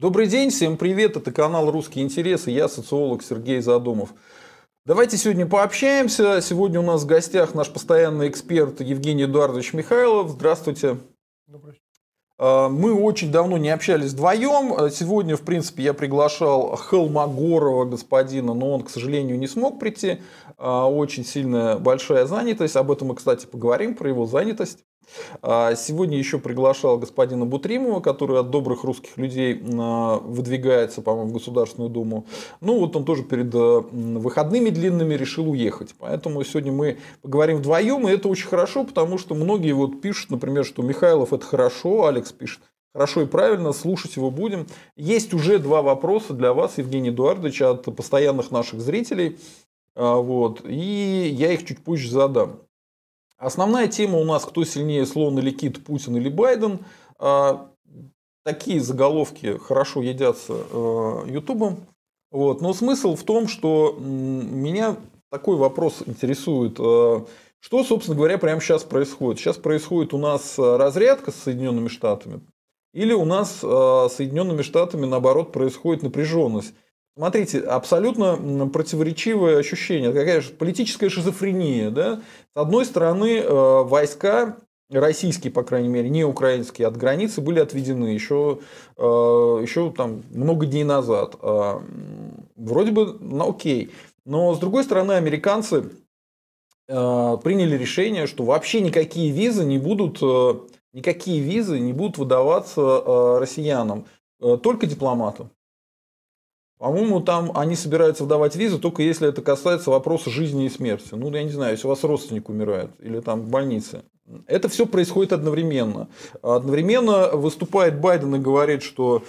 Добрый день, всем привет, это канал «Русские интересы», я социолог Сергей Задумов. Давайте сегодня пообщаемся. Сегодня у нас в гостях наш постоянный эксперт Евгений Эдуардович Михайлов. Здравствуйте. Добрый. Мы очень давно не общались вдвоем. Сегодня, в принципе, я приглашал Холмогорова господина, но он, к сожалению, не смог прийти. Очень сильная большая занятость. Об этом мы, кстати, поговорим, про его занятость. Сегодня еще приглашал господина Бутримова, который от добрых русских людей выдвигается, по-моему, в Государственную Думу. Ну, вот он тоже перед выходными длинными решил уехать. Поэтому сегодня мы поговорим вдвоем, и это очень хорошо, потому что многие вот пишут, например, что Михайлов – это хорошо, Алекс пишет. Хорошо и правильно, слушать его будем. Есть уже два вопроса для вас, Евгений Эдуардович, от постоянных наших зрителей. Вот, и я их чуть позже задам. Основная тема у нас: кто сильнее, слон или кит, Путин или Байден. Такие заголовки хорошо едятся Ютубом. Вот. Но смысл в том, что меня такой вопрос интересует. Что, собственно говоря, прямо сейчас происходит? Сейчас происходит у нас разрядка с Соединенными Штатами? Или у нас с Соединенными Штатами, наоборот, происходит напряженность? Смотрите, абсолютно противоречивое ощущение, какая же политическая шизофрения. Да? С одной стороны, войска российские, по крайней мере, не украинские, от границы были отведены еще там много дней назад. Вроде бы, ну, окей. Но с другой стороны, американцы приняли решение, что вообще никакие визы не будут выдаваться россиянам, только дипломатам. По-моему, там они собираются выдавать визы, только если это касается вопроса жизни и смерти. Ну, я не знаю, если у вас родственник умирает или там в больнице. Это все происходит одновременно. Одновременно выступает Байден и говорит, что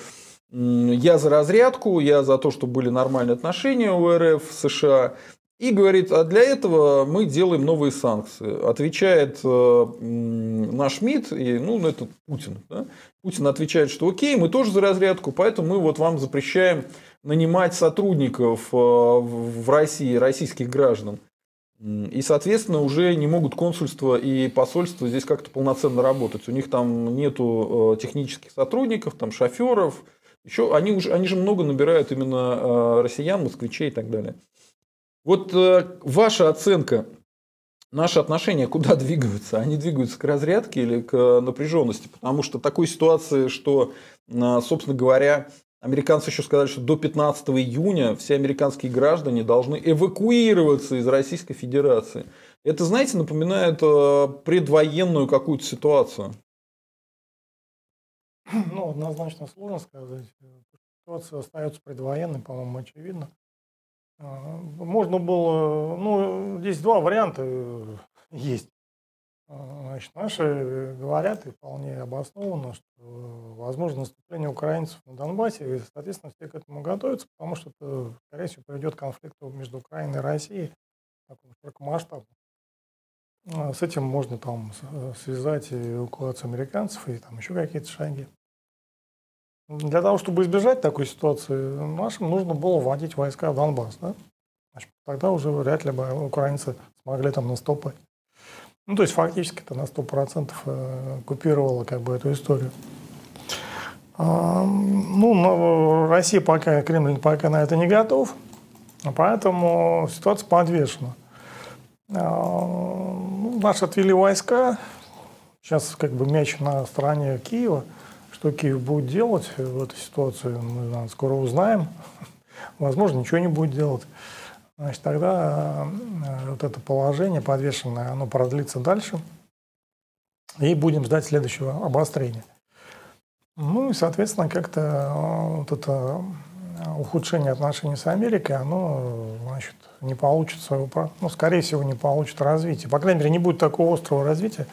я за разрядку, я за то, чтобы были нормальные отношения у РФ, США. И говорит, а для этого мы делаем новые санкции. Отвечает наш МИД, и, ну, это Путин. Да? Путин отвечает, что окей, мы тоже за разрядку, поэтому мы вот вам запрещаем нанимать сотрудников в России, российских граждан. И, соответственно, уже не могут консульство и посольство здесь как-то полноценно работать. У них там нету технических сотрудников, там шоферов. Еще они же много набирают именно россиян, москвичей и так далее. Вот ваша оценка, наши отношения куда двигаются? Они двигаются к разрядке или к напряженности? Потому что такой ситуации, что, собственно говоря, американцы еще сказали, что до 15 июня все американские граждане должны эвакуироваться из Российской Федерации. Это, знаете, напоминает предвоенную какую-то ситуацию. Ну, однозначно сложно сказать. Ситуация остается предвоенной, по-моему, очевидно. Можно было, ну, здесь два варианта есть. Значит, наши говорят, и вполне обоснованно, что возможно наступление украинцев на Донбассе, и, соответственно, все к этому готовятся, потому что это, скорее всего, приведет к конфликту между Украиной и Россией, такому широкомасштабному. С этим можно там связать эвакуацию американцев и там еще какие-то шаги. Для того, чтобы избежать такой ситуации, нашим нужно было вводить войска в Донбасс. Да? Значит, тогда уже вряд ли бы украинцы смогли там наступать. Ну, то есть, фактически это на 100% купировало как бы эту историю. Ну, Россия пока, Кремль пока на это не готов, поэтому ситуация подвешена. Наши отвели войска, сейчас как бы мяч на стороне Киева. Что Киев будет делать в этой ситуации, мы, наверное, скоро узнаем. Возможно, ничего не будет делать. Значит, тогда вот это положение подвешенное, оно продлится дальше. И будем ждать следующего обострения. Ну и, соответственно, как-то вот это ухудшение отношений с Америкой, оно, значит, не получится, ну, скорее всего, не получит развития. По крайней мере, не будет такого острого развития,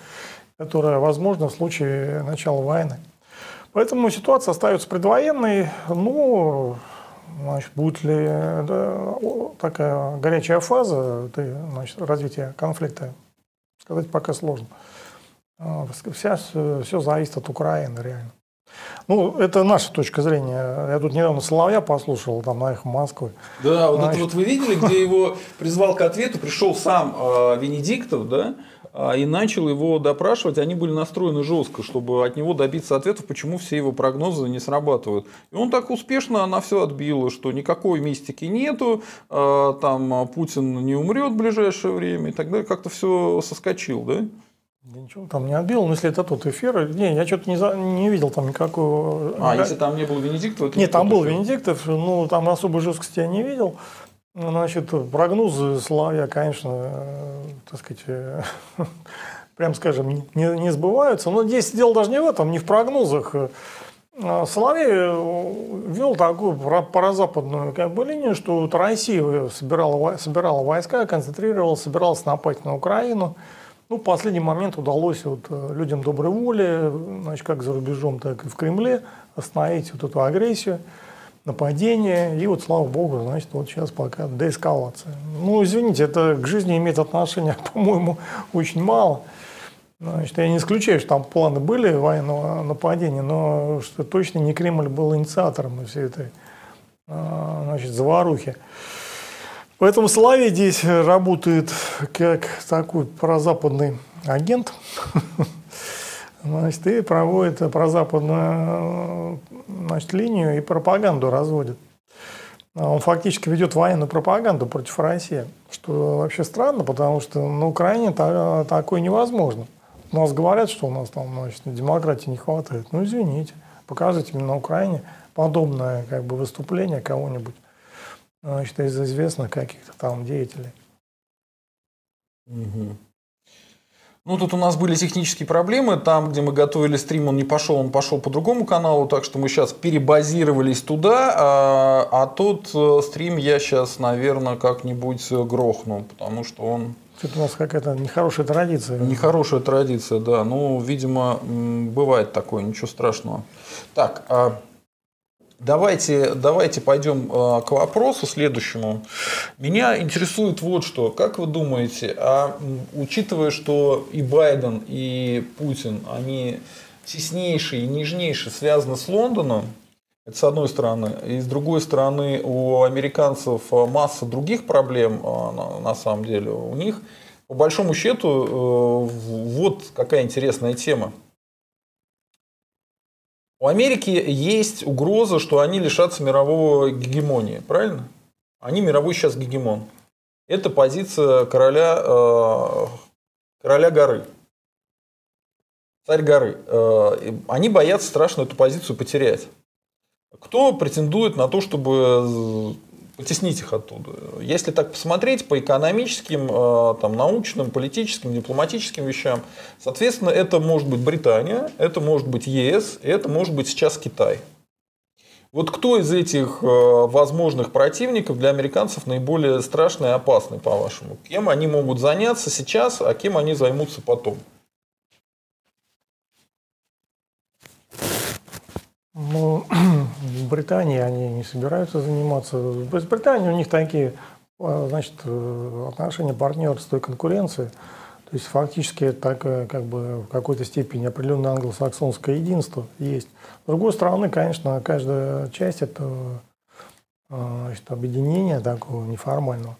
которое возможно в случае начала войны. Поэтому ситуация остается предвоенной. Ну, значит, будет ли такая горячая фаза развития конфликта, сказать пока сложно. Все зависит от Украины реально. Ну, это наша точка зрения. Я тут недавно Соловья послушал, там, на их Москвы. Да, вот это вот вы видели, где его призвал к ответу, пришел сам Венедиктов, да, и начал его допрашивать. Они были настроены жестко, чтобы от него добиться ответов, почему все его прогнозы не срабатывают. И он так успешно на все отбил, что никакой мистики нету, там Путин не умрет в ближайшее время, и так далее. Как-то все соскочил, да? Я ничего там не отбил, но если это тот эфир, не, я что-то не видел там никакого... если там не был Венедиктов? Нет, там был Венедиктов, но там особо жесткости я не видел. Значит, прогнозы Соловья, конечно, так сказать, прям скажем, не сбываются. Но здесь дело даже не в этом, не в прогнозах. Соловей вел такую прозападную как бы линию, что вот Россия собирала войска, концентрировалась, собиралась напасть на Украину. Ну, в последний момент удалось вот людям доброй воли, значит, как за рубежом, так и в Кремле, остановить вот эту агрессию, нападение. И вот, слава богу, значит, вот сейчас пока деэскалация. Ну, извините, это к жизни имеет отношение, по-моему, очень мало. Значит, я не исключаю, что там планы были военного нападения, но что точно не Кремль был инициатором всей этой, значит, заварухи. Поэтому Соловей здесь работает как такой прозападный агент, значит, и проводит прозападную, значит, линию и пропаганду разводит. Он фактически ведет военную пропаганду против России, что вообще странно, потому что на Украине такое невозможно. У нас говорят, что у нас там, значит, демократии не хватает. Ну, извините, покажите мне на Украине подобное как бы выступление кого-нибудь. Значит, из известных каких-то там деятелей. Угу. Ну, тут у нас были технические проблемы. Там, где мы готовили стрим, он не пошел, он пошел по другому каналу. Так что мы сейчас перебазировались туда. А тот стрим я сейчас, наверное, как-нибудь грохну, потому что он... Что-то у нас какая-то нехорошая традиция. Нехорошая традиция, да. Ну, видимо, бывает такое, ничего страшного. Так... Давайте пойдем к вопросу следующему. Меня интересует вот что. Как вы думаете, учитывая, что и Байден, и Путин, они теснейшие и нежнейшие связаны с Лондоном, это с одной стороны, и с другой стороны у американцев масса других проблем, на самом деле у них, по большому счету, вот какая интересная тема. У Америки есть угроза, что они лишатся мирового гегемонии, правильно? Они мировой сейчас гегемон. Это позиция короля горы, царь горы. Они боятся страшно эту позицию потерять. Кто претендует на то, чтобы потеснить их оттуда? Если так посмотреть по экономическим, там, научным, политическим, дипломатическим вещам, соответственно, это может быть Британия, это может быть ЕС, это может быть сейчас Китай. Вот кто из этих возможных противников для американцев наиболее страшный и опасный, по-вашему? Кем они могут заняться сейчас, а кем они займутся потом? Ну, в Британии они не собираются заниматься. В Британии у них такие, значит, отношения партнерства и конкуренции. То есть фактически так, как бы, в какой-то степени определенное англосаксонское единство есть. С другой стороны, конечно, каждая часть этого, значит, объединения такого неформального,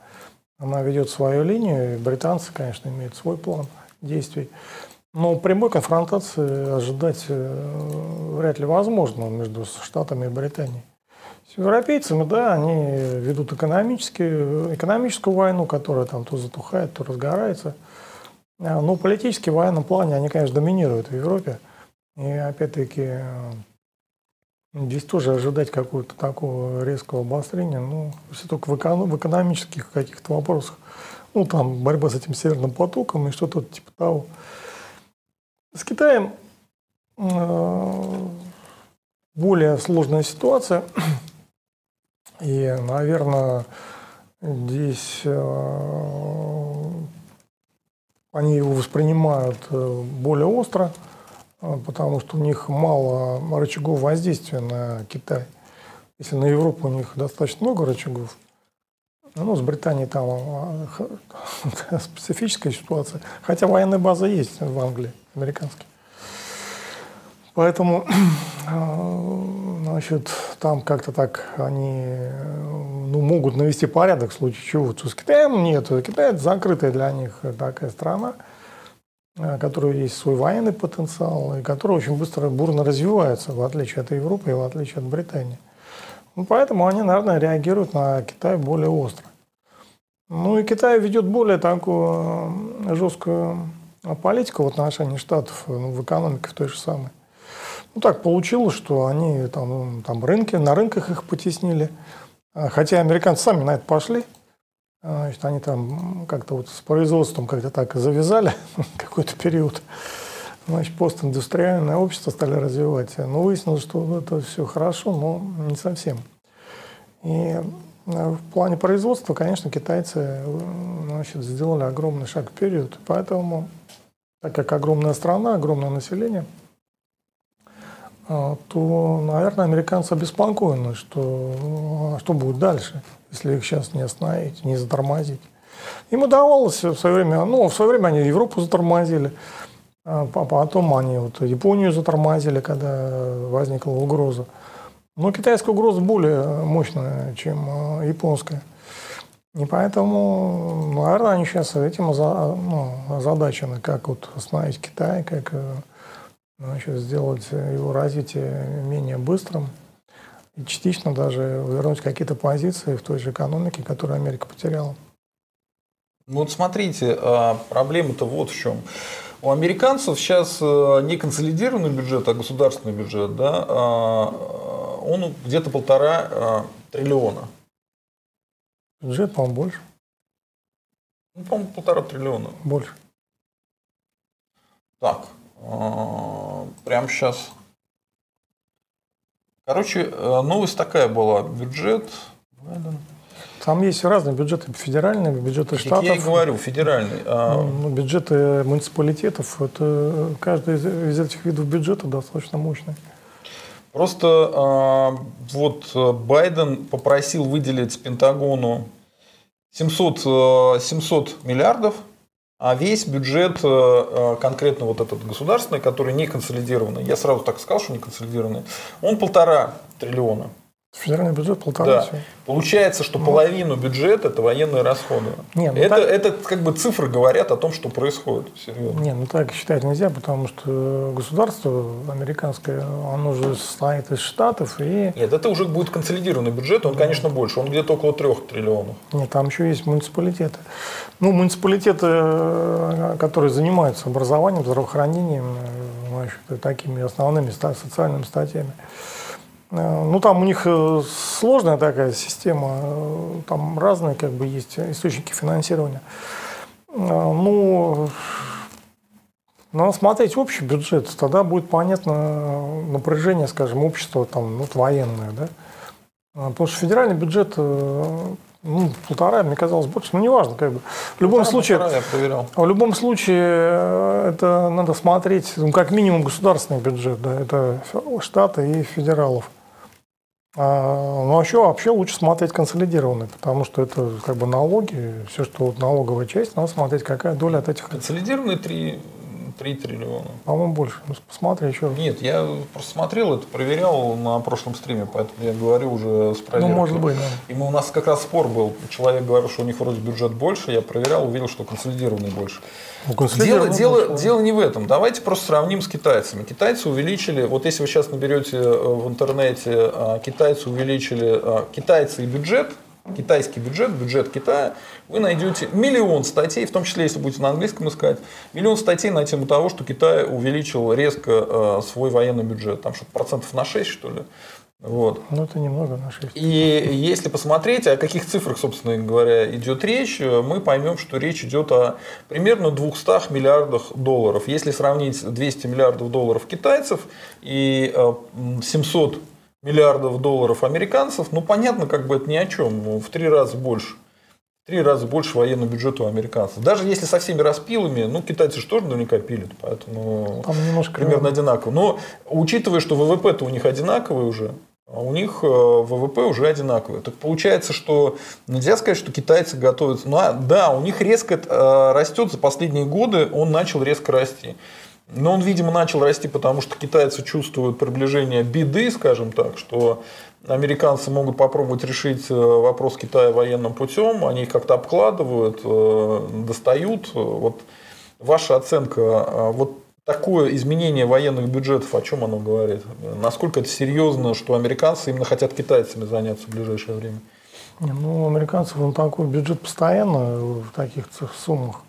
она ведет свою линию, и британцы, конечно, имеют свой план действий. Но прямой конфронтации ожидать вряд ли возможно между Штатами и Британией. С европейцами, да, они ведут экономическую войну, которая там то затухает, то разгорается. Но политически в военном плане они, конечно, доминируют в Европе. И опять-таки здесь тоже ожидать какого-то такого резкого обострения, ну, все только в экономических каких-то вопросах. Ну, там борьба с этим Северным потоком и что-то типа того. С Китаем более сложная ситуация, и, наверное, здесь они его воспринимают более остро, потому что у них мало рычагов воздействия на Китай. Если на Европу у них достаточно много рычагов, ну, с Британией там специфическая ситуация, хотя военная база есть в Англии, американский. Поэтому, значит, там как-то так они могут навести порядок в случае чего. С Китаем нет. Китай – это закрытая для них такая страна, у которой есть свой военный потенциал, и которая очень быстро, бурно развивается, в отличие от Европы и в отличие от Британии. Ну, поэтому они, наверное, реагируют на Китай более остро. Ну и Китай ведет более такую жесткую политику в отношении Штатов, ну, в экономике в той же самой. Ну так получилось, что они там рынки, на рынках их потеснили. Хотя американцы сами на это пошли. Значит, они там как-то вот с производством как-то так завязали какой-то период. Значит, постиндустриальное общество стали развивать. Но выяснилось, что это все хорошо, но не совсем. И в плане производства, конечно, китайцы, значит, сделали огромный шаг вперед. Поэтому, так как огромная страна, огромное население, то, наверное, американцы обеспокоены, что будет дальше, если их сейчас не остановить, не затормозить. Им удавалось в свое время, они Европу затормозили, а потом они Японию затормозили, когда возникла угроза. Но китайская угроза более мощная, чем японская. И поэтому, наверное, они сейчас этим озадачены, как остановить Китай, как, значит, сделать его развитие менее быстрым и частично даже вернуть какие-то позиции в той же экономике, которую Америка потеряла. Ну вот смотрите, проблема-то вот в чем. У американцев сейчас не консолидированный бюджет, а государственный бюджет, да, он где-то 1,5 триллиона. Бюджет, по-моему, больше. Ну, по-моему, 1,5 триллиона. Больше. Так, прямо сейчас. Короче, новость такая была. Бюджет. Там есть разные бюджеты, федеральные, бюджеты штатов. Я и говорю, федеральный. Бюджеты муниципалитетов. Это каждый из этих видов бюджета достаточно мощный. Просто вот Байден попросил выделить Пентагону 700 миллиардов, а весь бюджет, конкретно вот этот государственный, который не консолидированный, я сразу так сказал, что не консолидированный, он 1,5 триллиона. Федеральный бюджет 1,5. Да. Получается, что половину бюджета – это военные расходы. Не, ну это как бы цифры говорят о том, что происходит. Серьезно. Не, ну так считать нельзя, потому что государство американское, оно же состоит из штатов. И... Нет, это уже будет консолидированный бюджет, он, конечно, больше, он где-то около 3 триллионов. Нет, там еще есть муниципалитеты. Ну, муниципалитеты, которые занимаются образованием, здравоохранением, значит, такими основными социальными статьями. Ну, там у них сложная такая система, там разные как бы есть источники финансирования. Ну, надо смотреть общий бюджет, тогда будет понятно напряжение, скажем, общества там, вот, военное, да? Потому что федеральный бюджет, ну, 1,5, мне казалось, больше, но неважно, как бы. В любом случае, это надо смотреть, ну, как минимум государственный бюджет, да, это штаты и федералов. Ну, а еще вообще лучше смотреть консолидированный, потому что это как бы налоги, все, что вот, налоговая часть, надо смотреть, какая доля от этих... Консолидированный 3 триллиона. По-моему, больше. Ну, посмотри еще раз. Нет, я просто смотрел это, проверял на прошлом стриме, поэтому я говорю уже с проверкой. Ну, может быть, да. И у нас как раз спор был. Человек говорил, что у них вроде бюджет больше, я проверял, увидел, что консолидированный больше. Ну, консолидированный дело не в этом. Давайте просто сравним с китайцами. Китайцы увеличили, вот если вы сейчас наберете в интернете, китайцы и бюджет, китайский бюджет, бюджет Китая, вы найдете миллион статей, в том числе, если будете на английском искать, миллион статей на тему того, что Китай увеличил резко свой военный бюджет. Там что-то 6%, что ли. Вот. Ну, это немного на 6. И если посмотреть, о каких цифрах, собственно говоря, идет речь, мы поймем, что речь идет о примерно 200 миллиардах долларов. Если сравнить 200 миллиардов долларов китайцев и 700 миллиардов долларов американцев, ну понятно, как бы это ни о чем, в 3 раза больше. В 3 раза больше военного бюджета у американцев. Даже если со всеми распилами, ну китайцы же тоже наверняка пилят, поэтому там немножко примерно одинаково. Но учитывая, что ВВП-то у них одинаковый уже, а у них ВВП уже одинаковые. Так получается, что нельзя сказать, что китайцы готовятся. Ну, да, у них резко растет за последние годы, он начал резко расти. Но он, видимо, начал расти, потому что китайцы чувствуют приближение беды, скажем так, что американцы могут попробовать решить вопрос Китая военным путем, они их как-то обкладывают, достают. Вот ваша оценка, вот такое изменение военных бюджетов, о чем оно говорит? Насколько это серьезно, что американцы именно хотят китайцами заняться в ближайшее время? Ну, у американцев он такой бюджет постоянно в таких суммах.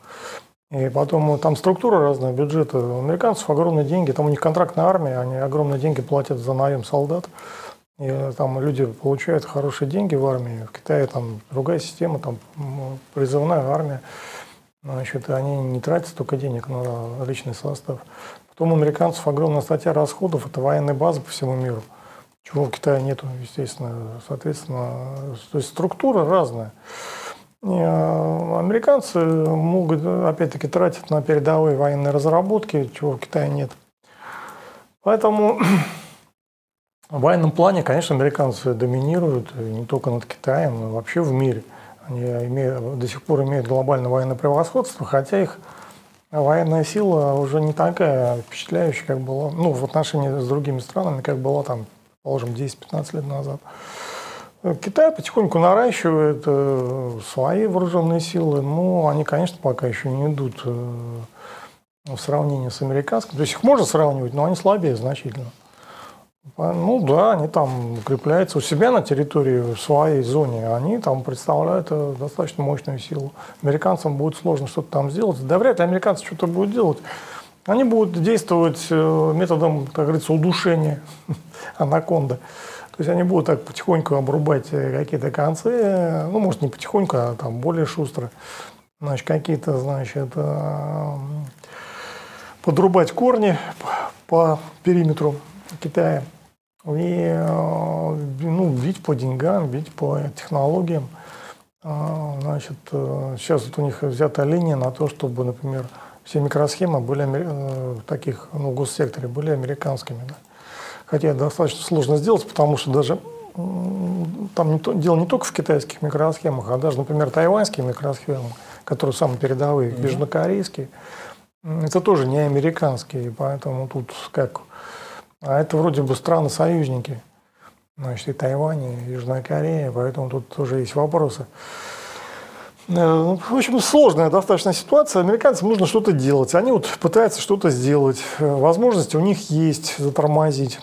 И потом там структура разная бюджета. У американцев огромные деньги. Там у них контрактная армия, они огромные деньги платят за наем солдат. И там люди получают хорошие деньги в армии. В Китае там другая система, там призывная армия. Значит, они не тратят столько денег на личный состав. Потом у американцев огромная статья расходов. Это военные базы по всему миру. Чего в Китае нету, естественно. Соответственно, то есть структура разная. Американцы могут, опять-таки, тратить на передовые военные разработки, чего в Китае нет. Поэтому в военном плане, конечно, американцы доминируют не только над Китаем, но вообще в мире. Они до сих пор имеют глобальное военное превосходство, хотя их военная сила уже не такая впечатляющая, как была, ну, в отношении с другими странами, как была там, положим, 10-15 лет назад. Китай потихоньку наращивает свои вооруженные силы, но они, конечно, пока еще не идут в сравнении с американскими. То есть их можно сравнивать, но они слабее значительно. Ну да, они там укрепляются у себя на территории, в своей зоне. Они там представляют достаточно мощную силу. Американцам будет сложно что-то там сделать. Да вряд ли американцы что-то будут делать. Они будут действовать методом, как говорится, удушения анаконды. То есть они будут так потихоньку обрубать какие-то концы, ну, может, не потихоньку, а там более шустро, значит, какие-то, значит, подрубать корни по периметру Китая и, ну, бить по деньгам, бить по технологиям. Значит, сейчас вот у них взята линия на то, чтобы, например, все микросхемы были в таких, ну, госсекторе были американскими, да. Хотя это достаточно сложно сделать, потому что даже там дело не только в китайских микросхемах, а даже, например, тайваньские микросхемы, которые самые передовые, южнокорейские, это тоже не американские, поэтому тут как... А это вроде бы страны-союзники, значит, и Тайвань, и Южная Корея, поэтому тут тоже есть вопросы. В общем, сложная достаточно ситуация. Американцам нужно что-то делать. Они вот пытаются что-то сделать. Возможности у них есть затормозить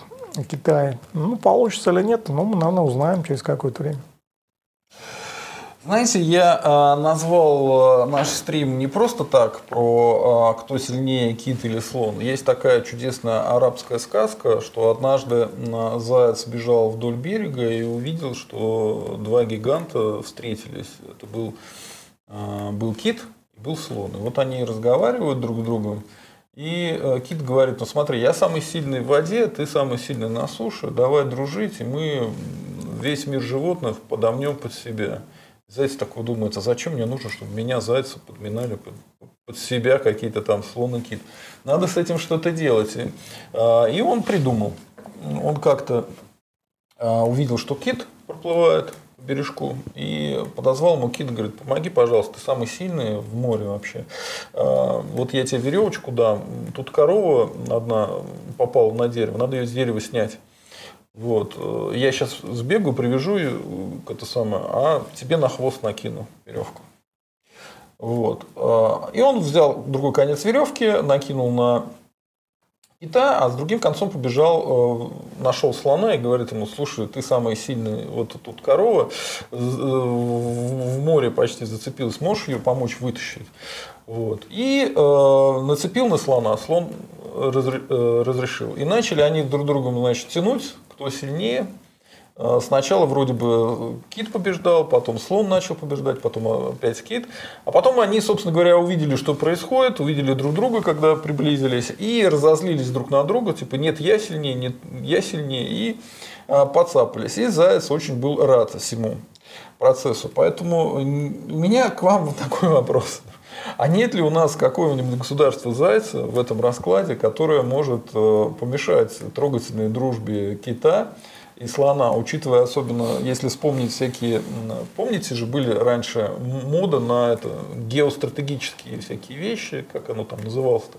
Китай. Ну, получится или нет, ну, мы, наверное, узнаем через какое-то время. Знаете, я назвал наш стрим не просто так, про кто сильнее, кит или слон. Есть такая чудесная арабская сказка, что однажды заяц бежал вдоль берега и увидел, что два гиганта встретились. Это был кит и был слон. И вот они разговаривают друг с другом. И кит говорит: ну смотри, я самый сильный в воде, ты самый сильный на суше, давай дружить, и мы весь мир животных подомнем под себя. Заяц такой думает: а зачем мне нужно, чтобы меня зайцы подминали под себя какие-то там слон и кит? Надо с этим что-то делать. И он придумал. Он как-то увидел, что кит проплывает по бережку, и подозвал ему кит, говорит: помоги, пожалуйста, ты самый сильный в море вообще. Вот я тебе веревочку дам, тут корова одна попала на дерево, надо ее с дерева снять. Вот, я сейчас сбегу, привяжу ее, а тебе на хвост накину веревку. Вот. И он взял другой конец веревки, накинул на кита, а с другим концом побежал, нашел слона и говорит ему: слушай, ты самый сильный, вот тут корова в море почти зацепилась, можешь ее помочь вытащить? Вот. И нацепил на слона, слон разрешил. И начали они друг друга, значит, тянуть, кто сильнее. Сначала вроде бы кит побеждал, потом слон начал побеждать, потом опять кит. А потом они, собственно говоря, увидели, что происходит, увидели друг друга, когда приблизились, и разозлились друг на друга, типа: нет, я сильнее, нет, я сильнее, и подцапались. И заяц очень был рад всему процессу. Поэтому у меня к вам вот такой вопрос. А нет ли у нас какого-нибудь государства зайца в этом раскладе, которое может помешать трогательной дружбе кита и слона, учитывая особенно, если вспомнить всякие, помните же, были раньше мода на это, геостратегические всякие вещи, как оно там называлось-то.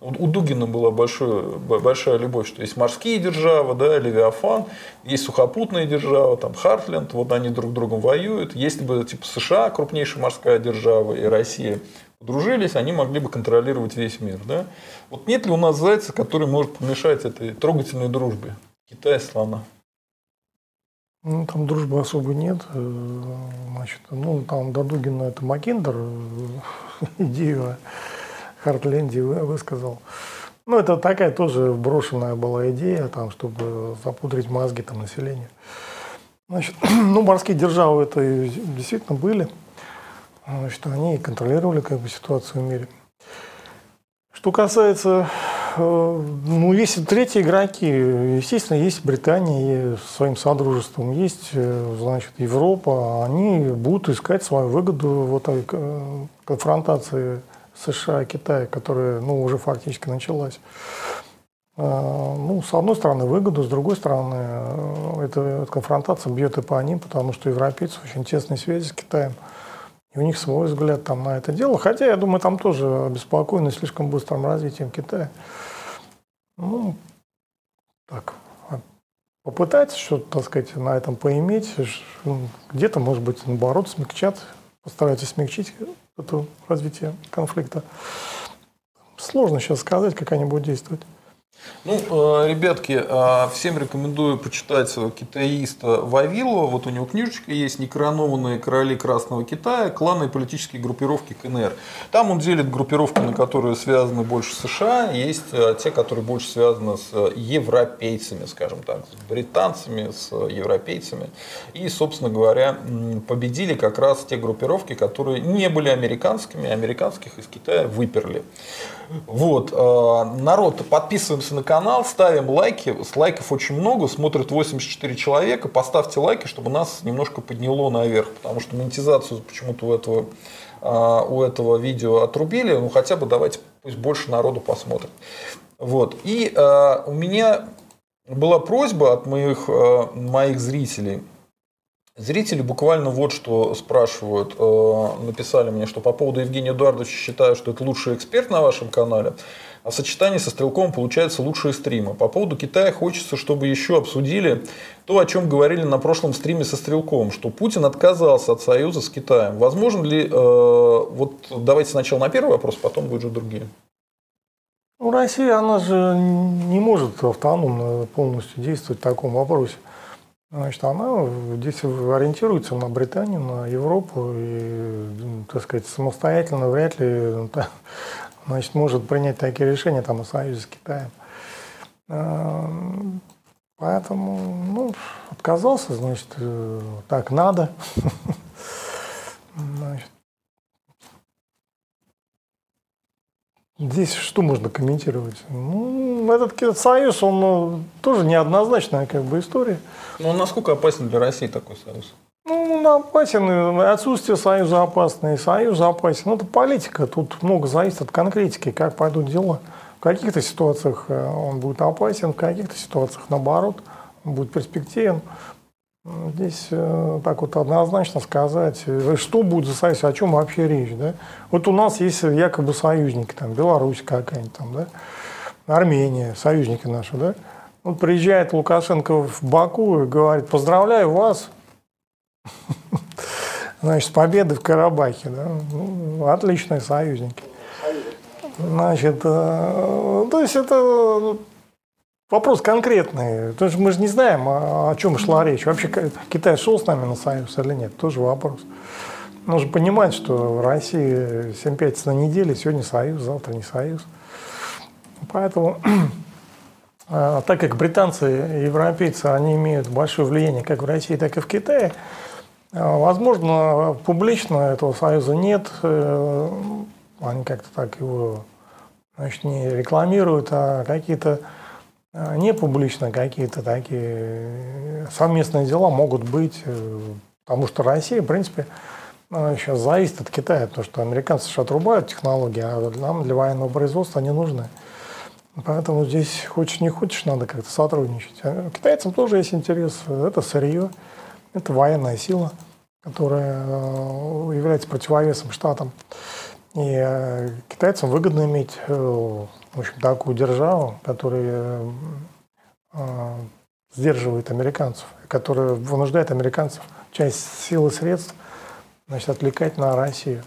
У Дугина была большая любовь, что есть морские державы, да, Левиафан, есть сухопутные державы, там Хартленд, вот они друг с другом воюют. Если бы типа США, крупнейшая морская держава, и Россия подружились, они могли бы контролировать весь мир. Да? Вот нет ли у нас зайца, который может помешать этой трогательной дружбе Китая и слона? Ну, там дружбы особо нет. Значит, ну, там до Дугина это Маккиндер, идею Хартленде высказал. Ну, это такая тоже брошенная была идея, там, чтобы запудрить мозги там, населению. Значит, ну, морские державы это действительно были. Значит, они контролировали как бы, ситуацию в мире. Что касается, ну, есть третьи игроки. Естественно, есть Британия со своим содружеством, есть, значит, Европа. Они будут искать свою выгоду в этой конфронтации США и Китая, которая, ну, уже фактически началась. Ну, с одной стороны, выгоду, с другой стороны, эта конфронтация бьет и по ним, потому что европейцы очень тесные связи с Китаем. И у них свой взгляд там на это дело. Хотя, я думаю, там тоже обеспокоены слишком быстрым развитием Китая. Ну, так, попытаться что-то, так сказать, на этом поиметь. Где-то, может быть, наоборот, смягчат, постараются смягчить это развитие конфликта. Сложно сейчас сказать, как они будут действовать. Ну, ребятки, всем рекомендую почитать китаиста Вавилова. Вот у него книжечка есть «Некоронованные короли Красного Китая. Кланы и политические группировки КНР». Там он делит группировки, на которые связаны больше США, есть те, которые больше связаны с европейцами, скажем так, с британцами, с европейцами. И, собственно говоря, победили как раз те группировки, которые не были американскими, американских из Китая выперли. Вот, народ, подписываемся на канал, ставим лайки, с лайков очень много, смотрят 84 человека, поставьте лайки, чтобы нас немножко подняло наверх, потому что монетизацию почему-то у этого видео отрубили, ну хотя бы давайте, пусть больше народу посмотрит. Вот, и у меня была просьба от моих зрителей. Зрители буквально вот что спрашивают, написали мне, что по поводу Евгения Эдуардовича считаю, что это лучший эксперт на вашем канале, а в сочетании со Стрелковым получаются лучшие стримы. По поводу Китая хочется, чтобы еще обсудили то, о чем говорили на прошлом стриме со Стрелковым, что Путин отказался от союза с Китаем. Возможно ли, вот давайте сначала на первый вопрос, потом будут же другие. Ну, Россия, она же не может автономно полностью действовать в таком вопросе. Значит, она здесь ориентируется на Британию, на Европу и, так сказать, самостоятельно вряд ли, значит, может принять такие решения там, о союзе с Китаем. Поэтому, ну, отказался, значит, так надо. Значит, здесь что можно комментировать? Ну, этот союз, он тоже неоднозначная как бы история. Ну, насколько опасен для России такой союз? Ну, он опасен, отсутствие союза опасно, и союз опасен. Ну, это политика, тут много зависит от конкретики, как пойдут дела. В каких-то ситуациях он будет опасен, в каких-то ситуациях, наоборот, он будет перспективен. Здесь так вот однозначно сказать, что будет за союз, о чем вообще речь. Да? Вот у нас есть якобы союзники, там, Беларусь какая-нибудь, там, да? Армения, союзники наши. Да? Вот приезжает Лукашенко в Баку и говорит, поздравляю вас, значит, с победой в Карабахе. Да? Ну, отличные союзники. Значит, то есть это... Вопрос конкретный, потому что мы же не знаем, о чем шла речь. Вообще Китай шел с нами на союз или нет, тоже вопрос. Нужно понимать, что Россия 7 пятниц на неделе, сегодня союз, завтра не союз. Поэтому, так как британцы и европейцы, они имеют большое влияние как в России, так и в Китае, возможно, публично этого союза нет, они как-то так его, значит, не рекламируют, а какие-то не публично какие-то такие совместные дела могут быть, потому что Россия, в принципе, сейчас зависит от Китая, потому что американцы же отрубают технологии, а нам для военного производства они нужны. Поэтому здесь хочешь не хочешь, надо как-то сотрудничать. Китайцам тоже есть интерес. Это сырье, это военная сила, которая является противовесом штатам. И китайцам выгодно иметь, в общем, такую державу, которая сдерживает американцев, которая вынуждает американцев часть сил и средств, значит, отвлекать на Россию.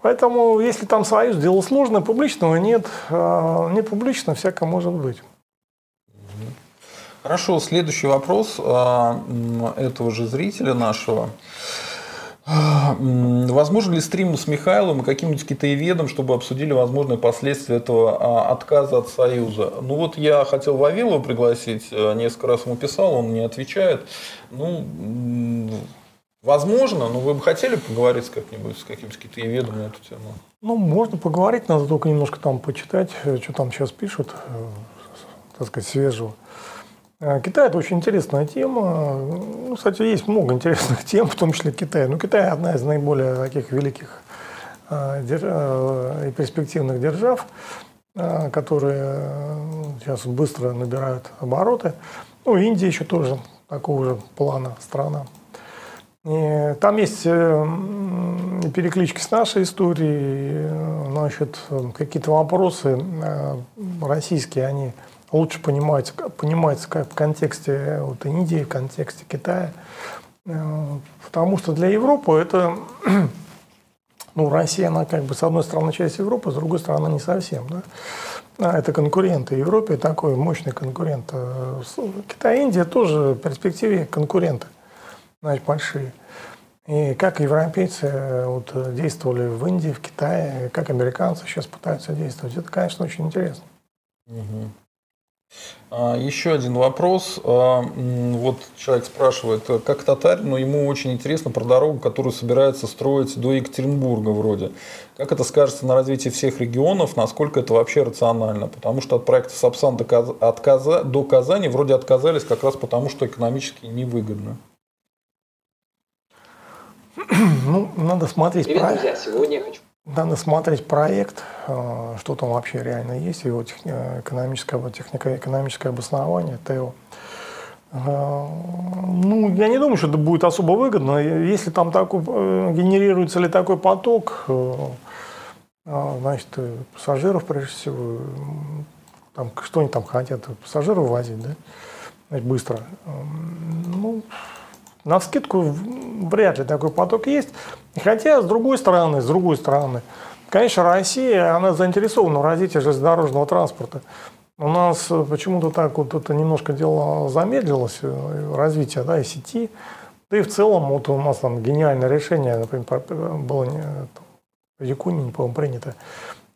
Поэтому, если там союз, дело сложное, публичного нет, не публично всякое может быть. Хорошо, следующий вопрос этого же зрителя нашего. Возможно ли стрим с Михайловым и каким-нибудь китаеведом, чтобы обсудили возможные последствия этого отказа от Союза? Ну вот я хотел Вавилова пригласить, несколько раз ему писал, он не отвечает. Ну, возможно, но вы бы хотели поговорить как-нибудь с каким-то китаеведом на эту тему? Ну, можно поговорить, надо только немножко там почитать, что там сейчас пишут, так сказать, свежего. Китай – это очень интересная тема. Ну, кстати, есть много интересных тем, в том числе Китай. Но Китай – одна из наиболее таких великих и перспективных держав, которые сейчас быстро набирают обороты. Ну, Индия еще тоже такого же плана страна. И там есть переклички с нашей историей. Значит, какие-то вопросы российские, они лучше понимается как в контексте вот, Индии, в контексте Китая. Потому что для Европы это, ну, Россия, она как бы с одной стороны часть Европы, с другой стороны не совсем. Да? Это конкуренты Европе, такой мощный конкурент. Китай и Индия тоже в перспективе конкуренты, значит, большие. И как европейцы вот, действовали в Индии, в Китае, как американцы сейчас пытаются действовать, это, конечно, очень интересно. Еще один вопрос. Вот человек спрашивает, как татарин, но ему очень интересно про дорогу, которую собираются строить до Екатеринбурга вроде. Как это скажется на развитии всех регионов, насколько это вообще рационально? Потому что от проекта Сапсан до Казани вроде отказались как раз потому, что экономически невыгодно. Ну, надо смотреть. Привет, друзья, сегодня я хочу... Надо смотреть проект, что там вообще реально есть, его экономическое обоснование, ТЭО. Ну, я не думаю, что это будет особо выгодно. Если там генерируется ли такой поток, значит, пассажиров, прежде всего, там, что они там хотят, пассажиров возить, да, значит, быстро. Ну, навскидку вряд ли такой поток есть. Хотя, с другой стороны, конечно, Россия, она заинтересована в развитии железнодорожного транспорта. У нас почему-то так вот это немножко дело замедлилось, развитие, да, и сети. Да и в целом вот у нас там гениальное решение, например, было в Якунии, по-моему, принято,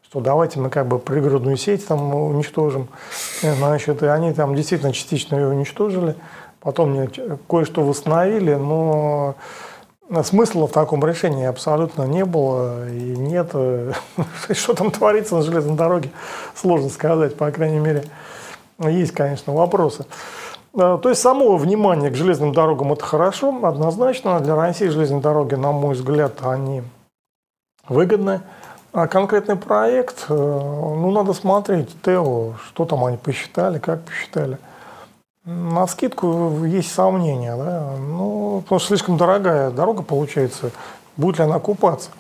что давайте мы как бы пригородную сеть там уничтожим. Значит, и они там действительно частично ее уничтожили. Потом кое-что восстановили, но смысла в таком решении абсолютно не было и нет. Что там творится на железной дороге, сложно сказать, по крайней мере. Есть, конечно, вопросы. То есть само внимание к железным дорогам – это хорошо, однозначно. Для России железные дороги, на мой взгляд, они выгодны. А конкретный проект, ну, надо смотреть ТЭО, что там они посчитали, как посчитали. Навскидку есть сомнения, да? Ну, потому что слишком дорогая дорога получается, будет ли она окупаться.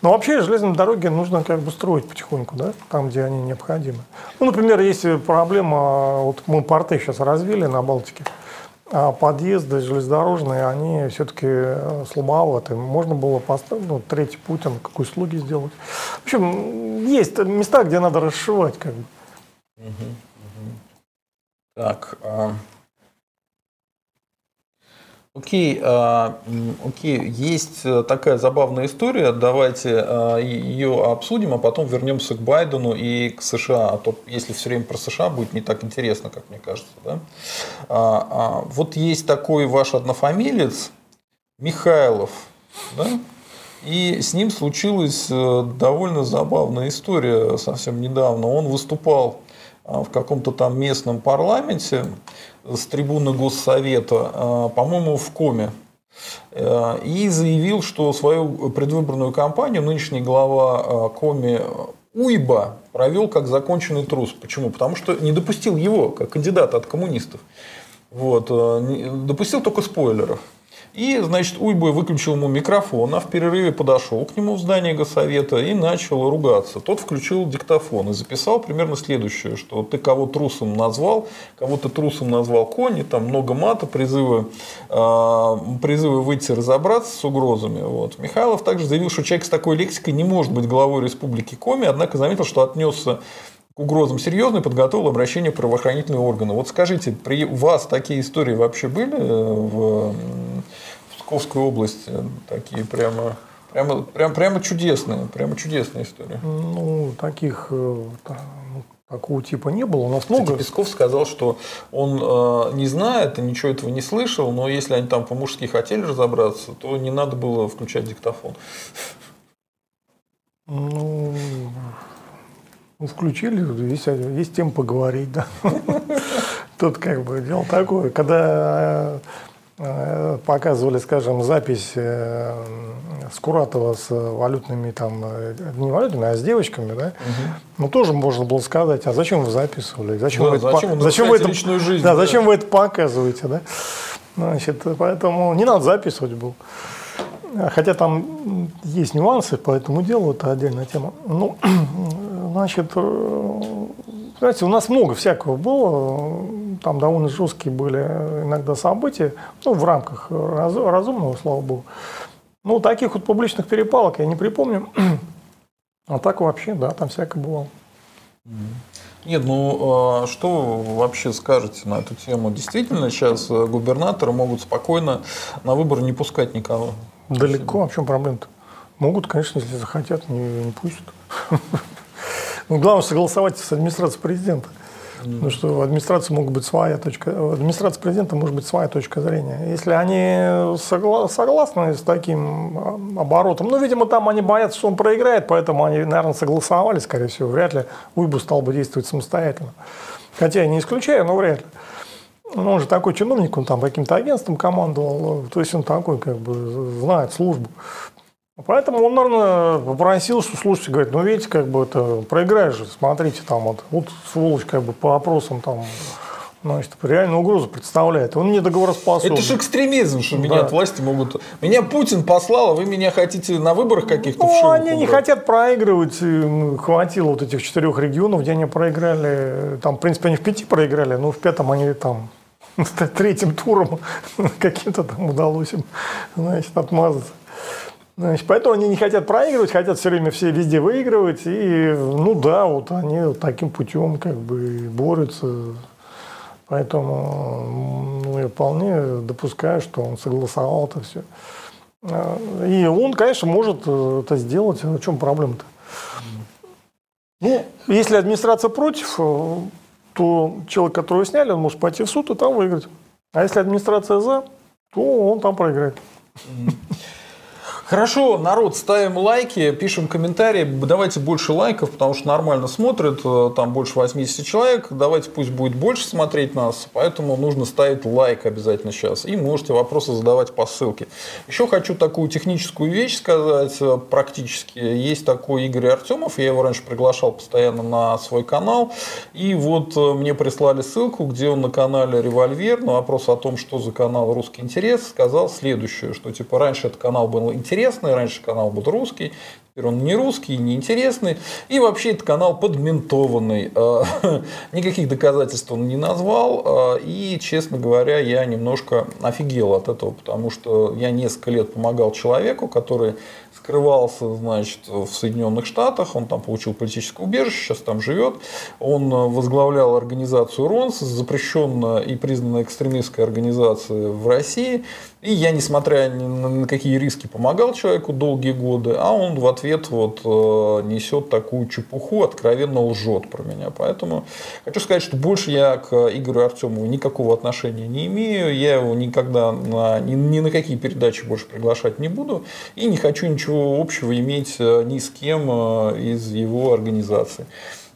Но вообще железные дороги нужно как бы строить потихоньку, да? Там, где они необходимы. Ну, например, есть проблема, вот мы порты сейчас развили на Балтике, а подъезды железнодорожные, они все-таки слабоваты. Можно было поставить, ну, третий путь, там, какую услуги сделать. В общем, есть места, где надо расшивать, как бы. Так, окей, есть такая забавная история, давайте ее обсудим, а потом вернемся к Байдену и к США, а то если все время про США будет не так интересно, как мне кажется. Да? Вот есть такой ваш однофамилец Михайлов, да? И с ним случилась довольно забавная история совсем недавно, он выступал в каком-то там местном парламенте с трибуны Госсовета, по-моему, в Коме, и заявил, что свою предвыборную кампанию нынешний глава Коми Уйба провел как законченный трус. Почему? Потому что не допустил его, как кандидата от коммунистов. Вот. Допустил только спойлеров. И, значит, Уйба выключил ему микрофон, а в перерыве подошел к нему в здание Госсовета и начал ругаться. Тот включил диктофон и записал примерно следующее, что ты кого трусом назвал, кого-то трусом назвал кони, там много мата, призывы выйти разобраться с угрозами. Вот. Михайлов также заявил, что человек с такой лексикой не может быть главой Республики Коми, однако заметил, что отнесся к угрозам серьезно и подготовил обращение в правоохранительные органы. Вот скажите, при вас такие истории вообще были в Псковской области, такие прямо чудесные истории? Ну, такого типа не было. У нас много. Кстати, Песков сказал, что он не знает, ничего этого не слышал, но если они там по-мужски хотели разобраться, то не надо было включать диктофон. Ну, включили, есть тем поговорить, да. Тут как бы дело такое, когда показывали, скажем, запись Скуратова с валютными, там, не валютными, а с девочками, да? Ну, тоже можно было сказать, а зачем вы записывали? Зачем вы это показываете, да? Значит, поэтому не надо записывать было. Хотя там есть нюансы по этому делу, это отдельная тема. Ну, значит, знаете, у нас много всякого было, там довольно жесткие были иногда события, ну, в рамках разумного, слава богу. Ну, таких вот публичных перепалок я не припомню, а так вообще, да, там всякое бывало. Нет, ну, что вы вообще скажете на эту тему? Действительно, сейчас губернаторы могут спокойно на выборы не пускать никого? Далеко, а в чем проблема-то? Могут, конечно, если захотят, не пустят. Ну, главное, согласовать с администрацией президента. Потому что в администрации может быть своя точка, в администрации президента может быть своя точка зрения. Если они согласны с таким оборотом, ну, видимо, там они боятся, что он проиграет, поэтому они, наверное, согласовали, скорее всего, вряд ли Уйбу стал бы действовать самостоятельно. Хотя я не исключаю, но вряд ли. Ну, он же такой чиновник, он там каким-то агентством командовал, то есть он такой, как бы, знает службу. Поэтому он, наверное, попросил, что, слушайте, говорит, ну, видите, как бы это проиграешь же, смотрите, там вот сволочь, как бы по опросам там, значит, реальную угрозу представляет. Он не договороспособен. Это же экстремизм, что да. Меня от власти могут. Меня Путин послал, а вы меня хотите на выборах каких-то в шоу? Ну, они не хотят проигрывать. Хватило вот этих 4 регионов, где они проиграли. Там, в принципе, они в 5 проиграли, но в 5-м они там третьим туром каким-то там удалось им, значит, отмазаться. Значит, поэтому они не хотят проигрывать, хотят все время все везде выигрывать. И, ну да, вот они вот таким путем как бы борются. Поэтому, ну, я вполне допускаю, что он согласовал это все. И он, конечно, может это сделать. В чем проблема-то? Ну, если администрация против, то человек, которого сняли, он может пойти в суд и там выиграть. А если администрация за, то он там проиграет. Хорошо, народ, ставим лайки, пишем комментарии, давайте больше лайков, потому что нормально смотрят, там больше 80 человек, давайте пусть будет больше смотреть нас, поэтому нужно ставить лайк обязательно сейчас, и можете вопросы задавать по ссылке. Еще хочу такую техническую вещь сказать, практически, есть такой Игорь Артемов, я его раньше приглашал постоянно на свой канал, и вот мне прислали ссылку, где он на канале «Револьвер» на вопрос о том, что за канал «Русский интерес», сказал следующее, что типа раньше этот канал был «Интерес», раньше канал был русский, теперь он не русский, не интересный. И вообще этот канал подментованный. Никаких доказательств он не назвал. И, честно говоря, я немножко офигел от этого, потому что я несколько лет помогал человеку, который скрывался, значит, в Соединенных Штатах, он там получил политическое убежище, сейчас там живет. Он возглавлял организацию РОНС, запрещенная и признанная экстремистской организацией в России. И я, несмотря ни на какие риски, помогал человеку долгие годы, а он в ответ вот несет такую чепуху, откровенно лжет про меня. Поэтому хочу сказать, что больше я к Игорю Артемову никакого отношения не имею, я его никогда ни на какие передачи больше приглашать не буду и не хочу ничего общего иметь ни с кем из его организации.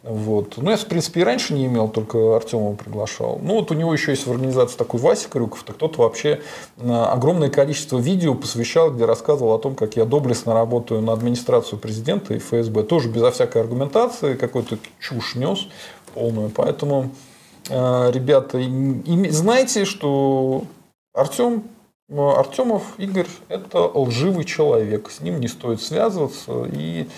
Вот. Ну, я, в принципе, и раньше не имел, только Артема приглашал. Ну, вот у него еще есть в организации такой Вася Крюков, так кто-то вообще огромное количество видео посвящал, где рассказывал о том, как я доблестно работаю на администрацию президента и ФСБ. Тоже безо всякой аргументации, какой-то чушь нес полную. Поэтому, ребята, знаете, что Артемов Игорь – это лживый человек, с ним не стоит связываться, и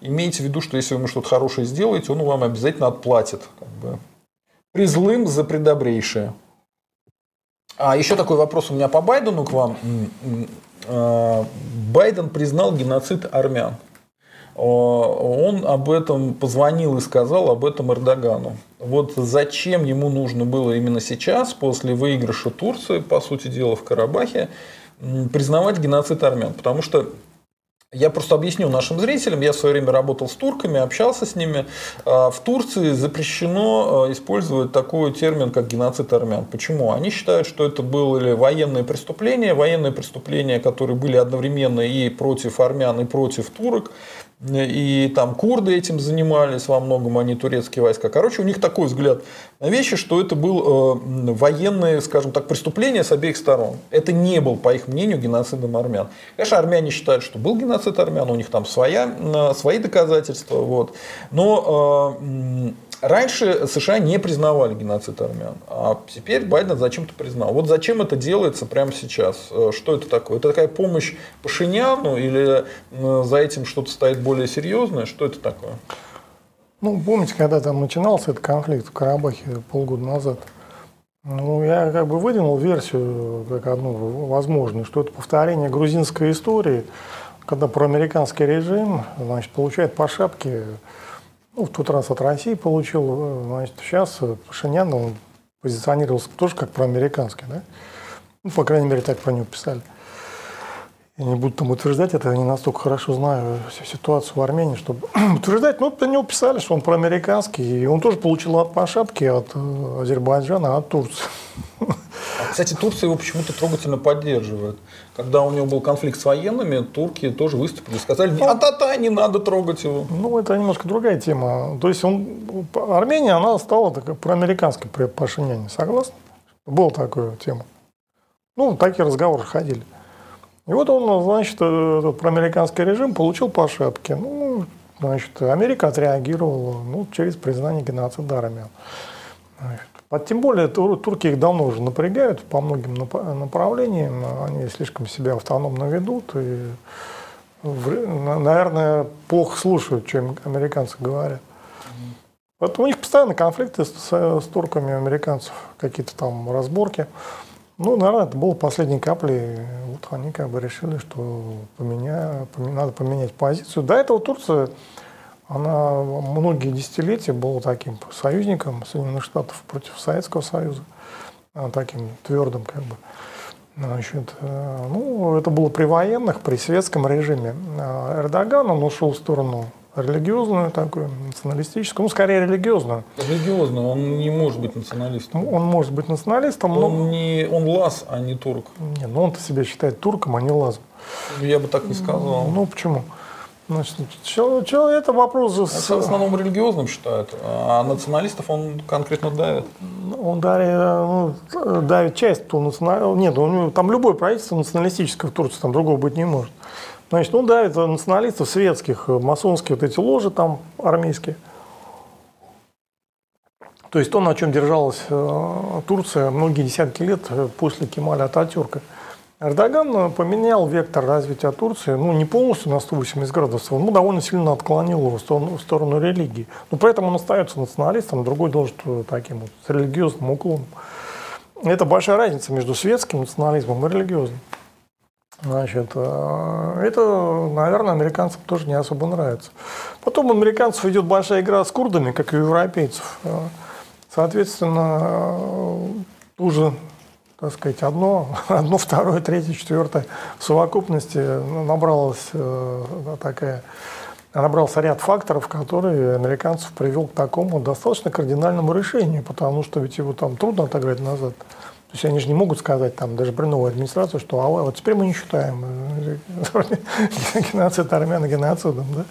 имейте в виду, что если вы ему что-то хорошее сделаете, он вам обязательно отплатит. Как бы. Призлым за предобрейшее. А еще такой вопрос у меня по Байдену к вам. Байден признал геноцид армян. Он об этом позвонил и сказал об этом Эрдогану. Вот зачем ему нужно было именно сейчас, после выигрыша Турции, по сути дела, в Карабахе, признавать геноцид армян? Потому что я просто объясню нашим зрителям, я в свое время работал с турками, общался с ними. В Турции запрещено использовать такой термин, как геноцид армян. Почему? Они считают, что это были военные преступления, которые были одновременно и против армян, и против турок. И там курды этим занимались во многом, они турецкие войска. Короче, у них такой взгляд на вещи, что это было военное, скажем так, преступление с обеих сторон. Это не был, по их мнению, геноцидом армян. Конечно, армяне считают, что был геноцид армян, у них там свои доказательства. Вот. Но раньше США не признавали геноцид армян, а теперь Байден зачем-то признал. Вот зачем это делается прямо сейчас? Что это такое? Это такая помощь Пашиняну или за этим что-то стоит более серьезное? Что это такое? Ну, помните, когда там начинался этот конфликт в Карабахе полгода назад? Ну, я как бы выдвинул версию, как одну возможную, что это повторение грузинской истории, когда проамериканский режим, значит, получает по шапке. Ну, в тот раз от России получил, значит, сейчас Пашинян, он позиционировался тоже как проамериканский, да? Ну, по крайней мере, так про него писали. Я не буду там утверждать, это я не настолько хорошо знаю всю ситуацию в Армении, чтобы утверждать, но про него писали, что он проамериканский, и он тоже получил от по шапке от Азербайджана, от Турции. Кстати, Турция его почему-то трогательно поддерживает. Когда у него был конфликт с военными, турки тоже выступили, сказали, а-та-та, не надо трогать его. Ну, это немножко другая тема. То есть, Армения, она стала такой проамериканской при Пашиняне, согласны? Была такая тема. Ну, такие разговоры ходили. И вот он, значит, этот проамериканский режим получил по шапке. Ну, значит, Америка отреагировала, ну, через признание геноцида армян. Тем более, турки их давно уже напрягают по многим направлениям, они слишком себя автономно ведут и, наверное, плохо слушают, чем американцы говорят. Поэтому у них постоянно конфликты с турками, американцев, какие-то там разборки. Ну, наверное, это было последней каплей. Вот они как бы решили, что надо поменять позицию. До этого Турция, она многие десятилетия была таким союзником Соединенных Штатов против Советского Союза, таким твердым как бы. Значит, ну, это было при военных, при советском режиме. Эрдоган, он ушел в сторону религиозную такую, националистическую, ну, скорее религиозную. Религиозную, он не может быть националистом. Он может быть националистом, но... Он лаз, а не турк. Не, ну он-то себя считает турком, а не лазом. Я бы так не сказал. Ну, почему? Значит, это вопрос... Это в основном религиозным считают, а националистов он конкретно давит. Он давит часть. Нет, там любое правительство националистическое в Турции, там другого быть не может. Значит, он давит националистов светских, масонские вот эти ложи там армейские. То есть то, на чем держалась Турция многие десятки лет после Кемаля Ататюрка. Эрдоган поменял вектор развития Турции, ну, не полностью на 180 градусов, но довольно сильно отклонил его в сторону религии. Но при этом он остается националистом, другой должен таким вот с религиозным уклоном. Это большая разница между светским национализмом и религиозным. Значит, это, наверное, американцам тоже не особо нравится. Потом у американцев идет большая игра с курдами, как и у европейцев. Соответственно, уже... Так сказать, одно, второе, третье, четвертое. В совокупности набрался ряд факторов, которые американцев привел к такому достаточно кардинальному решению, потому что ведь его там трудно отыграть назад. То есть они же не могут сказать там, даже при новой администрации, что а вот теперь мы не считаем геноцид армян геноцидом. Да?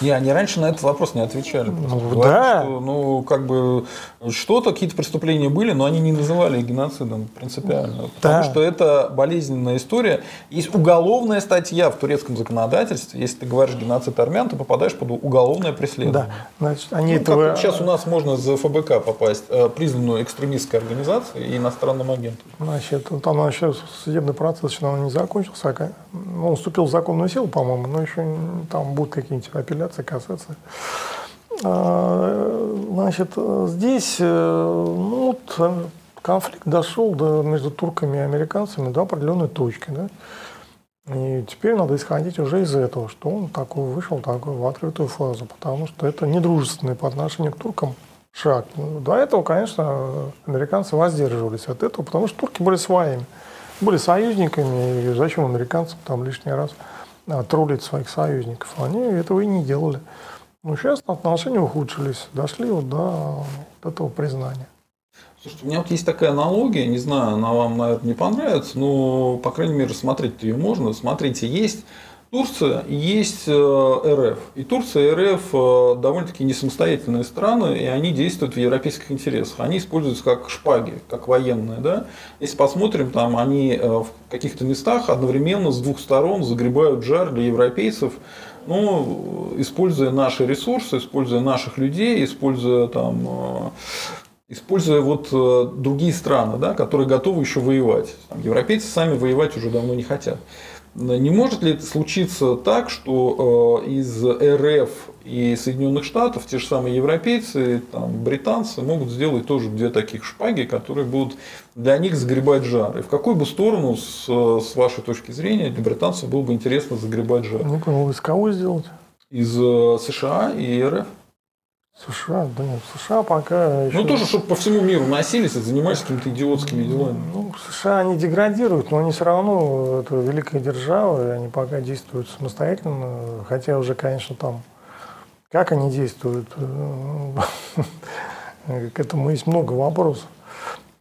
Не, они раньше на этот вопрос не отвечали. Ну, да. Что, ну, как бы, что-то, какие-то преступления были, но они не называли геноцидом принципиально. Да. Потому что это болезненная история. Есть уголовная статья в турецком законодательстве. Если ты говоришь геноцид армян, ты попадаешь под уголовное преследование. Да. Значит, они, ну, этого... как сейчас у нас можно за ФБК попасть, признанную экстремистской организацией и иностранным агентом. Значит, там еще судебный процесс еще не закончился. Он вступил в законную силу, по-моему, но еще там будут какие-нибудь апелляции касаться. Значит, здесь, ну, вот конфликт дошел до, между турками и американцами до определенной точки. Да? И теперь надо исходить уже из этого, что он такой вышел такой в открытую фазу, потому что это недружественный по отношению к туркам шаг. До этого, конечно, американцы воздерживались от этого, потому что турки были своими, были союзниками, и зачем американцам там лишний раз троллить своих союзников? Они этого и не делали. Но сейчас отношения ухудшились, дошли вот до этого признания. Слушайте, у меня вот есть такая аналогия, не знаю, она вам, наверное, не понравится, но, по крайней мере, смотреть-то ее можно. Смотрите, есть Турция, есть РФ. И Турция и РФ довольно-таки не самостоятельные страны, и они действуют в европейских интересах. Они используются как шпаги, как военные. Да? Если посмотрим, там они в каких-то местах одновременно с двух сторон загребают жар для европейцев, ну, используя наши ресурсы, используя наших людей, используя там... используя вот другие страны, да, которые готовы еще воевать. Там, европейцы сами воевать уже давно не хотят. Не может ли это случиться так, что из РФ и Соединенных Штатов те же самые европейцы, там, британцы могут сделать тоже две таких шпаги, которые будут для них загребать жар? И в какую бы сторону, с вашей точки зрения, для британцев было бы интересно загребать жар? Ну, кого из кого сделать? Из США и РФ. США, да нет, США пока еще... Ну, тоже, чтобы по всему миру носились и занимались какими-то идиотскими делами. Ну, США они деградируют, но они все равно это великая держава, и они пока действуют самостоятельно, хотя уже, конечно, там, как они действуют, к этому есть много вопросов.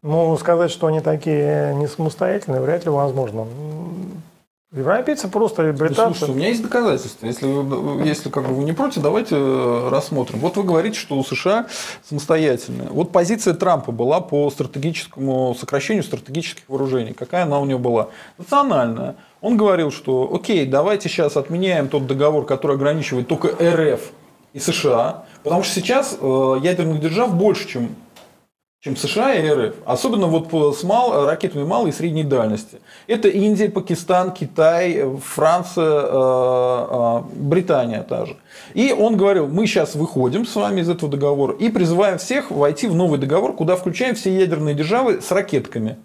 Но сказать, что они такие не самостоятельные, вряд ли возможно. Европейцы просто, британцы... Слушайте, у меня есть доказательства. Если как бы вы не против, давайте рассмотрим. Вот вы говорите, что у США самостоятельная. Вот позиция Трампа была по стратегическому сокращению стратегических вооружений. Какая она у него была? Национальная. Он говорил, что окей, давайте сейчас отменяем тот договор, который ограничивает только РФ и США. Потому что сейчас ядерных держав больше, чем США и РФ, особенно вот с ракетами малой и средней дальности. Это Индия, Пакистан, Китай, Франция, Британия та же. И он говорил, мы сейчас выходим с вами из этого договора и призываем всех войти в новый договор, куда включаем все ядерные державы с ракетками.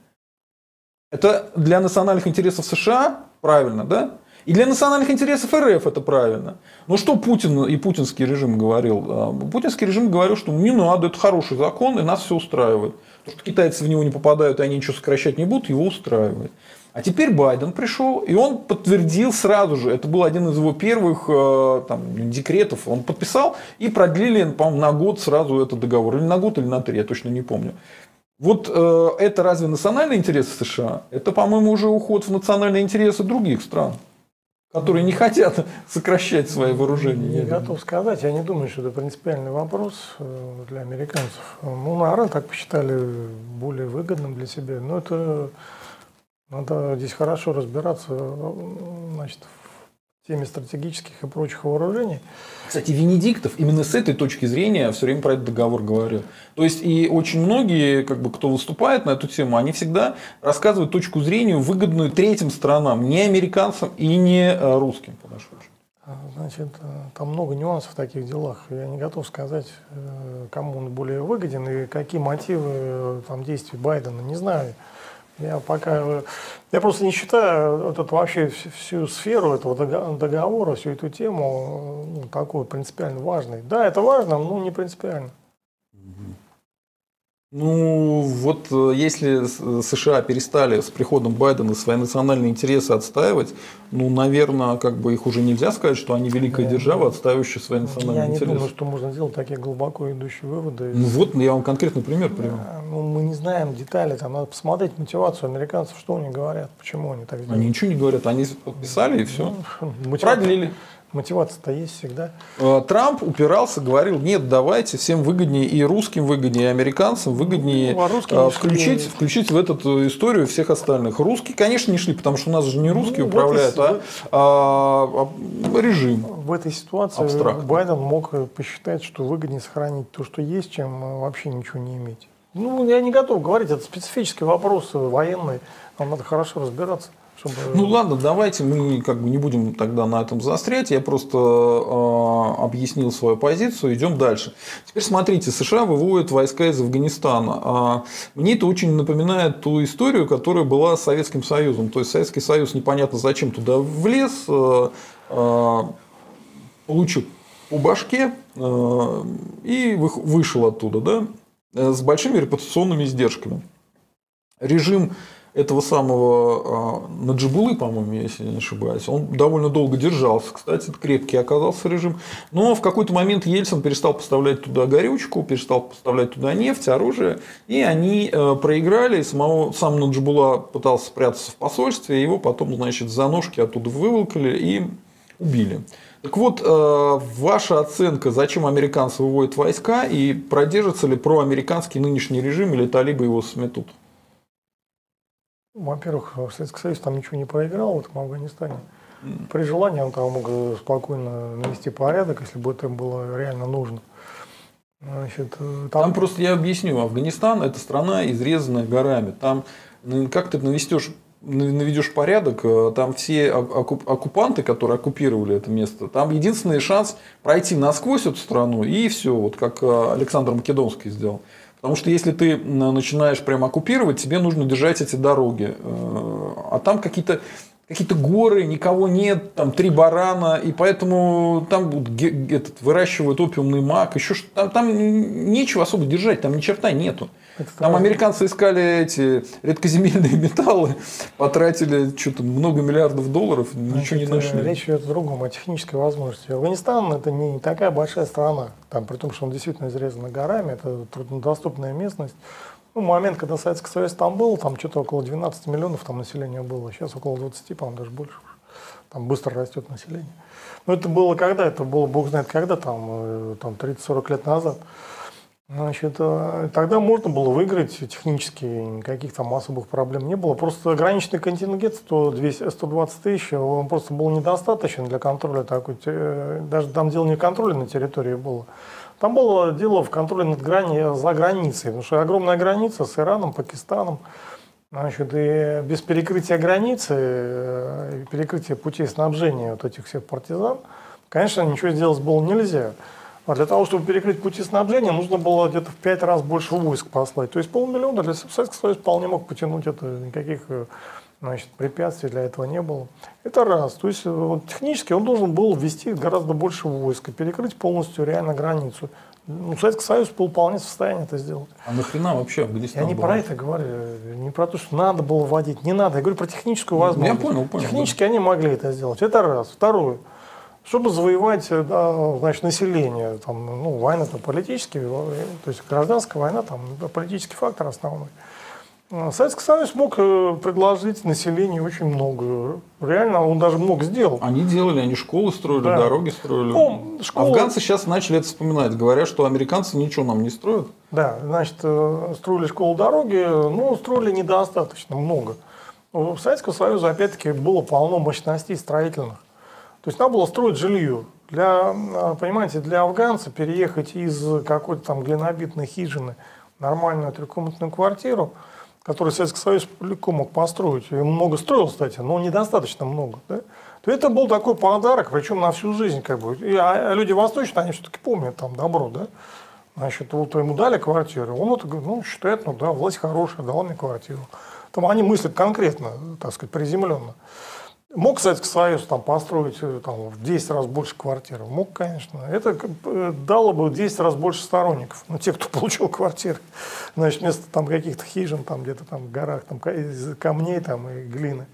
Это для национальных интересов США правильно, да? И для национальных интересов РФ это правильно. Но что Путин и путинский режим говорил? Путинский режим говорил, что не надо, это хороший закон, и нас все устраивает. Потому что китайцы в него не попадают, и они ничего сокращать не будут, его устраивает. А теперь Байден пришел, и он подтвердил сразу же, это был один из его первых там, декретов, он подписал, и продлили, по-моему, на год сразу этот договор. Или на год, или на 3, я точно не помню. Вот это разве национальные интересы США? Это, по-моему, уже уход в национальные интересы других стран, которые не хотят сокращать свои вооружения. Не готов сказать. Я не думаю, что это принципиальный вопрос для американцев. Ну, наверное, так посчитали более выгодным для себя. Но это надо здесь хорошо разбираться, значит, в теме стратегических и прочих вооружений. Кстати, Венедиктов именно с этой точки зрения все время про этот договор говорил. То есть, и очень многие, как бы, кто выступает на эту тему, они всегда рассказывают точку зрения, выгодную третьим странам, не американцам и не русским. Значит, там много нюансов в таких делах. Я не готов сказать, кому он более выгоден и какие мотивы там, действий Байдена, не знаю. Я просто не считаю этот, вообще всю сферу этого договора, всю эту тему, ну, такой принципиально важной. Да, это важно, но не принципиально. Ну, вот если США перестали с приходом Байдена свои национальные интересы отстаивать, ну, наверное, как бы их уже нельзя сказать, что они великая держава, отстаивающая свои национальные интересы. Я не думаю, что можно сделать такие глубоко идущие выводы. Ну, вот я вам конкретный пример привел. Ну, мы не знаем детали, там надо посмотреть мотивацию американцев, что они говорят, почему они так делают. Они ничего не говорят, они подписали и все. Продлили. Мотивация-то есть всегда. Трамп упирался, говорил, нет, давайте, всем выгоднее, и русским выгоднее, и американцам выгоднее включить в эту историю всех остальных. Русские, конечно, не шли, потому что у нас же не русские управляют, а режим. В этой ситуации Байден мог посчитать, что выгоднее сохранить то, что есть, чем вообще ничего не иметь. Ну, я не готов говорить, это специфические вопросы военные, нам надо хорошо разбираться. Чтобы... Ну ладно, давайте мы как бы не будем тогда на этом заострять. Я просто объяснил свою позицию. Идем дальше. Теперь смотрите, США выводят войска из Афганистана. Мне это очень напоминает ту историю, которая была с Советским Союзом. То есть Советский Союз непонятно зачем туда влез, получил по башке и вышел оттуда, да, с большими репутационными издержками. Режим этого самого Наджибулы, по-моему, если не ошибаюсь, он довольно долго держался. Кстати, крепкий оказался режим. Но в какой-то момент Ельцин перестал поставлять туда горючку, перестал поставлять туда нефть, оружие. И они проиграли. Сам Наджибула пытался спрятаться в посольстве. Его потом, значит, за ножки оттуда выволокли и убили. Так вот, ваша оценка, зачем американцы выводят войска и продержится ли проамериканский нынешний режим или талибы его сметут? Во-первых, Советский Союз там ничего не проиграл вот, в Афганистане. При желании он там мог спокойно навести порядок, если бы это было реально нужно. Значит, там просто я объясню. Афганистан – это страна, изрезанная горами. Там как ты наведешь порядок, там все оккупанты, которые оккупировали это место, там единственный шанс пройти насквозь эту страну и все, вот как Александр Македонский сделал. Потому что если ты начинаешь прям оккупировать, тебе нужно держать эти дороги. А там какие-то горы, никого нет, там 3 барана, и поэтому там выращивают опиумный мак, еще что-то. Там нечего особо держать, там ни черта нету. Там американцы искали эти редкоземельные металлы, потратили что-то много миллиардов долларов, ничего не нашли. Речь идет о другом, о технической возможности. Афганистан – это не такая большая страна, там, при том, что он действительно изрезан горами, это труднодоступная местность. Ну, момент, когда Советский Союз там был, там что-то около 12 миллионов там населения было, сейчас около 20, по-моему, даже больше. Там быстро растет население. Но это было когда? Это было, бог знает когда, там 30-40 лет назад. Значит, тогда можно было выиграть технически, никаких там особых проблем не было. Просто ограниченный контингент 120 тысяч, он просто был недостаточен для контроля такой. Даже там дело не в контроле на территории было. Там было дело в контроле над за границей, потому что огромная граница с Ираном, Пакистаном. Значит, и без перекрытия границы, перекрытия путей снабжения вот этих всех партизан, конечно, ничего сделать было нельзя. А для того, чтобы перекрыть пути снабжения, нужно было где-то в 5 раз больше войск послать. То есть 500 000 для Советского Союза вполне мог потянуть это, никаких, значит, препятствий для этого не было. Это раз. То есть вот, технически он должен был ввести гораздо больше войск и перекрыть полностью реально границу. Ну, Советский Союз был вполне в состоянии это сделать. А нахрена вообще Афганистан? Я не про это говорю, не про то, что надо было вводить, не надо. Я говорю про техническую возможность. Я понял. Технически они могли это сделать. Это раз. Второе. Чтобы завоевать, да, значит, население, там, ну, война-то политическая, то есть гражданская война, там, политический фактор основной. Советский Союз мог предложить населению очень много. Реально, он даже много сделал. Они делали, они школы строили, да, дороги строили. Ну, школы... Афганцы сейчас начали это вспоминать, говорят, что американцы ничего нам не строят. Да, значит, строили школы, дороги, но строили недостаточно много. У Советского Союза, опять-таки, было полно мощностей строительных. То есть надо было строить жилье. Понимаете, для афганца переехать из какой-то там глинобитной хижины в нормальную 3-комнатную квартиру, которую Советский Союз легко мог построить, и много строил, кстати, но недостаточно много, да? То это был такой подарок, причем на всю жизнь, как бы. А люди восточные, они все-таки помнят там добро, да? Значит, вот ему дали квартиру, он вот, ну, считает, ну да, власть хорошая, дала мне квартиру. Там они мыслят конкретно, так сказать, приземленно. Мог Советский Союз там построить там, в 10 раз больше квартир? Мог, конечно. Это дало бы в 10 раз больше сторонников. Но те, кто получил квартиры, значит, вместо там каких-то хижин, там где-то там в горах, там из камней там, и глины.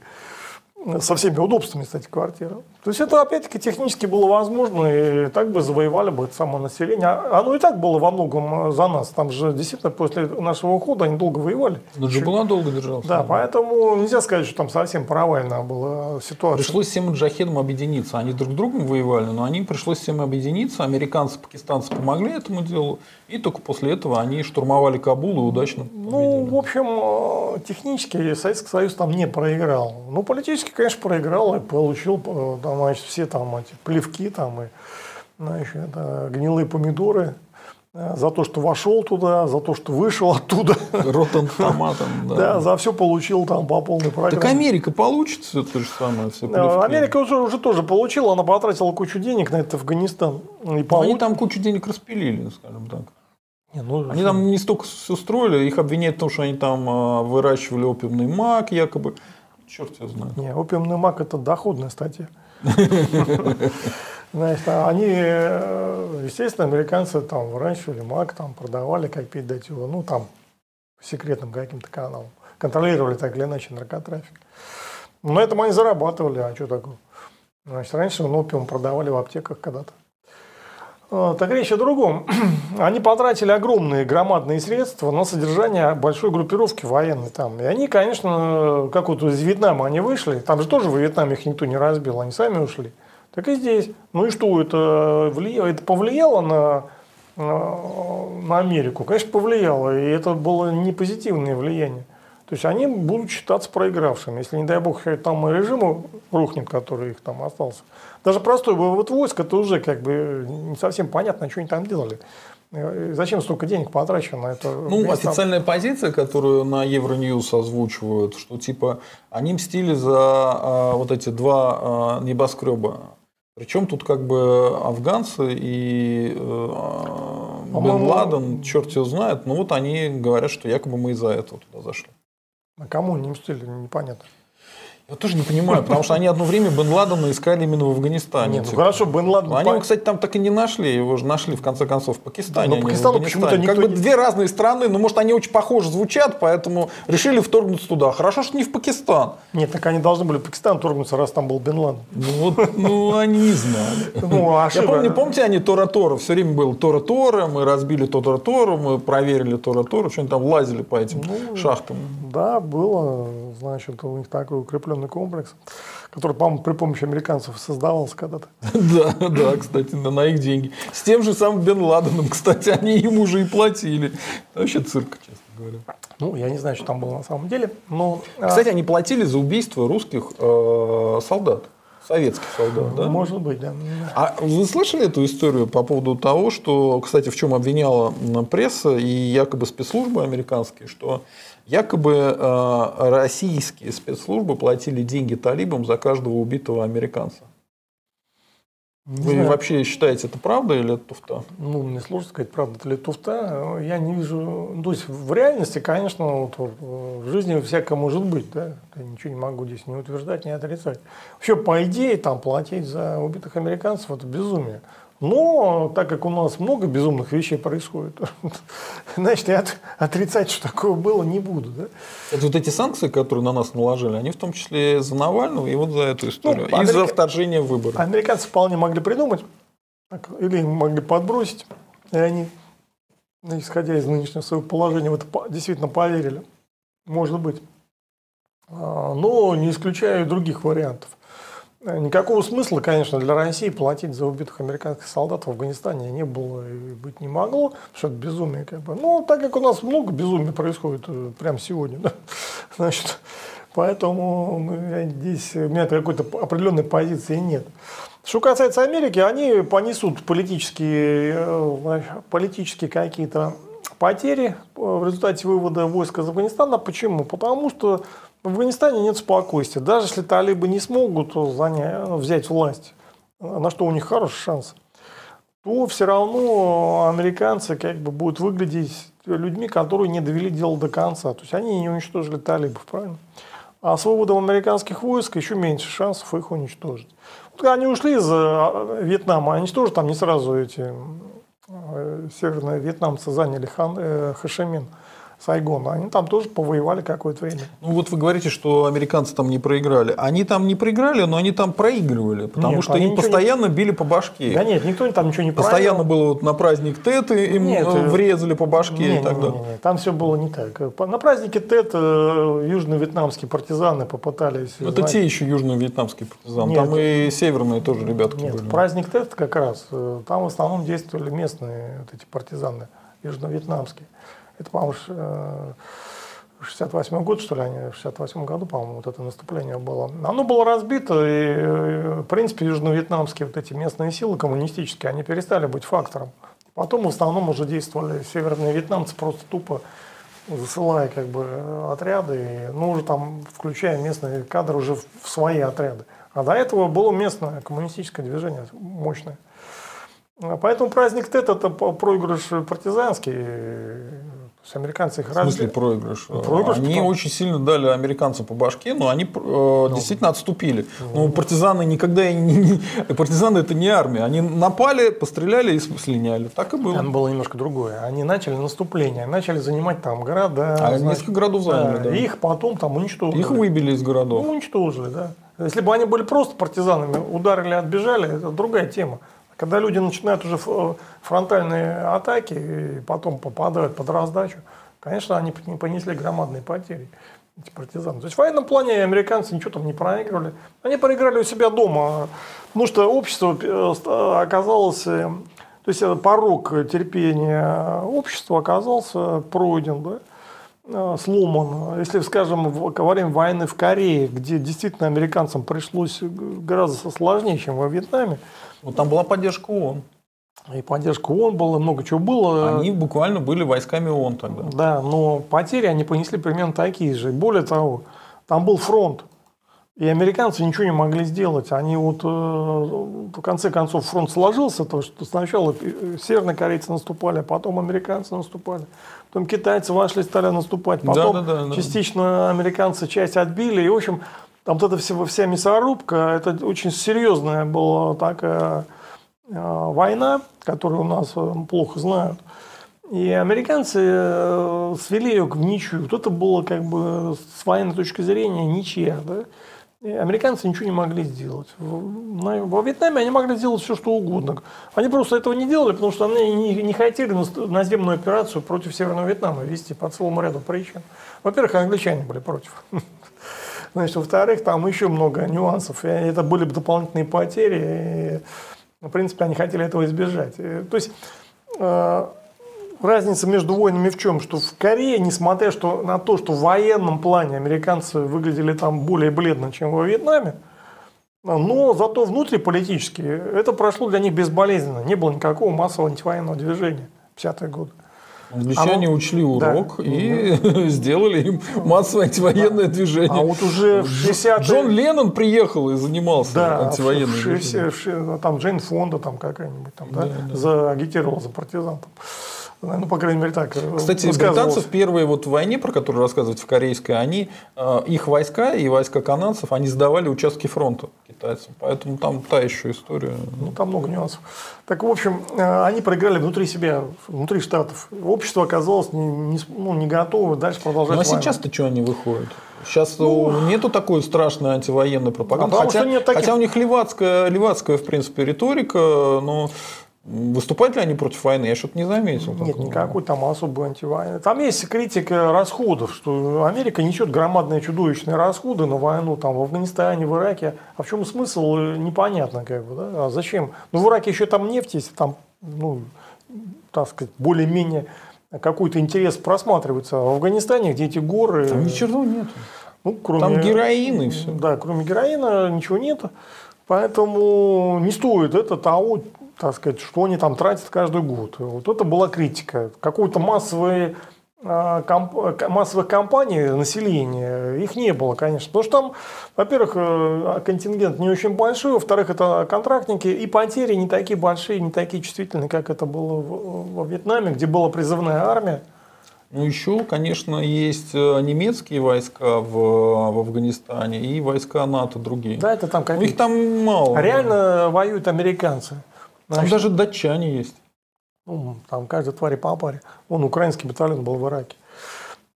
Со всеми удобствами, кстати, квартира. То есть это опять-таки технически было возможно, и так бы завоевали бы это само население. Оно и так было во многом за нас. Там же действительно после нашего ухода они долго воевали. Но Джабулан долго держался. Да, поэтому нельзя сказать, что там совсем провальная была ситуация. Пришлось всем джахедам объединиться. Они друг с другом воевали, но они пришлось всем объединиться. Американцы, пакистанцы помогли этому делу. И только после этого они штурмовали Кабул и удачно победили. Ну, в общем, технически Советский Союз там не проиграл. Ну, политически, конечно, проиграл и получил... Значит, все там эти плевки там, и, значит, гнилые помидоры за то, что вошел туда, за то, что вышел оттуда. Ротом томатом. Да. Да, за все получил там по полной программе. Так Америка получит все то же самое. Все Америка уже тоже получила, она потратила кучу денег на этот Афганистан. И они там кучу денег распилили, скажем так. Не, ну, они там не столько все строили, их обвиняют в том, что они там выращивали опиумный мак якобы. Черт его знает. Не, опиумный мак – это доходная статья. Значит, они, естественно, американцы там выращивали мак, там продавали, как пить дать его, ну там секретным каким-то каналом, контролировали так или иначе наркотрафик. Но на этом они зарабатывали, а что такое? Значит, раньше опиум продавали в аптеках когда-то. Так речь о другом. Они потратили огромные громадные средства на содержание большой группировки военной там. И они, конечно, как вот из Вьетнама они вышли, там же тоже во Вьетнаме их никто не разбил, они сами ушли. Так и здесь. Ну и что, это повлияло на Америку? Конечно, повлияло, и это было не позитивное влияние. То есть они будут считаться проигравшими, если, не дай бог, там режим рухнет, который их там остался. Даже простой вывод войск, это уже как бы не совсем понятно, что они там делали. Зачем столько денег потрачено? Это ну, официальная позиция, которую на Евроньюз озвучивают, что типа они мстили за вот эти два небоскреба. Причем тут как бы афганцы и Бен Ладен, черт его знает, но вот они говорят, что якобы мы из-за этого туда зашли. А кому они мстили, непонятно. Я тоже не понимаю, потому что они одно время Бен Ладена искали именно в Афганистане. Нет, ну хорошо, Бен Ладен... Они его, кстати, там так и не нашли, его же нашли в конце концов в Пакистане. Да, но Пакистан почему-то никто... Как бы две разные страны, но может они очень похоже звучат, поэтому решили вторгнуться туда. Хорошо, что не в Пакистан. Нет, так они должны были в Пакистан вторгнуться, раз там был Бен Ладен. Ну вот, ну они не знали. Ну, я помню, помните, они Тора-Тора, все время было Тора-Тора, мы разбили Тора-Тора, мы проверили Тора-Тора, что они там лазили по этим шахтам. Да, было, значит, у них такой укрепленный комплекс, который, по-моему, при помощи американцев создавался когда-то. Да, да, кстати, на их деньги. С тем же самым Бен Ладеном, кстати, они ему уже и платили. Вообще цирк, честно говоря. Ну, я не знаю, что там было на самом деле. Но... Кстати, они платили за убийство русских солдат. Советских солдат, да? Может быть, да. А вы слышали эту историю по поводу того, что, кстати, в чем обвиняла пресса и якобы спецслужбы американские, что якобы российские спецслужбы платили деньги талибам за каждого убитого американца? Вы вообще считаете, это правда или это туфта? Ну, мне сложно сказать, правда это или туфта. Я не вижу... То есть, в реальности, конечно, вот, в жизни всякое может быть. Да? Я ничего не могу здесь не утверждать, не отрицать. Вообще, по идее, там платить за убитых американцев – это безумие. Но, так как у нас много безумных вещей происходит, значит, я отрицать, что такое было, не буду. Да? Это вот эти санкции, которые на нас наложили, они в том числе за Навального и вот за эту историю, ну, и за вторжение в выборы. Американцы вполне могли придумать, или могли подбросить, и они, исходя из нынешнего своего положения, в это действительно поверили. Может быть. Но не исключаю других вариантов. Никакого смысла, конечно, для России платить за убитых американских солдат в Афганистане не было и быть не могло, потому что это безумие. Как бы. Ну, так как у нас много безумия происходит прямо сегодня, да? Значит, поэтому здесь у меня какой-то определенной позиции нет. Что касается Америки, они понесут политические какие-то потери в результате вывода войск из Афганистана. Почему? Потому что в Афганистане нет спокойствия. Даже если талибы не смогут взять власть, на что у них хороший шанс, то все равно американцы как бы будут выглядеть людьми, которые не довели дело до конца. То есть они не уничтожили талибов, правильно? А с выводом американских войск еще меньше шансов их уничтожить. Вот когда они ушли из Вьетнама, они же тоже там не сразу эти северные вьетнамцы заняли Хошимин. Сайгона. Они там тоже повоевали какое-то время. Ну вот вы говорите, что американцы там не проиграли. Они там не проиграли, но они там проигрывали, потому что им постоянно били по башке. Да нет, никто там ничего не проиграл. Постоянно было вот на праздник Тет, им врезали по башке и так далее. Нет, там все было не так. На празднике Тет южно-вьетнамские партизаны попытались... Это те еще южно-вьетнамские партизаны, там и северные тоже ребятки были. Нет, праздник Тет как раз, там в основном действовали местные вот эти партизаны южно-вьетнамские. Это, по-моему, 68-й год, что ли, они в 68-м году, по-моему, вот это наступление было. Оно было разбито, и, в принципе, южно-вьетнамские вот эти местные силы коммунистические, они перестали быть фактором. Потом в основном уже действовали северные вьетнамцы, просто тупо засылая как бы отряды, и, ну, уже там, включая местные кадры уже в свои отряды. А до этого было местное коммунистическое движение мощное. Поэтому праздник Тет – это проигрыш партизанский. Американцы их разбили. В смысле проигрыш? Они очень сильно дали американцам по башке, но они действительно отступили. Но партизаны никогда не... Партизаны – это не армия. Они напали, постреляли и слиняли. Так и было. Там было немножко другое. Они начали наступление, начали занимать там города. А значит, несколько городов заняли, да. Их потом там уничтожили. Их выбили из городов. Ну, уничтожили, да. Если бы они были просто партизанами, ударили, отбежали – это другая тема. Когда люди начинают уже фронтальные атаки и потом попадают под раздачу, конечно, они понесли громадные потери, эти партизаны. То есть в военном плане американцы ничего там не проигрывали. Они проиграли у себя дома, потому что общество оказалось... То есть порог терпения общества оказался пройден, да? Сломан. Если, скажем, во время войны в Корее, где действительно американцам пришлось гораздо сложнее, чем во Вьетнаме. Вот там была поддержка ООН. И поддержка ООН была, много чего было. Они буквально были войсками ООН тогда. Да, но потери они понесли примерно такие же. Более того, там был фронт, и американцы ничего не могли сделать. Они вот, в конце концов, фронт сложился, то что сначала севернокорейцы наступали, потом американцы наступали. Потом китайцы вошли, стали наступать, потом частично американцы часть отбили. И, в общем, там вот эта вся мясорубка, это очень серьезная была такая война, которую у нас плохо знают. И американцы свели ее к ничью. Вот это было как бы с военной точки зрения ничья. Да? И американцы ничего не могли сделать. Во Вьетнаме они могли сделать все, что угодно. Они просто этого не делали, потому что они не хотели наземную операцию против Северного Вьетнама вести по целому ряду причин. Во-первых, англичане были против. Значит, во-вторых, там еще много нюансов. И это были бы дополнительные потери. И, в принципе, они хотели этого избежать. То есть разница между войнами в чем? Что в Корее, несмотря на то, что в военном плане американцы выглядели там более бледно, чем во Вьетнаме, но зато внутриполитически это прошло для них безболезненно. Не было никакого массового антивоенного движения в 50-е годы. Англичане учли урок, да, и сделали им массовое антивоенное движение. А вот уже в 60-е... Джон Леннон приехал и занимался, да, антивоенным движением. Там Джейн Фонда там какая-нибудь там, да, да, заагитировала за партизан. Ну, по крайней мере, так. Кстати, британцы в первой вот войне, про которую рассказывают в корейской, они, их войска и войска канадцев, они сдавали участки фронта китайцам. Поэтому там та еще история. Ну, там много нюансов. Так, в общем, они проиграли внутри себя, внутри штатов. Общество оказалось не готово дальше продолжать войну. А сейчас-то что они выходят? Сейчас нету такой страшной антивоенной пропаганды. Хотя у них левацкая, в принципе, риторика, но... Выступать ли они против войны? Я что-то не заметил. Нет, никакой там особой антивойны. Там есть критика расходов, что Америка несет громадные чудовищные расходы на войну там, в Афганистане, в Ираке. А в чем смысл, непонятно, как бы, да? А зачем? Ну, в Ираке еще там нефть, если там, ну, так сказать, более-менее какой-то интерес просматривается. А в Афганистане, где эти горы... Там ни черного нет. Ну, кроме... Там героин и все. Да, кроме героина ничего нет. Поэтому не стоит это того... так сказать, что они там тратят каждый год. Вот это была критика. Какой-то массовых компаний, населения, их не было, конечно. Потому что там, во-первых, контингент не очень большой, во-вторых, это контрактники, и потери не такие большие, не такие чувствительные, как это было во Вьетнаме, где была призывная армия. Ну, еще, конечно, есть немецкие войска в Афганистане и войска НАТО другие. Да, это там, конечно. Их там мало. Реально воюют американцы. Там даже датчане есть. Ну, там каждый тварь по паре. Вон украинский батальон был в Ираке.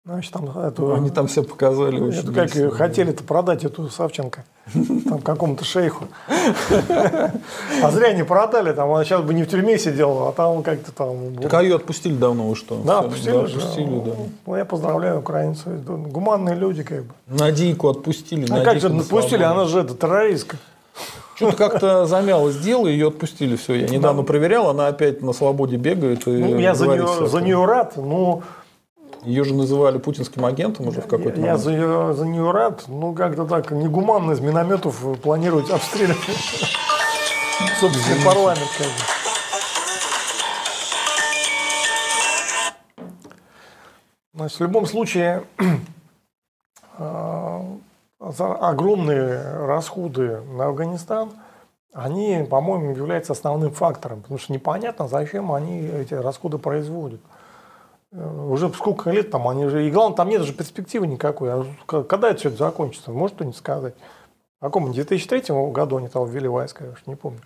Значит, там, эту, они там все показали. Очень как ее хотели-то продать, эту Савченко, там какому-то шейху. А зря не продали, там она сейчас бы не в тюрьме сидела, а там как-то там... Так а ее отпустили давно, вы что? Да, отпустили, да. Ну, я поздравляю украинцев, гуманные люди как бы. Надейку отпустили. А как же отпустили, она же террористка. Что-то как-то замялось дело, ее отпустили, все. Я недавно проверял, она опять на свободе бегает. Ну, я за нее рад, но... Ее же называли путинским агентом уже в какой-то момент. Я за нее рад, но как-то так негуманно из минометов планируют обстреливать собственный парламент. Значит, в любом случае огромные расходы на Афганистан, они, по-моему, являются основным фактором, потому что непонятно, зачем они эти расходы производят. Уже сколько лет там они же... И главное, там нет же перспективы никакой. А когда это все закончится? Может кто-нибудь сказать? В каком? В 2003 году они там ввели войска, я уж не помню.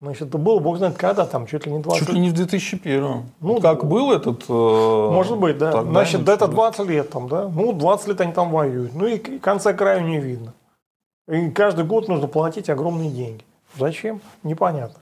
Значит, это было, бог знает, когда там, чуть ли не 20 лет. Чуть ли не в 2001. Ну, как был этот... Может быть, да. Значит, да, это 20 лет там, да? Ну, 20 лет они там воюют. Ну, и конца краю не видно. И каждый год нужно платить огромные деньги. Зачем? Непонятно.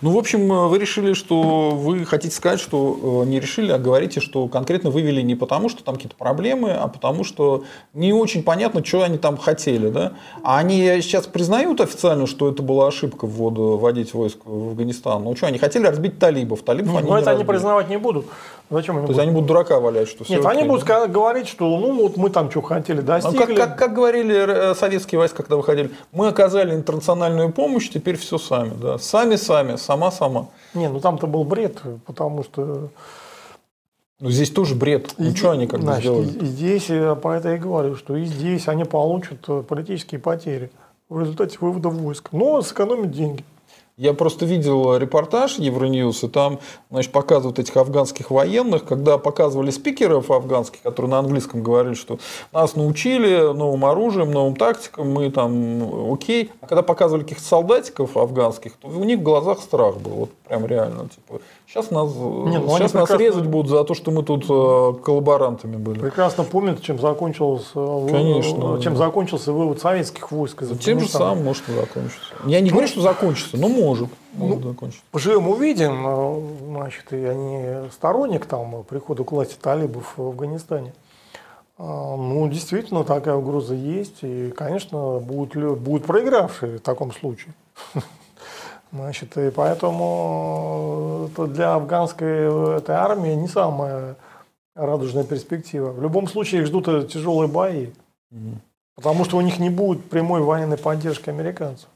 Ну, в общем, вы решили, что вы хотите сказать, что не решили, а говорите, что конкретно вывели не потому, что там какие-то проблемы, а потому, что не очень понятно, что они там хотели. Да? А они сейчас признают официально, что это была ошибка вводить войск в Афганистан. Ну, что, они хотели разбить талибов. Талибов они не разбили. Они признавать не будут. Зачем они? То есть они будут дурака валять, что все. Нет, окей, они будут говорить, что ну вот мы там что хотели достигли. Как говорили советские войска, когда выходили, мы оказали интернациональную помощь, теперь все сами, да, сами, сама. Не, ну там-то был бред, потому что. Ну здесь тоже бред. И ничего они как бы сделали. Здесь, про это я и говорю, что и здесь они получат политические потери в результате вывода войск, но сэкономят деньги. Я просто видел репортаж Евроньюз, и там, значит, показывают этих афганских военных, когда показывали спикеров афганских, которые на английском говорили, что нас научили новым оружием, новым тактикам, мы там окей. А когда показывали каких-то солдатиков афганских, то у них в глазах страх был, вот прям реально. Типа, сейчас нас, сейчас нас резать будут за то, что мы тут коллаборантами были. Прекрасно помнят, чем закончился, чем закончился вывод советских войск. Тем же самым может и закончиться. Я не говорю, что закончится, но может. Может закончить. Поживем, увидим. Значит, я не сторонник там прихода к власти талибов в Афганистане. Ну, действительно, такая угроза есть. И, конечно, будут проигравшие в таком случае. Значит, и поэтому для афганской этой армии не самая радужная перспектива. В любом случае, их ждут тяжелые бои. Потому что у них не будет прямой военной поддержки американцев.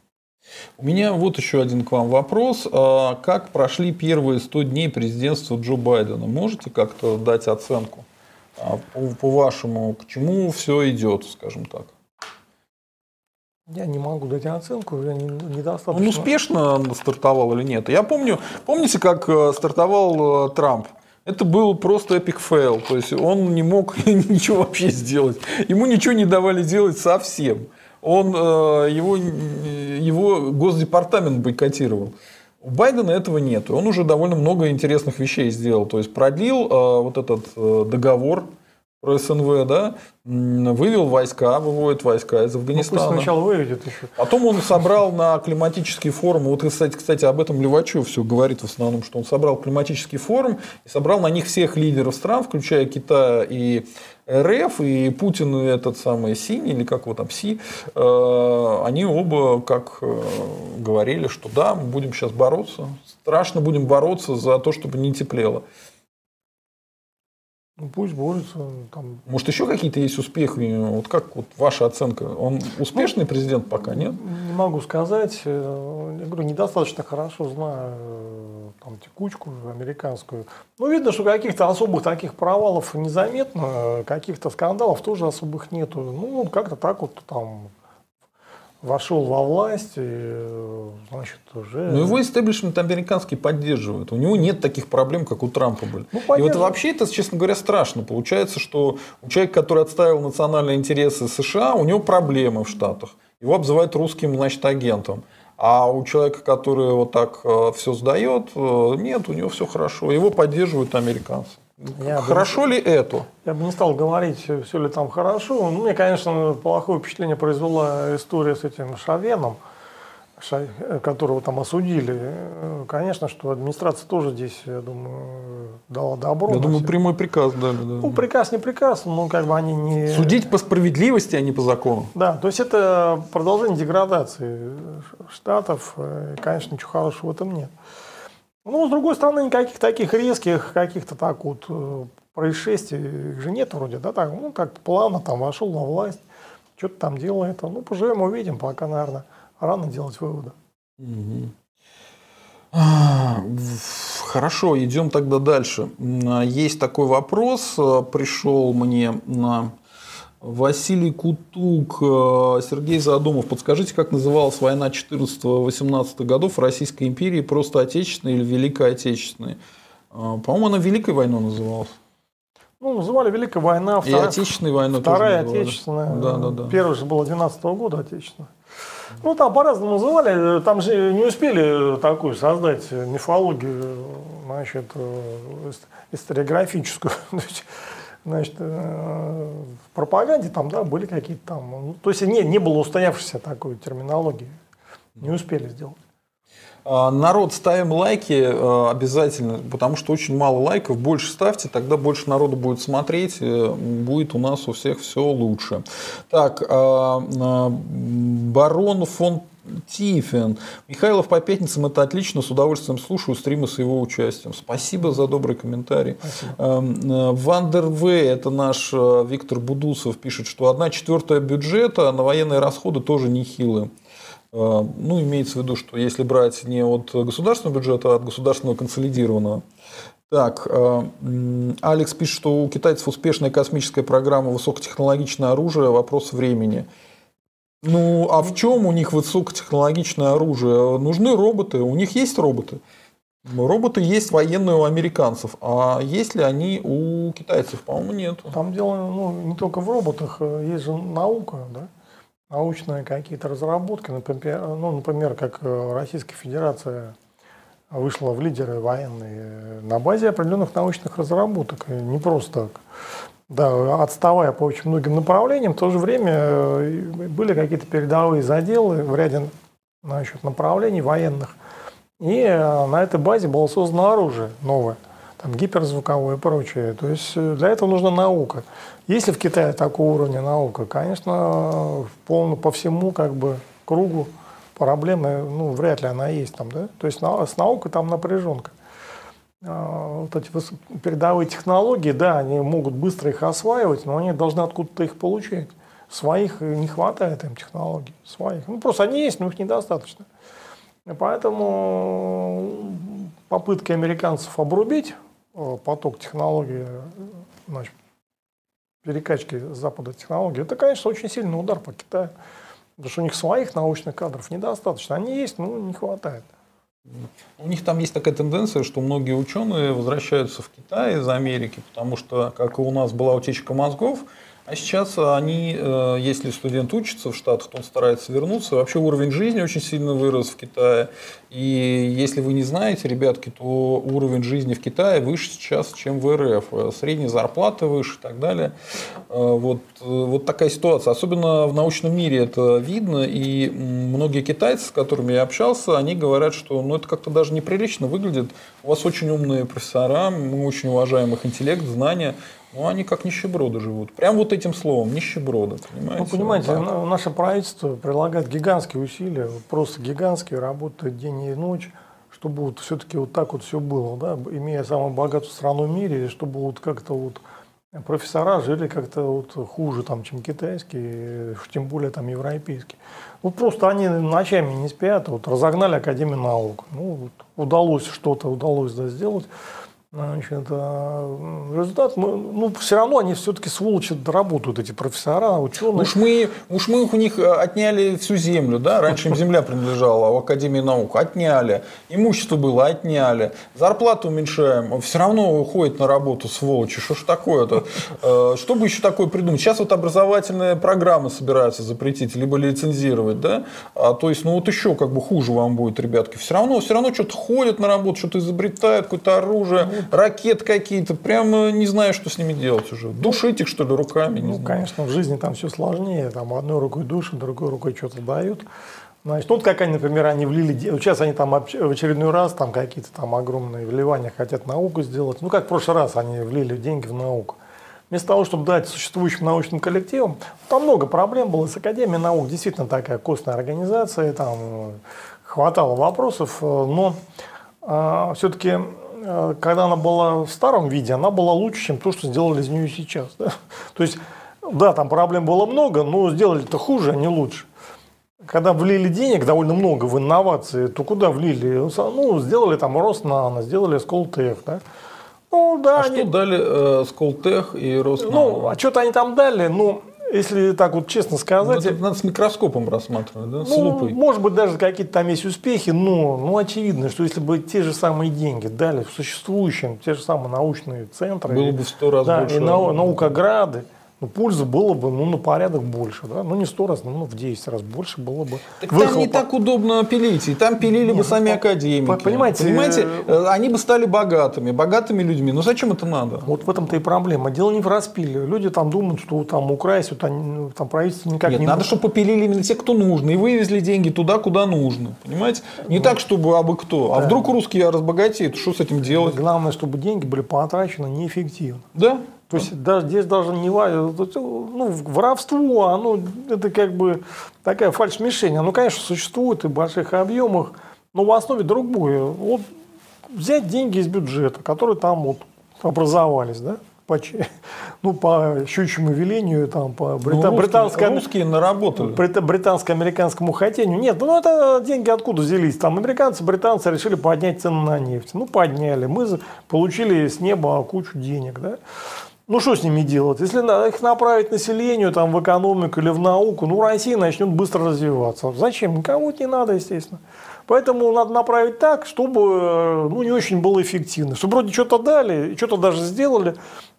У меня вот еще один к вам вопрос. Как прошли первые 100 дней президентства Джо Байдена? Можете как-то дать оценку по-вашему, к чему все идет, скажем так? Я не могу дать оценку, я недостаточно... Он успешно стартовал или нет? Я помню, помните, как стартовал Трамп? Это был просто эпик фейл, то есть он не мог ничего вообще сделать. Ему ничего не давали делать совсем. Его Госдепартамент бойкотировал. У Байдена этого нет. Он уже довольно много интересных вещей сделал. То есть продлил вот этот договор про СНВ, да, вывел войска, выводит войска из Афганистана. Ну, пусть сначала выведет еще. Потом он собрал на климатический форум. Вот, кстати, об этом Левачев все говорит в основном, что он собрал климатический форум и собрал на них всех лидеров стран, включая Китай и РФ, и Путин, и этот самый Синий, или как его там, Си, они оба как говорили, что да, мы будем сейчас бороться, страшно будем бороться за то, чтобы не теплело. Ну, пусть борются. Там... Может, еще какие-то есть успехи? Вот как вот ваша оценка? Он успешный президент пока, нет? Не могу сказать. Я говорю, недостаточно хорошо знаю там, текучку американскую. Ну, видно, что каких-то особых таких провалов незаметно, каких-то скандалов тоже особых нету. Ну, он как-то так вот там вошел во власть, и, значит, уже... Но его истеблишмент американский поддерживает. У него нет таких проблем, как у Трампа были. Ну, и вот вообще это, честно говоря, страшно. Получается, что у человека, который отстаивал национальные интересы США, у него проблемы в Штатах. Его обзывают русским, значит, агентом. А у человека, который вот так все сдает, нет, у него все хорошо. Его поддерживают американцы. Хорошо ли это? Я бы не стал говорить, все ли там хорошо. Ну, мне, конечно, плохое впечатление произвела история с этим Шавеном, которого там осудили. Конечно, что администрация тоже здесь, я думаю, дала добро. Я думаю, прямой приказ дали. Да. Ну, приказ не приказ, но как бы они не... Судить по справедливости, а не по закону. Да, то есть это продолжение деградации штатов. И, конечно, ничего хорошего в этом нет. Ну, с другой стороны, никаких таких резких каких-то так вот происшествий, их же нет вроде, да, так, ну, как плавно там вошел во власть, что-то там делает, ну, поживем, увидим, пока, наверное, рано делать выводы. Угу. Хорошо, идем тогда дальше. Есть такой вопрос, пришел мне на... Василий Кутук, Сергей Задумов. Подскажите, как называлась война 14-18 годов в Российской империи? Просто отечественная или Великая Отечественная? По-моему, она Великой войной называлась. Ну, называли Великая война. Вторая, и Отечественной войной. Вторая Отечественная. Да, да, да. Первая же была 12-го года Отечественная. Ну, там по-разному называли. Там же не успели такую создать мифологию, значит, историографическую. Значит, в пропаганде там, да, были какие-то там... То есть не было устоявшейся такой терминологии. Не успели сделать. Народ, ставим лайки обязательно, потому что очень мало лайков. Больше ставьте, тогда больше народу будет смотреть. Будет у нас у всех все лучше. Так, барон фон Тифен. Михайлов по пятницам — это отлично, с удовольствием слушаю стримы с его участием. Спасибо за добрый комментарий. Вандер В, это наш Виктор Будусов, пишет, что 1/4 бюджета на военные расходы тоже нехилы. Ну, имеется в виду, что если брать не от государственного бюджета, а от государственного консолидированного. Так, Алекс пишет, что у китайцев успешная космическая программа, высокотехнологичное оружие, вопрос времени. Ну, а в чем у них высокотехнологичное оружие? Нужны роботы. У них есть роботы. Роботы есть военные у американцев. А есть ли они у китайцев? По-моему, нет. Там дело, ну, не только в роботах. Есть же наука, да? Научные какие-то разработки. Например, как Российская Федерация вышла в лидеры военные на базе определенных научных разработок. Не просто так. Да, отставая по очень многим направлениям, в то же время были какие-то передовые заделы в ряде направлений военных. И на этой базе было создано оружие новое, там гиперзвуковое и прочее. То есть для этого нужна наука. Если в Китае такого уровня наука, конечно, по всему как бы кругу проблемы, ну, вряд ли она есть там, да? То есть с наукой там напряженка. Вот эти передовые технологии, да, они могут быстро их осваивать, но они должны откуда-то их получать. Своих не хватает им технологий, своих. Ну, просто они есть, но их недостаточно. И поэтому попытки американцев обрубить поток технологий, значит, перекачки с запада технологий, это, конечно, очень сильный удар по Китаю. Потому что у них своих научных кадров недостаточно. Они есть, но не хватает. У них там есть такая тенденция, что многие ученые возвращаются в Китай из Америки, потому что, как и у нас, была утечка мозгов, а сейчас они, если студент учится в Штатах, то он старается вернуться. Вообще уровень жизни очень сильно вырос в Китае. И если вы не знаете, ребятки, то уровень жизни в Китае выше сейчас, чем в РФ. Средняя зарплата выше и так далее. Вот такая ситуация. Особенно в научном мире это видно. И многие китайцы, с которыми я общался, они говорят, что, ну, это как-то даже неприлично выглядит. У вас очень умные профессора, мы очень уважаем их интеллект, знания. Ну, они как нищеброды живут. Прям вот этим словом, нищеброды, понимаете? Ну, понимаете, да. Наше правительство прилагает гигантские усилия, просто гигантские, работает день и ночь, чтобы вот все-таки вот так вот все было, да? Имея самую богатую страну в мире, чтобы вот как-то вот профессора жили как-то вот хуже, там, чем китайские, тем более там европейские. Вот просто они ночами не спят, вот разогнали Академию наук. Ну, вот удалось что-то, да, сделать. Значит, результат, ну, все равно они все-таки сволочи доработают, эти профессора, ученые. Уж мы у них отняли всю землю, да? Раньше им земля принадлежала, а в Академии наук отняли, имущество было, отняли, зарплату уменьшаем, все равно уходит на работу, сволочи, что ж такое-то? Что бы еще такое придумать? Сейчас вот образовательные программы собираются запретить, либо лицензировать, да? То есть, ну, вот еще как бы хуже вам будет, ребятки. Все равно что-то ходят на работу, что-то изобретают, какое-то оружие. ракет какие-то. Прямо не знаю, что с ними делать уже. Душить их, что ли, руками? Ну, конечно, в жизни там все сложнее. Там одной рукой душат, другой рукой что-то дают. Значит, вот как они, например, они влили, сейчас они там в очередной раз там какие-то там огромные вливания хотят науку сделать. Ну, как в прошлый раз они влили деньги в науку. Вместо того, чтобы дать существующим научным коллективам, там много проблем было с Академией наук, действительно такая костная организация, там хватало вопросов, но все-таки, когда она была в старом виде, она была лучше, чем то, что сделали из нее сейчас. Да? То есть, да, там проблем было много, но сделали-то хуже, а не лучше. Когда влили денег довольно много в инновации, то куда влили? Ну, сделали там Роснано, сделали Сколтех, да? Ну, да, а они... что дали Сколтех и Роснано? Ну, а что-то они там дали, ну, если так вот честно сказать... Ну, это надо с микроскопом рассматривать, да? Ну, с лупой. Может быть, даже какие-то там есть успехи, но ну, очевидно, что если бы те же самые деньги дали в существующем, те же самые научные центры... Было бы в 100 раз да, больше. И наукограды. Пользы было бы ну, на порядок больше, да? Ну не 100 раз, но ну, в 10 раз больше было бы. Так там не так удобно пилить, и там пилили бы сами академики. Понимаете, они бы стали богатыми людьми. Но зачем это надо? Вот в этом-то и проблема. Дело не в распиле. Люди там думают, что там украсть, там правительство никак не... Нет, надо, чтобы попилили именно те, кто нужно, и вывезли деньги туда, куда нужно. Понимаете? Не так, чтобы абы кто. А вдруг русские разбогатеют, что с этим делать? Главное, чтобы деньги были потрачены неэффективно. Да. То есть даже, здесь даже не ну, воровство, оно, это как бы такая фальшь-мишень. Оно, конечно, существует и в больших объемах, но в основе другое. Вот взять деньги из бюджета, которые там вот образовались, да? Ну, по щучьему велению, там, по британско-американскому хотению. Нет, ну это деньги откуда взялись? Там британцы решили поднять цены на нефть. Ну, подняли. Мы получили с неба кучу денег, да? Ну, что с ними делать? Если их направить населению, там, в экономику или в науку, ну, Россия начнет быстро развиваться. Зачем? Никому это не надо, естественно. Поэтому надо направить так, чтобы ну, не очень было эффективно. Чтобы вроде что-то дали, что-то даже сделали,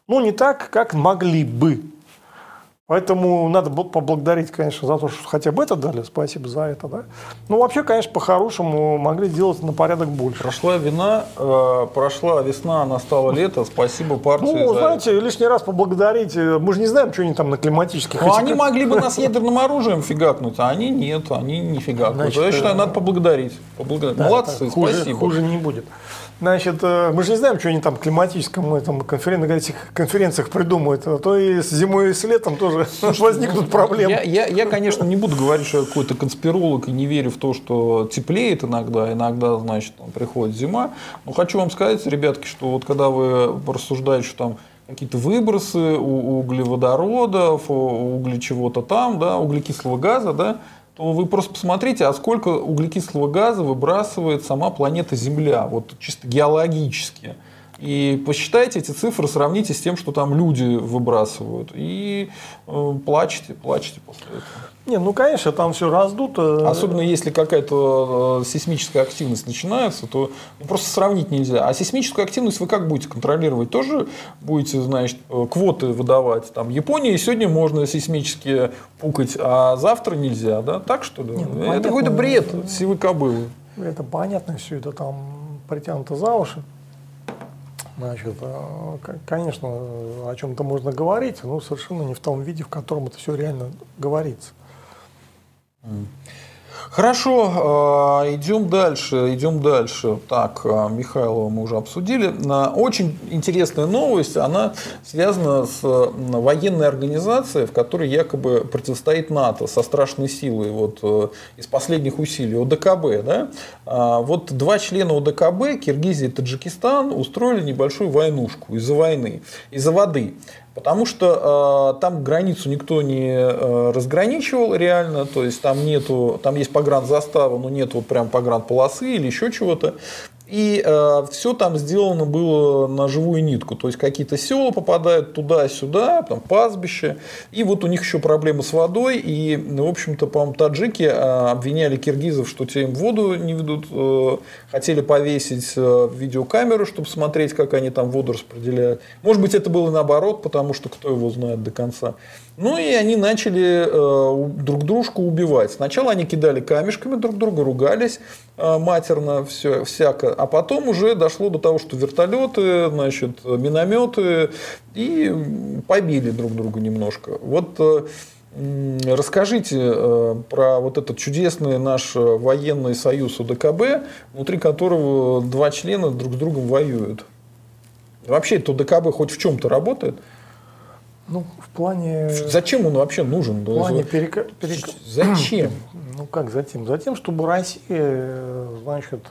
но не так, как могли бы. Поэтому надо поблагодарить, конечно, за то, что хотя бы это дали. Спасибо за это. Да? Ну, вообще, конечно, по-хорошему могли сделать на порядок больше. Прошла вина, прошла весна, настало лето. Спасибо партии. Ну, знаете, лишний раз поблагодарить. Мы же не знаем, что они там на климатических... Ну, они могли бы нас ядерным оружием фигакнуть, а они нет, они не фигакнут. Я считаю, надо поблагодарить. Молодцы, спасибо. Хуже не будет. Значит, мы же не знаем, что они там в климатическом этом, конференциях придумают, а то и с зимой, и с летом тоже возникнут проблемы. Я, конечно, не буду говорить, что я какой-то конспиролог и не верю в то, что теплеет иногда, значит, приходит зима. Но хочу вам сказать, ребятки, что вот когда вы рассуждаете, что там какие-то выбросы углеводородов, угли чего-то там, да, углекислого газа, да, то вы просто посмотрите, а сколько углекислого газа выбрасывает сама планета Земля, вот чисто геологически. И посчитайте эти цифры, сравните с тем, что там люди выбрасывают. И плачьте после этого. Не, ну, конечно, там все раздуто. Особенно если какая-то сейсмическая активность начинается, то просто сравнить нельзя. А сейсмическую активность вы как будете контролировать? Тоже будете, значит, квоты выдавать. Там Японии сегодня можно сейсмически пукать, а завтра нельзя, да? Так что ли? Не, ну, это какой-то бред сивы кобылы. Это понятно, все это там притянуто за уши. Значит, конечно, о чем-то можно говорить, но совершенно не в том виде, в котором это все реально говорится. Хорошо, идем дальше. Так, Михайлова мы уже обсудили. Очень интересная новость, она связана с военной организацией, в которой якобы противостоит НАТО со страшной силой, вот, из последних усилий, ОДКБ. Да? Вот 2 члена ОДКБ, Киргизия и Таджикистан, устроили небольшую войнушку из-за войны, из-за воды. Потому что там границу никто не разграничивал реально, то есть там нету, там есть погранзастава, но нет вот прям погранполосы или еще чего-то. И все там сделано было на живую нитку, то есть какие-то села попадают туда-сюда, там пастбище, и вот у них еще проблемы с водой, и, в общем-то, по-моему, таджики обвиняли киргизов, что те им воду не ведут, хотели повесить видеокамеру, чтобы смотреть, как они там воду распределяют. Может быть, это было наоборот, потому что кто его знает до конца. Ну и они начали друг дружку убивать. Сначала они кидали камешками друг друга, ругались, матерно, все, всяко. А потом уже дошло до того, что вертолеты, значит, минометы, и побили друг друга немножко. Вот расскажите про вот этот чудесный наш военный союз ОДКБ, внутри которого два члена друг с другом воюют. Вообще, это ОДКБ хоть в чем-то работает? Ну, в плане... Зачем он вообще нужен? В плане Зачем? Ну, как затем? Затем, чтобы Россия, значит,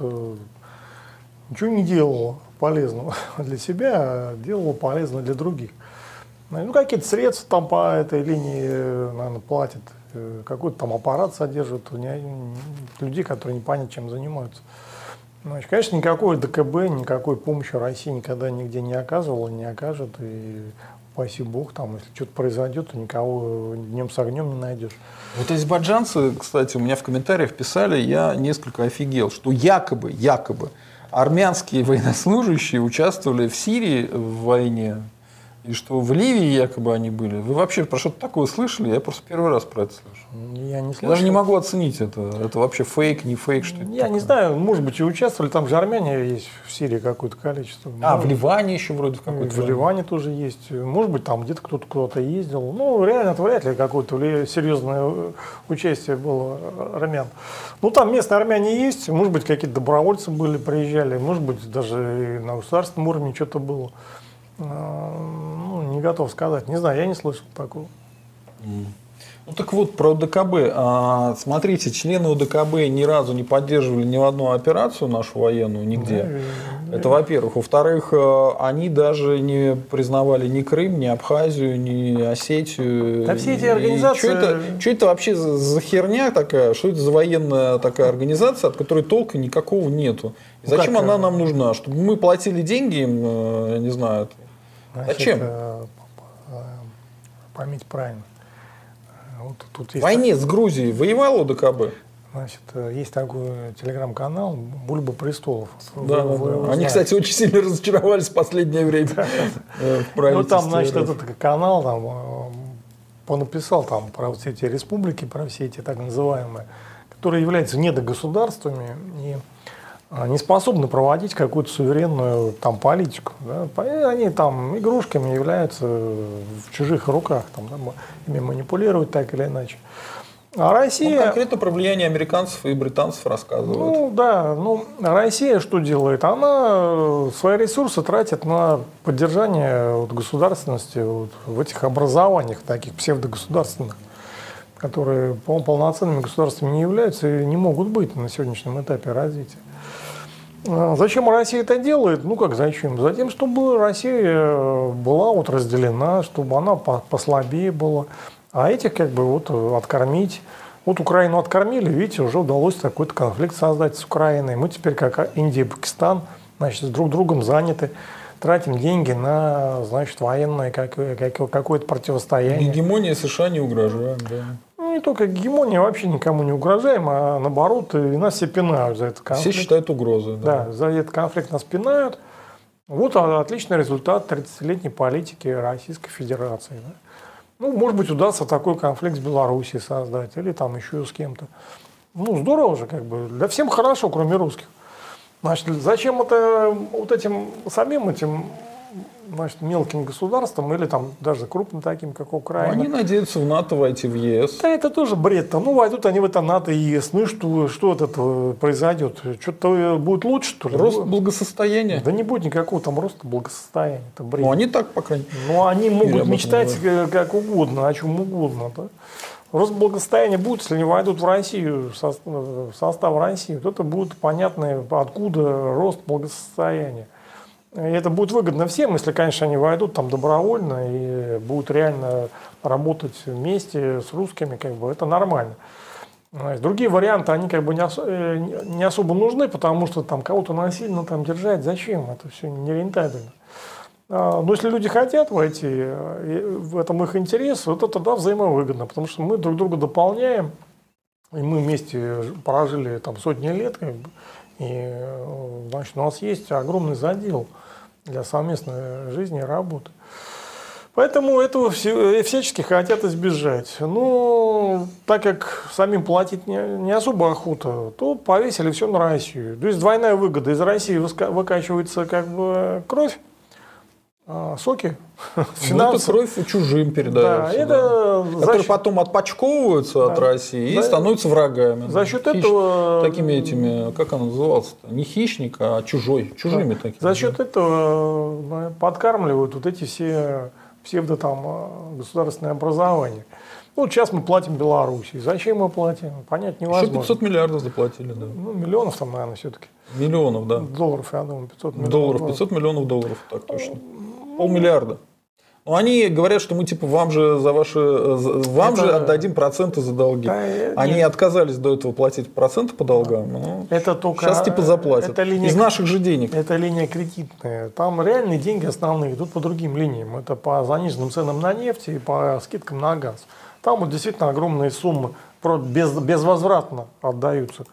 ничего не делала полезного для себя, а делала полезного для других. Ну, какие-то средства там по этой линии, наверное, платят. Какой-то там аппарат содержит. Людей, которые непонятно чем занимаются. Значит, конечно, никакой ОДКБ, никакой помощи России никогда нигде не оказывала, не окажет. И... Спасибо Богу, там, если что-то произойдет, то никого днем с огнем не найдешь. Вот азербайджанцы, кстати, у меня в комментариях писали, я несколько офигел, что якобы армянские военнослужащие участвовали в Сирии в войне, и что в Ливии якобы они были. Вы вообще про что-то такое слышали? Я просто первый раз про это слышу. Я не слышал. Я даже не могу оценить это. Это вообще фейк, не фейк, что это Я такое? Не знаю, может быть, и участвовали. Там же армяне есть в Сирии какое-то количество. А, в Ливане еще вроде какое-то. В Ливане тоже есть. Может быть, там где-то кто-то куда-то ездил. Ну, реально, это вряд ли какое-то серьезное участие было армян. Ну, там местные армяне есть. Может быть, какие-то добровольцы были, приезжали. Может быть, даже на государственном уровне что-то было. Ну, не готов сказать. Не знаю, я не слышал такого. Ну, так вот, про ОДКБ. Смотрите, члены ОДКБ ни разу не поддерживали ни в одну операцию нашу военную нигде. Это во-первых. Во-вторых, они даже не признавали ни Крым, ни Абхазию, ни Осетию. Да все эти организации... Что это вообще за херня такая? Что это за военная такая организация, от которой толка никакого нету? И зачем она нам нужна? Чтобы мы платили деньги им, я не знаю... Значит, зачем? Поймите правильно. Вот тут есть в войне с Грузией воевал ОДКБ? Значит, есть такой телеграм-канал «Бульба престолов». Да, они, кстати, очень сильно разочаровались в последнее время. Ну, там, значит, этот канал там понаписал там про все эти республики, про все эти так называемые, которые являются недогосударствами и не способны проводить какую-то суверенную там политику. Да? Они там игрушками являются в чужих руках, там, да, ими манипулируют так или иначе. А Россия... Ну, конкретно про влияние американцев и британцев рассказывают. Ну да, ну Россия что делает? Она свои ресурсы тратит на поддержание вот, государственности вот, в этих образованиях таких псевдогосударственных, которые полноценными государствами не являются и не могут быть на сегодняшнем этапе развития. Зачем Россия это делает? Ну как зачем? Затем, чтобы Россия была вот разделена, чтобы она послабее была, а этих как бы вот откормить. Вот Украину откормили, видите, уже удалось какой-то конфликт создать с Украиной. Мы теперь, как Индия и Пакистан, значит, друг другом заняты, тратим деньги на, значит, военное какое-то противостояние. Гегемония США не угрожает, да. Не только гегемония, вообще никому не угрожаем, а наоборот, и нас все пинают за этот конфликт. Все считают угрозой. Да, за этот конфликт нас пинают. Вот отличный результат 30-летней политики Российской Федерации. Да? Ну, может быть, удастся такой конфликт с Белоруссией создать или там еще с кем-то. Ну, здорово же, как бы. Для всем хорошо, кроме русских. Значит, зачем это вот этим самим этим... Значит, мелким государством или там даже крупным таким, как Украина. Они надеются в НАТО войти, в ЕС. Да это тоже бред. Там, ну, войдут они в это НАТО и ЕС. Ну и что от этого произойдет? Что-то будет лучше, что ли? Рост благосостояния. Да не будет никакого там роста благосостояния. Это бред. Ну они так, по крайней мере. Ну они могут мечтать как угодно, о чем угодно. Да? Рост благосостояния будет, если они войдут в Россию, в состав России. Вот это будет понятно, откуда рост благосостояния. И это будет выгодно всем, если, конечно, они войдут там добровольно и будут реально работать вместе с русскими, как бы это нормально. Другие варианты, они как бы не особо нужны, потому что там кого-то насильно там держать, зачем? Это все нерентабельно. Но если люди хотят войти, в этом их интерес, вот это тогда взаимовыгодно, потому что мы друг друга дополняем, и мы вместе прожили там сотни лет, как бы, и, значит, у нас есть огромный задел для совместной жизни и работы. Поэтому этого всячески хотят избежать. Но так как самим платить не особо охота, то повесили все на Россию. То есть двойная выгода. Из России выкачивается как бы кровь, соки, финансы. Ну, это кровь чужим передается. Да, это да. Которые потом отпочковываются от России и становятся врагами. За счет этого... Такими этими, как она называлась-то? Не хищник, а чужой. Чужими такими. За счет этого подкармливают вот эти все псевдо там государственное образование. Ну, сейчас мы платим Беларуси. Зачем мы платим? Понять невозможно. Еще 500 миллиардов заплатили, да. Ну, миллионов там, наверное, все-таки. Миллионов, да. Долларов, я думаю, 500 миллионов. Долларов, 500 миллионов долларов, так точно. Полмиллиарда. Но они говорят, что мы типа вам же за ваши, вам же отдадим проценты за долги. Они отказались до этого платить проценты по долгам. Но это только сейчас типа заплатят. Это линия, из наших же денег. Это линия кредитная. Там реальные деньги основные идут по другим линиям. Это по заниженным ценам на нефть и по скидкам на газ. Там вот действительно огромные суммы безвозвратно отдаются.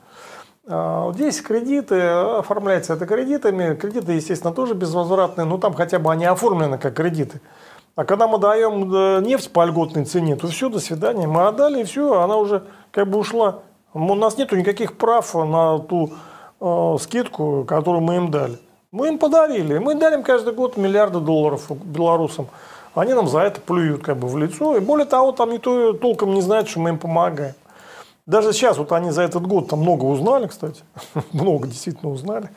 Здесь кредиты, оформляется это кредитами. Кредиты, естественно, тоже безвозвратные, но там хотя бы они оформлены как кредиты. А когда мы даем нефть по льготной цене, то все, до свидания. Мы отдали, и все, она уже как бы ушла. У нас нет никаких прав на ту скидку, которую мы им дали. Мы им подарили. Мы дарим каждый год миллиарды долларов белорусам. Они нам за это плюют как бы в лицо. И более того, там никто толком не знает, что мы им помогаем. Даже сейчас, вот они за этот год там много узнали, кстати. Много действительно узнали.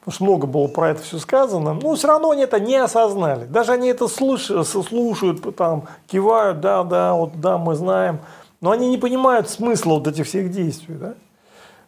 Потому что много было про это все сказано. Но все равно они это не осознали. Даже они это слушают, там, кивают, да, вот да, мы знаем. Но они не понимают смысла вот этих всех действий. Да?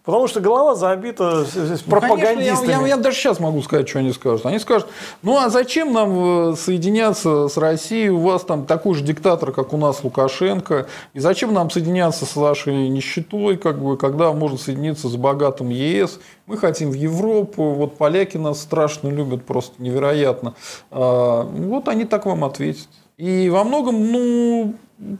Потому что голова забита пропагандистами. Конечно, я даже сейчас могу сказать, что они скажут. Они скажут, ну а зачем нам соединяться с Россией? У вас там такой же диктатор, как у нас Лукашенко. И зачем нам соединяться с вашей нищетой, как бы, когда можно соединиться с богатым ЕС? Мы хотим в Европу. Вот поляки нас страшно любят, просто невероятно. Вот они так вам ответят. И во многом, ну...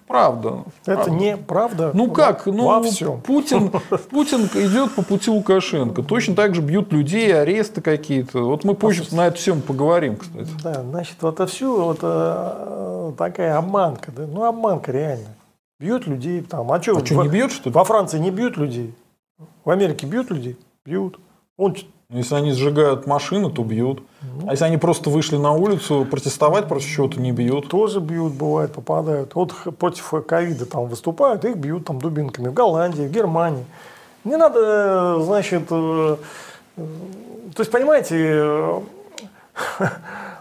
Правда. Это неправда. Ну как? Ну, Путин идет по пути Лукашенко. Точно так же бьют людей, аресты какие-то. Вот мы позже на это всем поговорим, кстати. Да, значит, вот это все вот такая обманка. Да? Ну, обманка реально. Бьют людей там. А что, не бьют, что ли? Во Франции не бьют людей. В Америке бьют людей? Бьют. Если они сжигают машины, то бьют. А если они просто вышли на улицу протестовать против чего-то, не бьют. Тоже бьют, бывает, попадают. Вот против ковида там выступают, их бьют там дубинками. В Голландии, в Германии. Не надо, значит... То есть, понимаете,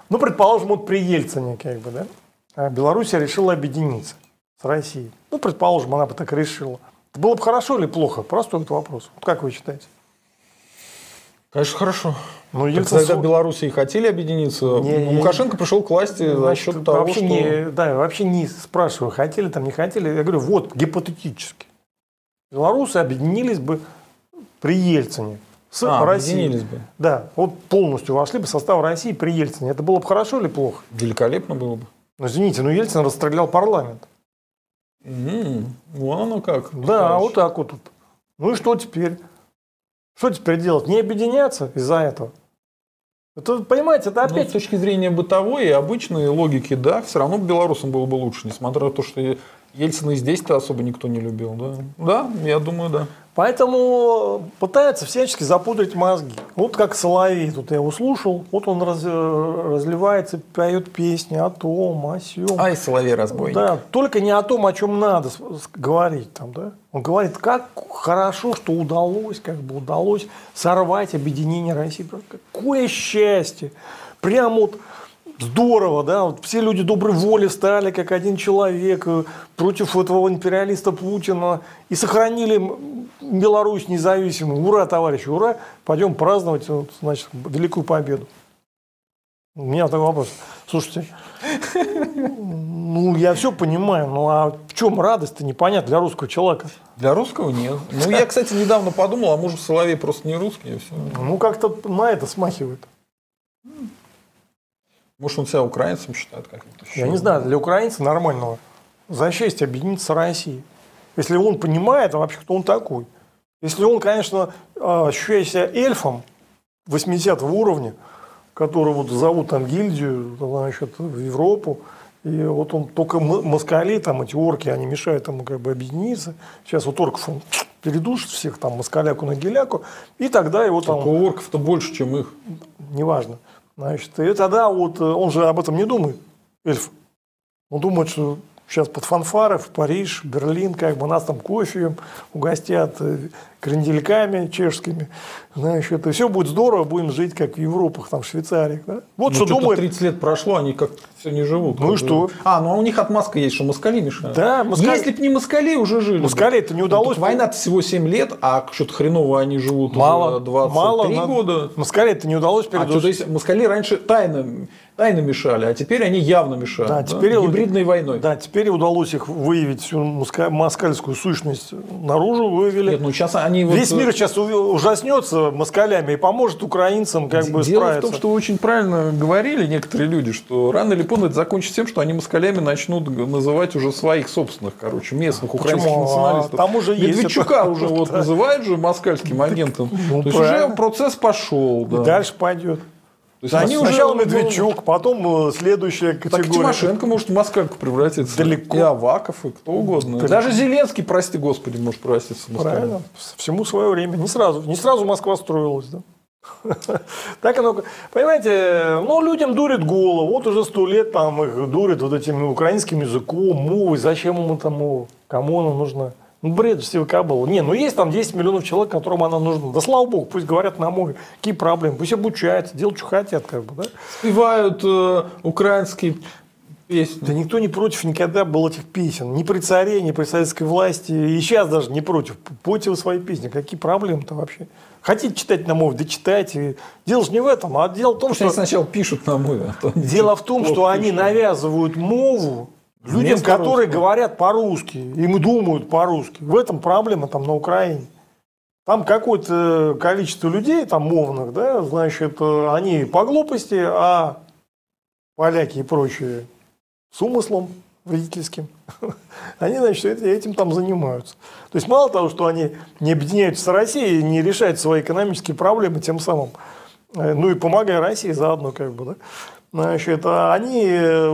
ну, предположим, вот при Ельцине, как бы, да? А Белоруссия решила объединиться с Россией. Ну, предположим, она бы так решила. Это было бы хорошо или плохо? Простой вопрос. Вот как вы считаете? Конечно, хорошо. Но когда белорусы и хотели объединиться, Лукашенко пришел к власти за счет того, что... вообще не спрашиваю, хотели там, не хотели. Я говорю, вот, гипотетически. Белорусы объединились бы при Ельцине с Россией. Объединились бы. Да, вот полностью вошли бы в состав России при Ельцине. Это было бы хорошо или плохо? Великолепно было бы. Ну, извините, но Ельцин расстрелял парламент. Вон оно как. Да, вот так вот. Ну и что теперь? Что теперь делать? Не объединяться из-за этого? Это, понимаете, это опять... Но с точки зрения бытовой и обычной логики, да, все равно белорусам было бы лучше, несмотря на то, что Ельцина и здесь-то особо никто не любил. Да, я думаю, да. Поэтому пытаются всячески запудрить мозги. Вот как Соловей, тут я его слушал, вот он разливается, поет песни о том, о сём. Ай, Соловей-разбойник. Да, только не о том, о чем надо говорить там, да. Он говорит, как хорошо, что удалось, как бы удалось сорвать объединение России. Какое счастье! Прям вот здорово, да, вот все люди доброй воли стали как один человек против этого империалиста Путина и сохранили Беларусь независимую. Ура, товарищи, ура, пойдем праздновать, значит, великую победу. У меня такой вопрос. Слушайте, ну я все понимаю, ну а в чем радость-то непонятно для русского человека? Для русского нет. Ну я, кстати, недавно подумал, а может Соловей просто не русский? Ну как-то на это смахивает. Может, он себя украинцем считает как-то? Я не знаю, для украинца нормального за счастье объединиться с Россией. Если он понимает, вообще, кто он такой. Если он, конечно, ощущает себя эльфом 80 уровня, которого вот зовут там гильдию, значит, в Европу, И вот он только москали, там эти орки, они мешают ему как бы объединиться. Сейчас вот орков он передушит всех, там москаляку на геляку, и тогда его там... Только орков-то больше, чем их. Неважно. Значит, и тогда вот он же об этом не думает, эльф. Он думает, что сейчас под фанфары в Париж, Берлин, как бы нас там кофе угостят, крендельками чешскими. Значит, и все будет здорово, будем жить, как в Европах, там, в Швейцарии. Да? Вот что думает. 30 лет прошло, они как-то все не живут. Ну и что? Ну у них отмазка есть, что москали мешают. Да, москали. Если бы не москали, уже жили. Москали это не удалось. Война-то всего 7 лет, а что-то хреново они живут мало, уже 23 года. Москали это не удалось передушить. Москали раньше тайно мешали, а теперь они явно мешают. Да, теперь гибридной войной. Да, теперь удалось их выявить, всю москальскую сущность наружу вывели. Нет, ну сейчас они весь мир сейчас ужаснется москалями и поможет украинцам как бы справиться. Дело в том, что очень правильно говорили некоторые люди, что рано или поздно это закончится тем, что они москалями начнут называть уже своих собственных, местных украинских националистов. Там уже Медведчука уже называют же москальским агентом. То есть уже процесс пошел. И дальше пойдет. То есть они сначала уже, Медведчук, потом следующая категория. Так Тимошенко может в москальку превратиться. Далеко. И Аваков, и кто угодно. Далеко. Даже Зеленский, прости господи, может превратиться в москаль. Правильно. Всему свое время. Не сразу Москва строилась. Да? Так оно... Понимаете, людям дурит голову. Вот уже 100 лет там их дурит вот этим украинским языком, мовой. Зачем ему там мова? Кому она нужна? Бред всегда был. Есть там 10 миллионов человек, которым она нужна. Да слава богу, пусть говорят на мове. Какие проблемы? Пусть обучаются, делают, что хотят. Спевают украинские песни. Да никто не против никогда был этих песен. Ни при царе, ни при советской власти. И сейчас даже не против. Пойте вы свои песни. Какие проблемы-то вообще? Хотите читать на мове? Да читайте. Дело же не в этом, а дело в том, что... Они сначала пишут на мове. Дело в том, что они навязывают мову людям, которые говорят по-русски, и думают по-русски. В этом проблема там на Украине. Там какое-то количество людей, там мовных, они по глупости, а поляки и прочие с умыслом вредительским, они, этим там занимаются. То есть, мало того, что они не объединяются с Россией, не решают свои экономические проблемы тем самым, и помогая России заодно, они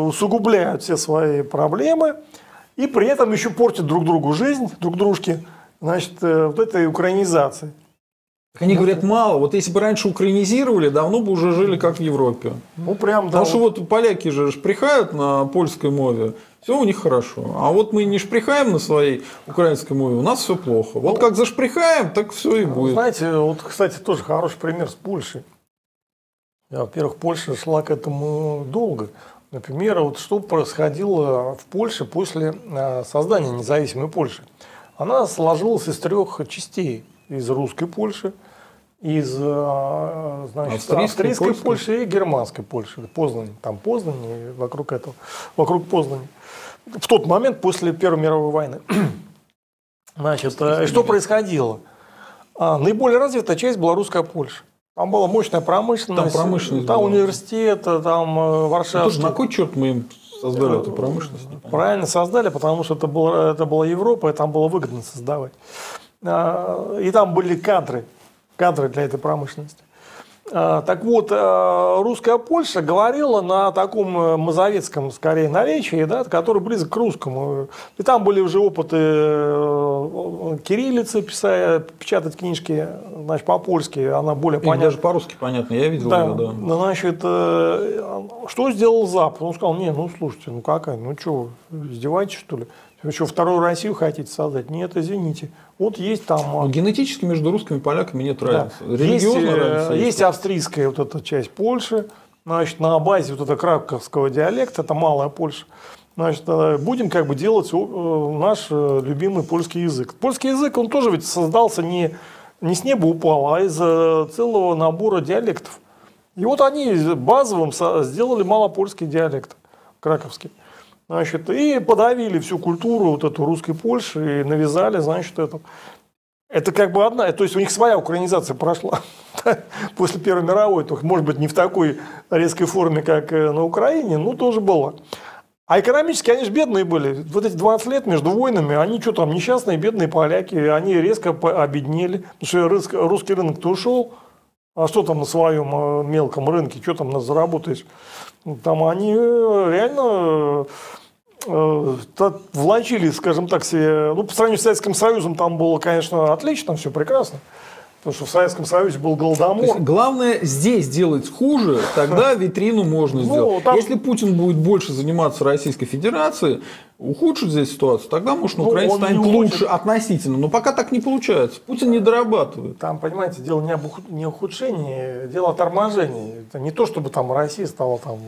усугубляют все свои проблемы и при этом еще портят друг другу жизнь, друг дружке, вот этой украинизации. Они говорят, мало. Вот если бы раньше украинизировали, давно бы уже жили как в Европе. Потому что поляки же шприхают на польской мове, все у них хорошо. А вот мы не шприхаем на своей украинской мове, у нас все плохо. Вот как зашприхаем, так все и будет. Кстати, тоже хороший пример с Польшей. Во-первых, Польша шла к этому долго. Например, что происходило в Польше после создания независимой Польши. Она сложилась из 3 частей. Из русской Польши, из австрийской Польши и германской Польши. Познань, там Познань, вокруг этого. Вокруг Познани. В тот момент после Первой мировой войны. Что происходило? Наиболее развитая часть была русская Польша. Там была мощная промышленность, там университет, там Варшавский. На кой черт мы им создали эту промышленность? Правильно создали, потому что это была Европа, и там было выгодно создавать. И там были кадры для этой промышленности. Так вот, русская Польша говорила на таком мазовецком, скорее, наречии, который близок к русскому. И там были уже опыты кириллицы печатать книжки по-польски, она более понятна. Даже по-русски понятно, я видел ее. Что сделал Запад? Он сказал, слушайте, что, издеваетесь, что ли? Вы что, вторую Россию хотите создать? Нет, извините. Есть там... генетически между русскими и поляками нет разницы. Да. Есть австрийская часть Польши. На базе краковского диалекта, это малая Польша. Будем делать наш любимый польский язык. Польский язык, он тоже ведь создался не с неба упал, а из целого набора диалектов. И они базовым сделали малопольский диалект, краковский. И подавили всю культуру эту русской Польши и навязали, это. Это одна, то есть у них своя украинизация прошла после Первой мировой, может быть, не в такой резкой форме, как на Украине, но тоже была. А экономически они же бедные были. Эти 20 лет между войнами, они что там, несчастные, бедные поляки, они резко обеднели, потому что русский рынок-то ушел, А что там на своем мелком рынке, что там заработаешь? Там они реально влачили, скажем так, себе. Ну, по сравнению с Советским Союзом там было, конечно, отлично, все прекрасно. Потому что в Советском Союзе был голодомор. То есть, главное здесь делать хуже, тогда витрину можно сделать. Там... Если Путин будет больше заниматься Российской Федерацией, ухудшить здесь ситуацию, тогда, может, Украина станет лучше относительно. Но пока так не получается. Путин не дорабатывает. Там, понимаете, дело не ухудшение, дело о торможении. Это не то, чтобы там Россия стала там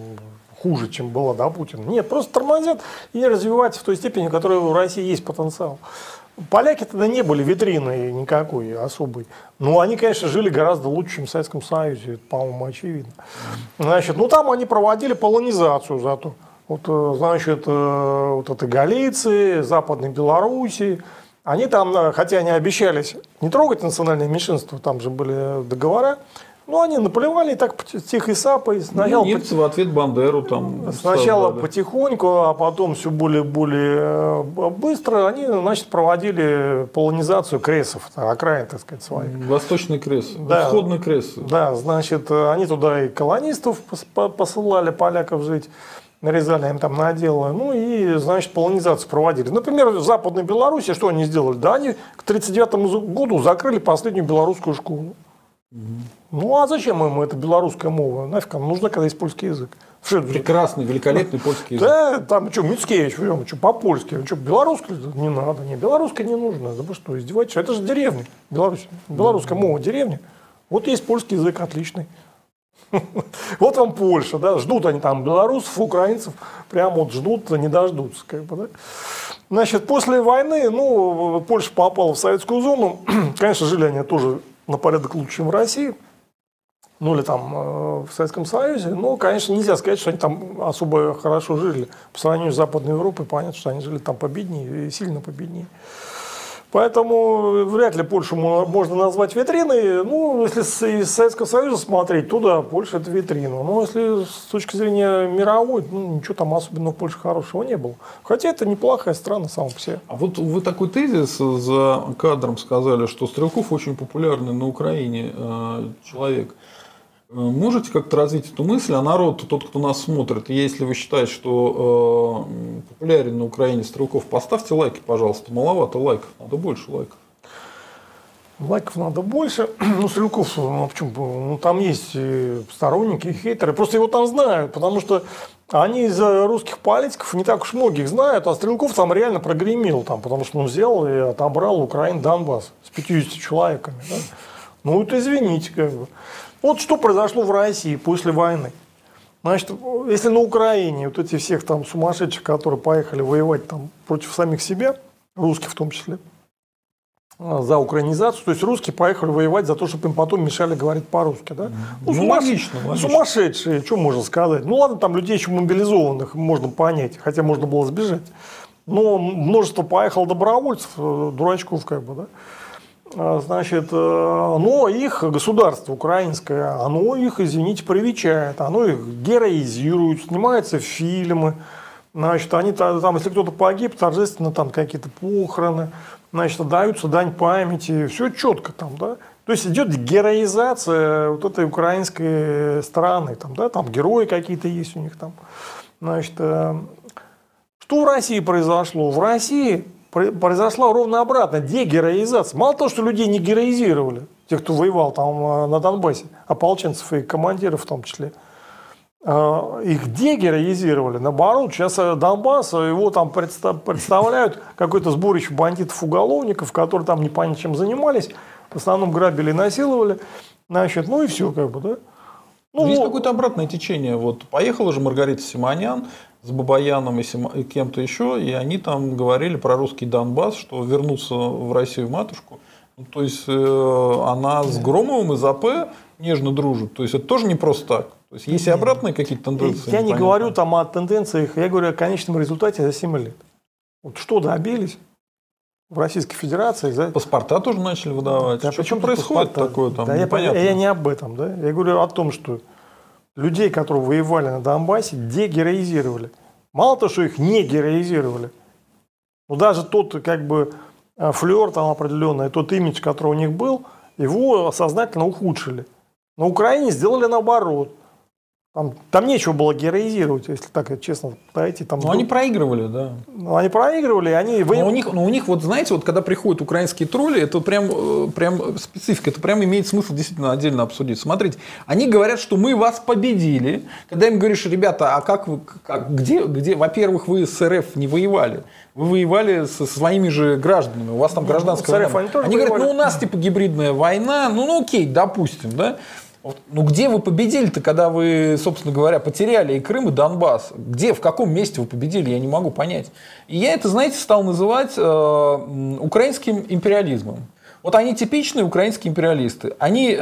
хуже, чем была до Путина. Нет, просто тормозят и развиваются в той степени, в которой у России есть потенциал. Поляки тогда не были витриной никакой особой. Но они, конечно, жили гораздо лучше, чем в Советском Союзе. Это, по-моему, очевидно. Значит, ну там они проводили полонизацию зато. Вот, значит, вот это галийцы, Западной Белоруссии. Они там, хотя они обещались не трогать национальные меньшинства, там же были договора, но они наплевали так тихой сапой. Сначала немцы в ответ Бандеру там. Сначала потихоньку, а потом все более-более быстро. Они, значит, проводили полонизацию кресов, окраин, так сказать, своих. Восточный крес, да, восходный крес. Да, значит, они туда и колонистов посылали, поляков жить. Нарезали им там наделы, ну и, значит, полонизацию проводили. Например, в Западной Беларуси что они сделали? Да, они к 1939 году закрыли последнюю белорусскую школу. Ну а зачем им эта белорусская мова? Нафиг она нужна, когда есть польский язык? Прекрасный, великолепный польский язык. Да, там что, Мицкевич, что, по-польски, что, белорусский не надо, не, белорусская не нужна. Да вы что, издеваетесь? Это же деревня, белорусская мова деревня. Вот есть польский язык, отличный. Вот вам Польша, да, ждут они там белорусов, украинцев, прям вот ждут, не дождутся, как бы, да? Значит, после войны, ну, Польша попала в советскую зону, конечно, жили они тоже на порядок лучше, чем в России, ну, или там в Советском Союзе, но, конечно, нельзя сказать, что они там особо хорошо жили, по сравнению с Западной Европой, понятно, что они жили там победнее, сильно победнее. Поэтому вряд ли Польшу можно назвать витриной. Ну, если из Советского Союза смотреть, то да, Польша – это витрина. Но если с точки зрения мировой, ну, ничего там особенно в Польше хорошего не было. Хотя это неплохая страна сама по себе. А вот вы такой тезис за кадром сказали, что Стрелков очень популярный на Украине человек. Можете как-то развить эту мысль, а народ, тот, кто нас смотрит, если вы считаете, что популярен на Украине Стрелков, поставьте лайки, пожалуйста, маловато лайков, надо больше лайков. Лайков надо больше, ну Стрелков, ну, почему? Ну, там есть и сторонники, и хейтеры, просто его там знают, потому что они из русских политиков не так уж многих знают, а Стрелков там реально прогремел, там, потому что он взял и отобрал Украину Донбасс с 50 человеками. Да? Ну это извините, как бы. Вот что произошло в России после войны. Значит, если на Украине вот этих всех там сумасшедших, которые поехали воевать там против самих себя, русских в том числе, за украинизацию, то есть русские поехали воевать за то, чтобы им потом мешали говорить по-русски. Да? Ну, логично. Сумасшедшие, что можно сказать? Ну ладно, там людей еще мобилизованных можно понять, хотя можно было сбежать. Но множество поехало добровольцев, дурачков как бы, да? Значит, но их государство украинское, оно их, извините, привечает, оно их героизирует, снимаются фильмы, значит, они там, если кто-то погиб, торжественно там какие-то похороны, значит, отдаются дань памяти, все четко там, да, то есть идет героизация вот этой украинской страны, там, да, там герои какие-то есть у них там, значит, что в России произошло? В России произошла ровно обратная дегероизация. Мало того, что людей не героизировали, тех, кто воевал там на Донбассе, ополченцев и командиров в том числе, их дегероизировали. Наоборот, сейчас Донбасс, его там представляют какое-то сборище бандитов-уголовников, которые там непонятно чем занимались, в основном грабили и насиловали. Значит, ну и все, как бы, да. Ну, есть какое-то обратное течение. Вот поехала же Маргарита Симонян с Бабаяном и кем-то еще, и они там говорили про русский Донбасс, что вернутся в Россию матушку. Ну, то есть она с Громовым из АП нежно дружит. То есть это тоже не просто так. То есть есть и обратные какие-то тенденции. Я не говорю там о тенденциях, я говорю о конечном результате за 7 лет. Вот что добились в Российской Федерации. За... Паспорта тоже начали выдавать. Да, что происходит такое там? Да, я не об этом, да. Я говорю о том, что людей, которые воевали на Донбассе, дегероизировали. Мало того, что их не героизировали. Но даже тот, как бы, флёр там определенный, тот имидж, который у них был, его сознательно ухудшили. На Украине сделали наоборот. Там нечего было героизировать, если так честно. Дайте, там... Но они проигрывали, да. Ну, они проигрывали, они... Но у них, вот знаете, вот когда приходят украинские тролли, это прям специфика, это прям имеет смысл действительно отдельно обсудить. Смотрите, они говорят, что мы вас победили. Когда им говоришь, ребята, а как вы, где, во-первых, вы с РФ не воевали. Вы воевали со своими же гражданами, у вас там гражданская война. Они говорят, воевали. Ну у нас типа гибридная война, ну окей, допустим, да. Ну где вы победили-то, когда вы, собственно говоря, потеряли и Крым, и Донбасс? Где, в каком месте вы победили, я не могу понять. И я это, знаете, стал называть украинским империализмом. Вот они типичные украинские империалисты. Они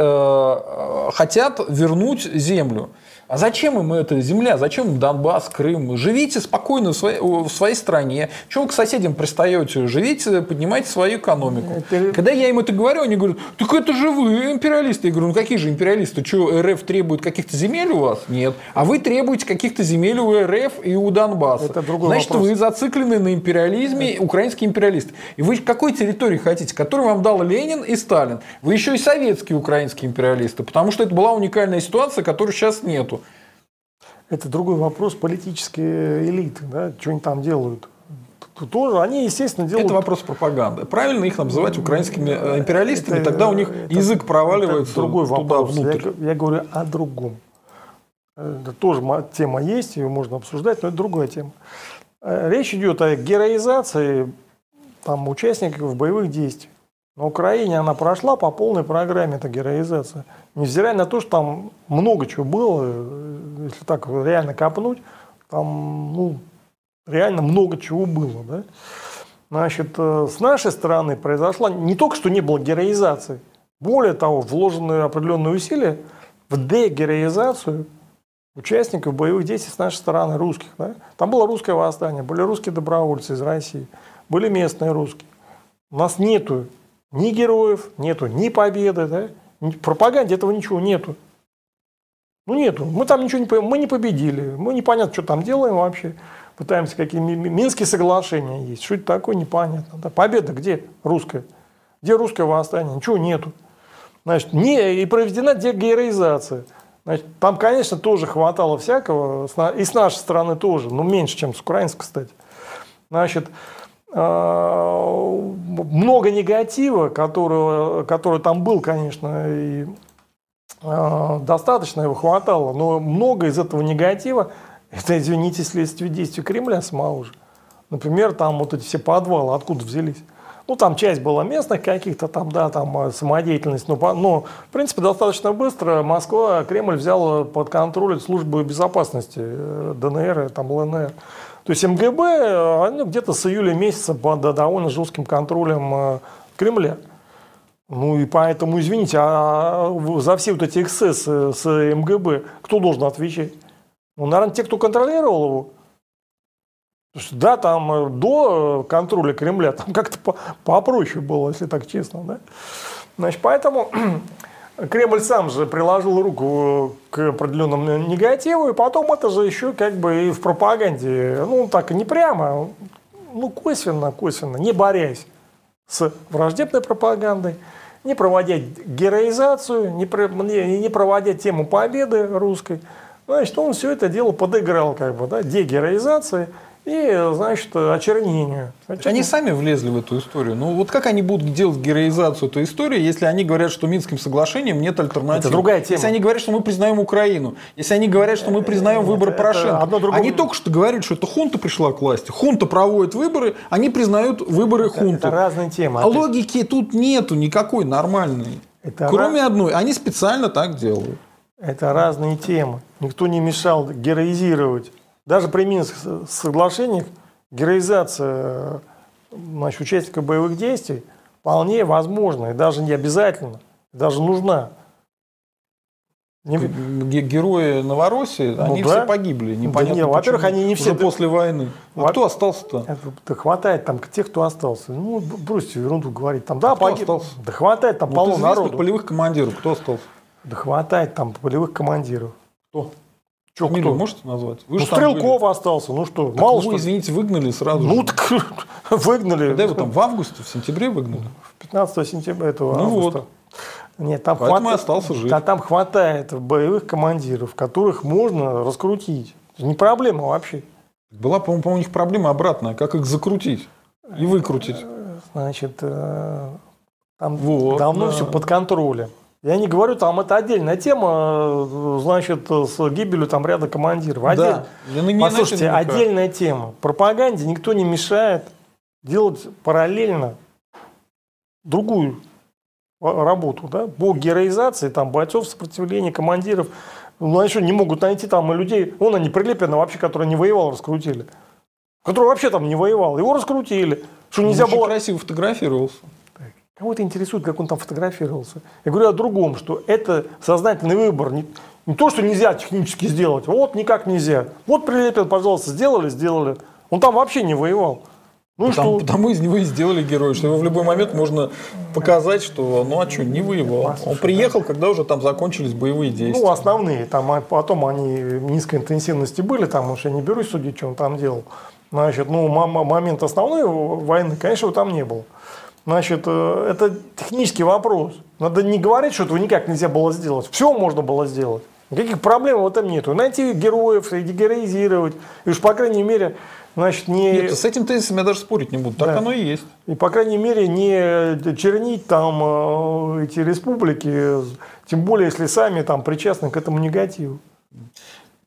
хотят вернуть землю. А зачем им эта земля? Зачем им Донбасс, Крым? Живите спокойно в своей стране. Чего вы к соседям пристаете? Живите, поднимайте свою экономику. Когда я им это говорю, они говорят, так это же вы империалисты. Я говорю, ну какие же империалисты? Что, РФ требует каких-то земель у вас? Нет. А вы требуете каких-то земель у РФ и у Донбасса. Это другой вопрос. Значит, вы зациклены на империализме, украинские империалисты. И вы какой территории хотите? Которую вам дал Ленин и Сталин. Вы еще и советские украинские империалисты. Потому что это была уникальная ситуация, которую сейчас нету. Это другой вопрос, политические элиты, да, что они там делают. Тоже они, естественно, делают... Это вопрос пропаганды. Правильно их называть украинскими империалистами, тогда у них язык проваливается другой туда, внутрь. Я говорю о другом. Это тоже тема есть, ее можно обсуждать, но это другая тема. Речь идет о героизации там, участников боевых действий. На Украине она прошла по полной программе, эта героизация. Невзирая на то, что там много чего было, если так реально копнуть, там ну, реально много чего было. Да? Значит, с нашей стороны произошла не только что не было героизации, более того, вложены определенные усилия в дегероизацию участников боевых действий с нашей стороны, русских. Да? Там было русское восстание, были русские добровольцы из России, были местные русские. У нас нету ни героев, нету ни победы, да? В пропаганде этого ничего нету. Ну нету. Мы там ничего не, мы не победили, мы непонятно, что там делаем вообще. Пытаемся, какие Минские соглашения есть, что это такое, непонятно. Да? Победа где русская? Где русское восстание? Ничего нету. Значит, и проведена дегероизация. Значит, там, конечно, тоже хватало всякого, и с нашей стороны тоже, но меньше, чем с украинской, кстати. Значит, много негатива, который там был, конечно, и достаточно его хватало, но много из этого негатива, это, извините, следствие действий Кремля самого же. Например, там вот эти все подвалы, откуда взялись. Ну, там часть была местных каких-то, там, да, там самодеятельность, но в принципе, достаточно быстро Москва, Кремль взял под контроль службы безопасности ДНР, там, ЛНР. То есть МГБ, они где-то с июля месяца под довольно жестким контролем Кремля. Ну и поэтому, извините, а за все вот эти эксцессы с МГБ кто должен отвечать? Ну, наверное, те, кто контролировал его. Потому что, да, там до контроля Кремля там как-то попроще было, если так честно. Да? Значит, поэтому... Кремль сам же приложил руку к определенному негативу, и потом это же еще как бы и в пропаганде, ну так и не прямо, ну косвенно, не борясь с враждебной пропагандой, не проводя героизацию, не проводя тему победы русской, значит, он все это дело подыграл, как бы, да, дегероизации. И, значит, очернению. Они сами влезли в эту историю. Ну, вот как они будут делать героизацию этой истории, если они говорят, что Минским соглашением нет альтернативы? Это другая тема. Если они говорят, что мы признаем Украину, если они говорят, что мы признаем выбор Порошенко. Они только что говорят, что это хунта пришла к власти, хунта проводит выборы, они признают выборы хунты. Это разные темы. А логики тут нету никакой нормальной. Кроме одной. Они специально так делают. Это разные темы. Никто не мешал героизировать. Даже при Минских соглашениях героизация, значит, участников боевых действий вполне возможна, и даже не обязательно, даже нужна. Герои Новороссии, ну, они да. Все погибли, непонятно. Да, во-первых, они не все после войны. А кто остался-то? Да хватает там тех, кто остался. Ну, бросьте ерунду говорить. Там, да, остался? Да хватает там полно народу. Полевых командиров кто остался? Да хватает там полевых командиров. Кто? Что, кто? Можете назвать? Вы ну, Стрелков были. Остался, ну что, так мало вы, что... извините, выгнали сразу же. Ну, так выгнали. Когда его там в августе, в сентябре выгнали? 15 сентября этого августа. Вот. Нет, там поэтому остался жить. Там хватает боевых командиров, которых можно раскрутить. Не проблема вообще. Была, по-моему, у них проблема обратная. Как их закрутить и выкрутить? Значит, там вот, давно все под контролем. Я не говорю, там это отдельная тема, значит, с гибелью там ряда командиров. Да. Послушайте, отдельная тема. Пропаганде никто не мешает делать параллельно другую работу, да, по героизации там бойцов сопротивления, командиров. Ну, они что, не могут найти там и людей, вон они прилеплены вообще, который не воевал, раскрутили. Который вообще там не воевал, его раскрутили. Что нельзя было... Он красиво фотографировался. Так. Кого-то интересует, как он там фотографировался. Я говорю о другом, что это сознательный выбор. Не то, что нельзя технически сделать, вот никак нельзя. Вот прилепил, пожалуйста, сделали, сделали. Он там вообще не воевал. Ну потому, что... потому из него и сделали героя, что его в любой момент можно показать, что ну а что, не воевал. Он приехал, когда уже там закончились боевые действия. Ну, основные, там, а потом они низкой интенсивности были, там уж я не берусь судить, что он там делал. Значит, ну, момент основной войны, конечно, его там не было. Значит, это технический вопрос. Надо не говорить, что этого никак нельзя было сделать. Все можно было сделать. Никаких проблем в этом нету. Найти героев, дегероизировать. И уж, по крайней мере, значит, не... Нет, с этим тезисом я даже спорить не буду. Так да. Оно и есть. И, по крайней мере, не чернить там эти республики, тем более, если сами там причастны к этому негативу.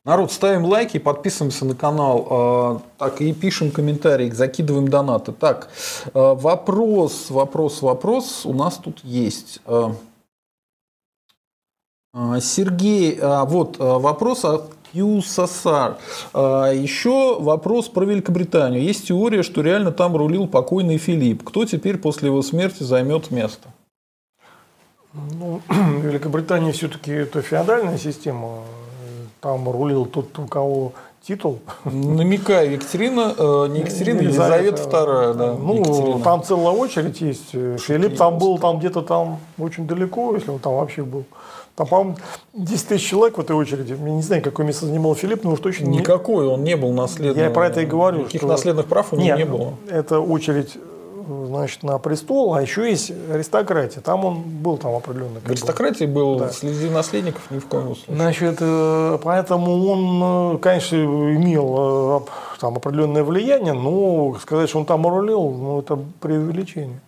Народ, ставим лайки, подписываемся на канал, так и пишем комментарии, закидываем донаты. Так, вопрос у нас тут есть. Сергей, вот вопрос от Юсасар. Еще вопрос про Великобританию. Есть теория, что реально там рулил покойный Филипп. Кто теперь после его смерти займет место? Ну, в Великобритании все-таки это феодальная система. Там рулил тот, у кого титул. Намекаю, Елизавета II. Да. Ну, Екатерина. Там целая очередь есть. Филипп там был там где-то там очень далеко, если он там вообще был. Там, по-моему, 10 тысяч человек в этой очереди. Я не знаю, какое место занимал Филипп, но уж точно... Никакой, он не был наследным. Я про это и говорю. Никаких наследных прав у него не было. Это очередь, значит, на престол, а еще есть аристократия. Там он был там определенно. В аристократии был, да. Среди наследников ни в коем случае. Значит, поэтому он, конечно, имел там определенное влияние, но сказать, что он там рулил, ну, это преувеличение.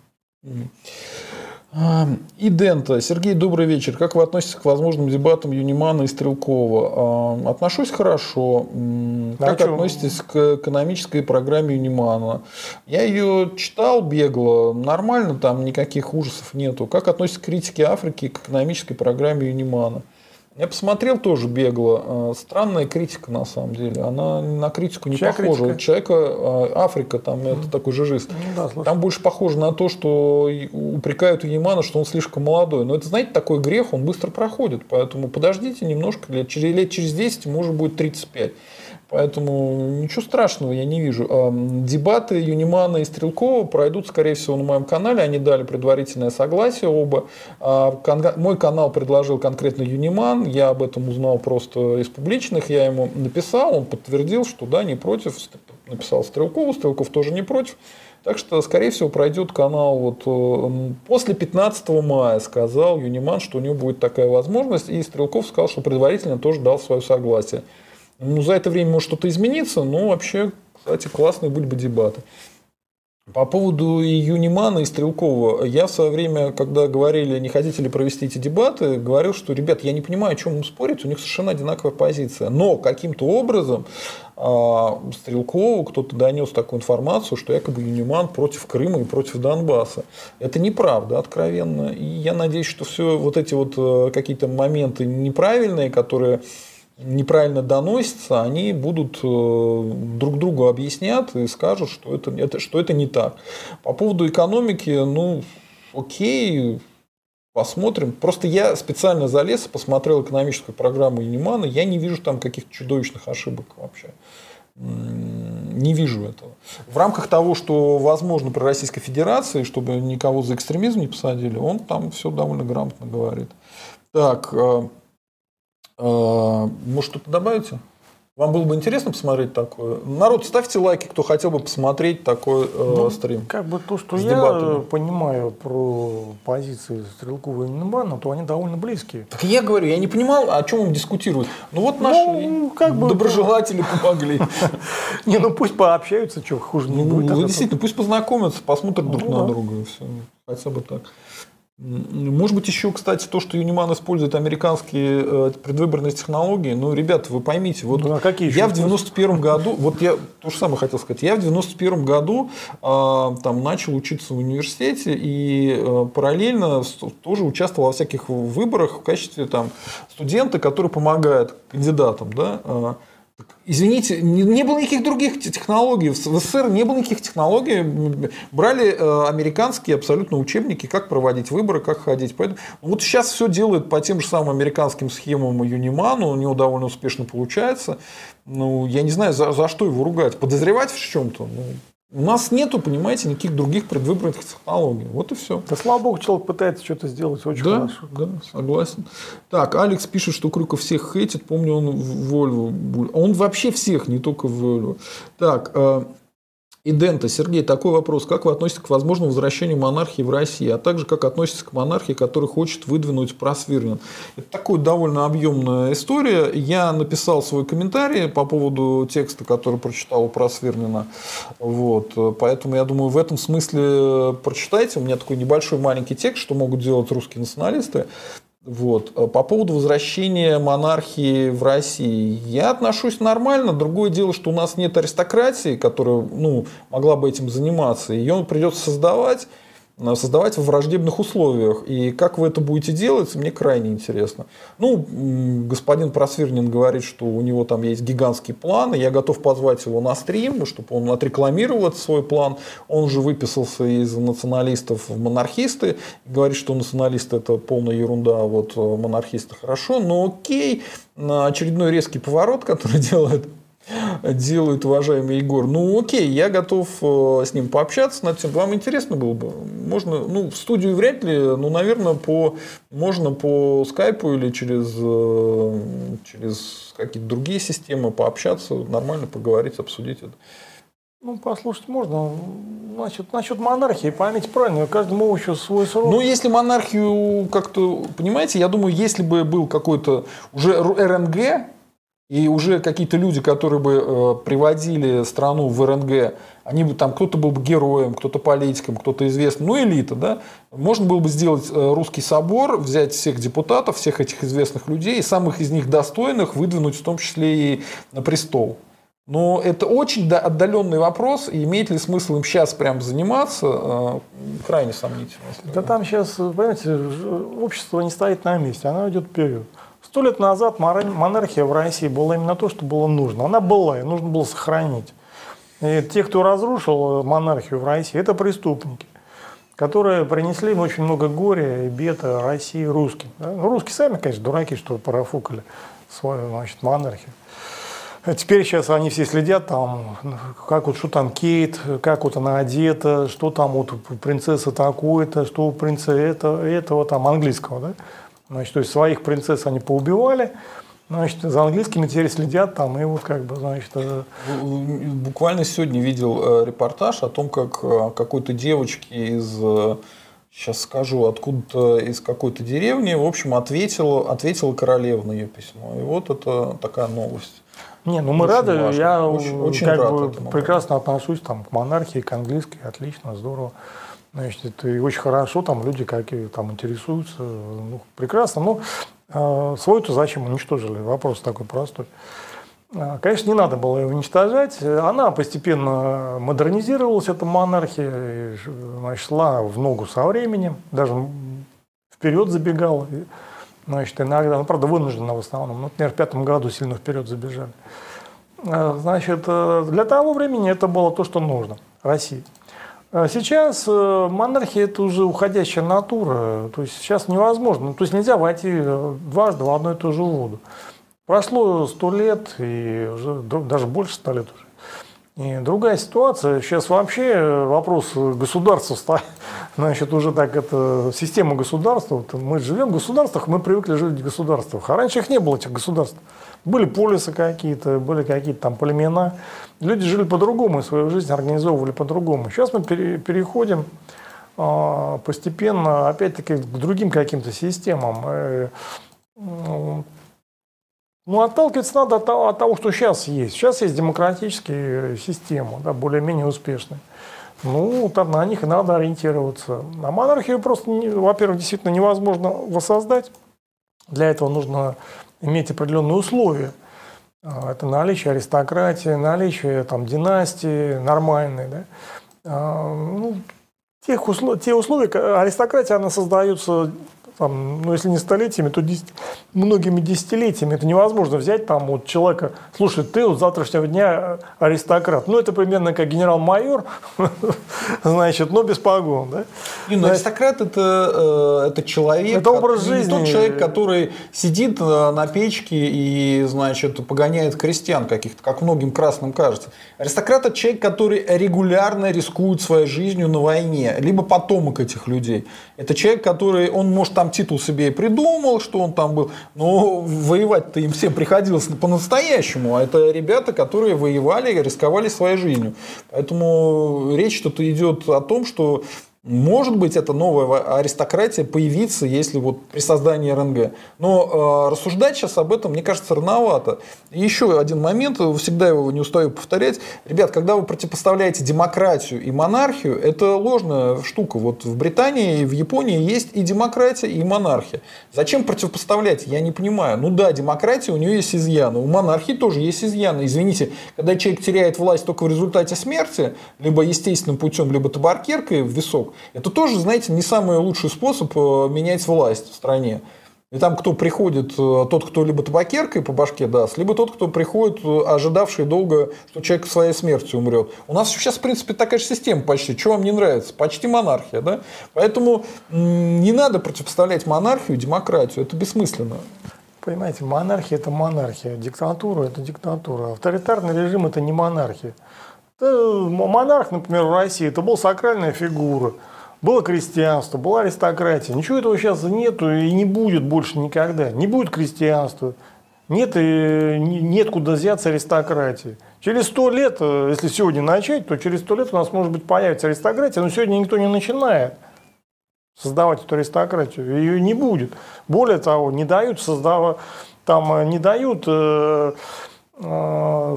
Идента. Сергей, добрый вечер. Как вы относитесь к возможным дебатам Юнимана и Стрелкова? Отношусь хорошо. Как относитесь к экономической программе Юнимана? Я ее читал, бегло. Нормально, там никаких ужасов нету. Как относитесь к критике Африки к экономической программе Юнимана? Я посмотрел тоже бегло. Странная критика, на самом деле. Она на критику не похожа. У человека Африка, там это такой жижист. Ну, да, там больше похоже на то, что упрекают Юнимана, что он слишком молодой. Но это, знаете, такой грех, он быстро проходит. Поэтому подождите немножко, лет через 10 ему уже будет 35. Поэтому ничего страшного я не вижу. Дебаты Юнимана и Стрелкова пройдут, скорее всего, на моем канале. Они дали предварительное согласие оба. Мой канал предложил конкретно Юниман. Я об этом узнал просто из публичных. Я ему написал, он подтвердил, что да, не против. Написал Стрелкову, Стрелков тоже не против. Так что, скорее всего, пройдет канал вот после 15 мая, сказал Юниман, что у него будет такая возможность. И Стрелков сказал, что предварительно тоже дал свое согласие. Ну, за это время может что-то измениться, но вообще, кстати, классные были бы дебаты. По поводу и Юнимана, и Стрелкова. Я в свое время, когда говорили, не хотите ли провести эти дебаты, говорил, что, ребят, я не понимаю, о чем им спорить, у них совершенно одинаковая позиция. Но каким-то образом Стрелкову кто-то донес такую информацию, что якобы Юниман против Крыма и против Донбасса. Это неправда, откровенно. И я надеюсь, что все вот эти вот какие-то моменты неправильные, которые... неправильно доносятся, они будут друг другу объяснят и скажут, что это не так. По поводу экономики, ну, окей, посмотрим. Просто я специально залез и посмотрел экономическую программу Юнимана, я не вижу там каких-то чудовищных ошибок вообще. Не вижу этого. В рамках того, что возможно при Российской Федерации, чтобы никого за экстремизм не посадили, он там все довольно грамотно говорит. Так... Может, что-то добавите? Вам было бы интересно посмотреть такое? Народ, ставьте лайки, кто хотел бы посмотреть такой стрим. Как бы то, что я понимаю про позиции Стрелкова и Минбана, то они довольно близкие. Так я говорю, я не понимал, о чем им дискутируют. Ну вот наши доброжелатели помогли. Не, ну пусть пообщаются, чего хуже не будет. Действительно, пусть познакомятся, посмотрят друг на друга. Хотя бы так. Может быть, еще, кстати, то, что Юниман использует американские предвыборные технологии. Ну, ребята, вы поймите, вот да, какие я в 91-м году, вот я то же самое хотел сказать, я в 91-м году там начал учиться в университете и параллельно тоже участвовал во всяких выборах в качестве там студента, который помогает кандидатам, да. Извините, не было никаких других технологий. В СССР не было никаких технологий. Брали американские абсолютно учебники, как проводить выборы, как ходить. Поэтому вот сейчас все делают по тем же самым американским схемам Юниману. У него довольно успешно получается. Ну, я не знаю, за что его ругать. Подозревать в чем-то. Ну, у нас нету, понимаете, никаких других предвыборных технологий. Вот и все. Да, слава богу, человек пытается что-то сделать очень хорошо. Да, согласен. Так, Алекс пишет, что Крюков всех хейтит. Помню, он в Вольво. Он вообще всех, не только в Вольво. Так, Идента. Сергей, такой вопрос. Как вы относитесь к возможному возвращению монархии в России? А также, как относитесь к монархии, которую хочет выдвинуть Просвирнин? Это такая довольно объемная история. Я написал свой комментарий по поводу текста, который прочитал у Просвирнина. Вот. Поэтому, я думаю, в этом смысле прочитайте. У меня такой небольшой маленький текст, что могут делать русские националисты. Вот. По поводу возвращения монархии в России. Я отношусь нормально. Другое дело, что у нас нет аристократии, которая могла бы этим заниматься. Ее придется создавать во враждебных условиях. И как вы это будете делать, мне крайне интересно. Ну, господин Просвирнин говорит, что у него там есть гигантские планы. Я готов позвать его на стрим, чтобы он отрекламировал свой план. Он же выписался из националистов в монархисты. Говорит, что националисты – это полная ерунда, а вот монархисты – хорошо. Но окей, очередной резкий поворот, который делает уважаемый Егор. Ну, окей, я готов с ним пообщаться над тем. Вам интересно было бы? Можно, в студию вряд ли, но, наверное, можно по скайпу или через какие-то другие системы пообщаться, нормально поговорить, обсудить это. Ну, послушать можно. Значит, насчет монархии, память правильная, каждому овощу свой срок. Ну, если монархию как-то, понимаете, я думаю, если бы был какой-то уже РНГ, и уже какие-то люди, которые бы приводили страну в РНГ, они бы там, кто-то был бы героем, кто-то политиком, кто-то известным, элита, да. Можно было бы сделать русский собор, взять всех депутатов, всех этих известных людей, и самых из них достойных выдвинуть в том числе и на престол. Но это очень отдаленный вопрос, и имеет ли смысл им сейчас прям заниматься, крайне сомнительно. Да там сейчас, понимаете, общество не стоит на месте, оно идет вперед. 100 лет назад монархия в России была именно то, что было нужно. Она была, ее нужно было сохранить. И те, кто разрушил монархию в России, это преступники, которые принесли им очень много горя и беда России русским. Русские сами, конечно, дураки, что парафукали свою, значит, монархию. Теперь сейчас они все следят, там, как вот, что там Кейт, как вот она одета, что там вот принцесса такой-то, что у принца этого там английского, да? Значит, то есть своих принцесс они поубивали, значит, за английскими теперь следят там, и вот как бы, значит... Буквально сегодня видел репортаж о том, как какой-то девочке из, сейчас скажу, откуда-то из какой-то деревни, в общем, ответила королева на ее письмо. И вот это такая новость. Не, ну мы очень рады, важно. Я очень как рад бы прекрасно отношусь там, к монархии, к английской, отлично, здорово. Значит, это и очень хорошо, там люди какие там интересуются, прекрасно, но свою-то зачем уничтожили? Вопрос такой простой. Конечно, не надо было ее уничтожать, она постепенно модернизировалась, эта монархия, значит, шла в ногу со временем, даже вперед забегала, значит, иногда, ну, правда, вынуждена в основном, например, в 5-м году сильно вперед забежали. Значит, для того времени это было то, что нужно России. Сейчас монархия – это уже уходящая натура, то есть сейчас невозможно, то есть нельзя войти дважды в одну и ту же воду. Прошло 100 лет, и уже, даже больше 100 лет уже. И другая ситуация, сейчас вообще вопрос государства Значит, уже так это система государства. Вот мы живем в государствах, мы привыкли жить в государствах. А раньше их не было, этих государств. Были полисы какие-то, были какие-то там племена. Люди жили по-другому, свою жизнь организовывали по-другому. Сейчас мы переходим постепенно, опять-таки, к другим каким-то системам. Ну, отталкиваться надо от того, что сейчас есть. Сейчас есть демократические системы, да, более-менее успешные. Ну, там на них и надо ориентироваться. А монархию просто, во-первых, действительно невозможно воссоздать. Для этого нужно иметь определенные условия. Это наличие аристократии, наличие там династии нормальной. Да? Ну, те условия, аристократия, она создается, там, ну, если не столетиями, то многими десятилетиями. Это невозможно взять там, вот, человека, слушай, ты вот с завтрашнего дня аристократ. Ну, это примерно как генерал-майор, значит, но без погон. Да? И, ну, аристократ – это человек, это образ жизни. Тот человек, который сидит на печке и, значит, погоняет крестьян каких-то, как многим красным кажется. Аристократ – это человек, который регулярно рискует своей жизнью на войне, либо потомок этих людей. Это человек, который, он может там титул себе и придумал, что он там был, но воевать-то им всем приходилось по-настоящему. А это ребята, которые воевали и рисковали своей жизнью. Поэтому речь тут идет о том, что может быть эта новая аристократия появится, если вот при создании РНГ. Но рассуждать сейчас об этом, мне кажется, рановато. И еще один момент, всегда его не устаю повторять. Ребят, когда вы противопоставляете демократию и монархию, это ложная штука. Вот в Британии и в Японии есть и демократия, и монархия. Зачем противопоставлять? Я не понимаю. Ну да, демократия, у нее есть изъяны. У монархии тоже есть изъяны. Извините, когда человек теряет власть только в результате смерти, либо естественным путем, либо табакеркой в висок, это тоже, знаете, не самый лучший способ менять власть в стране. И там кто приходит, тот, кто либо табакеркой по башке даст, либо тот, кто приходит, ожидавший долго, что человек своей смертью умрет. У нас сейчас, в принципе, такая же система почти. Что вам не нравится? Почти монархия, да? Поэтому не надо противопоставлять монархию и демократию. Это бессмысленно. Понимаете, монархия – это монархия. Диктатура – это диктатура. Авторитарный режим – это не монархия. Монарх, например, в России, это была сакральная фигура, было крестьянство, была аристократия. Ничего этого сейчас нету и не будет больше никогда. Не будет крестьянства, нет куда взяться аристократии. Через 100 лет, если сегодня начать, то через 100 лет у нас, может быть, появится аристократия, но сегодня никто не начинает создавать эту аристократию. Ее не будет. Более того, не дают создавать, там не дают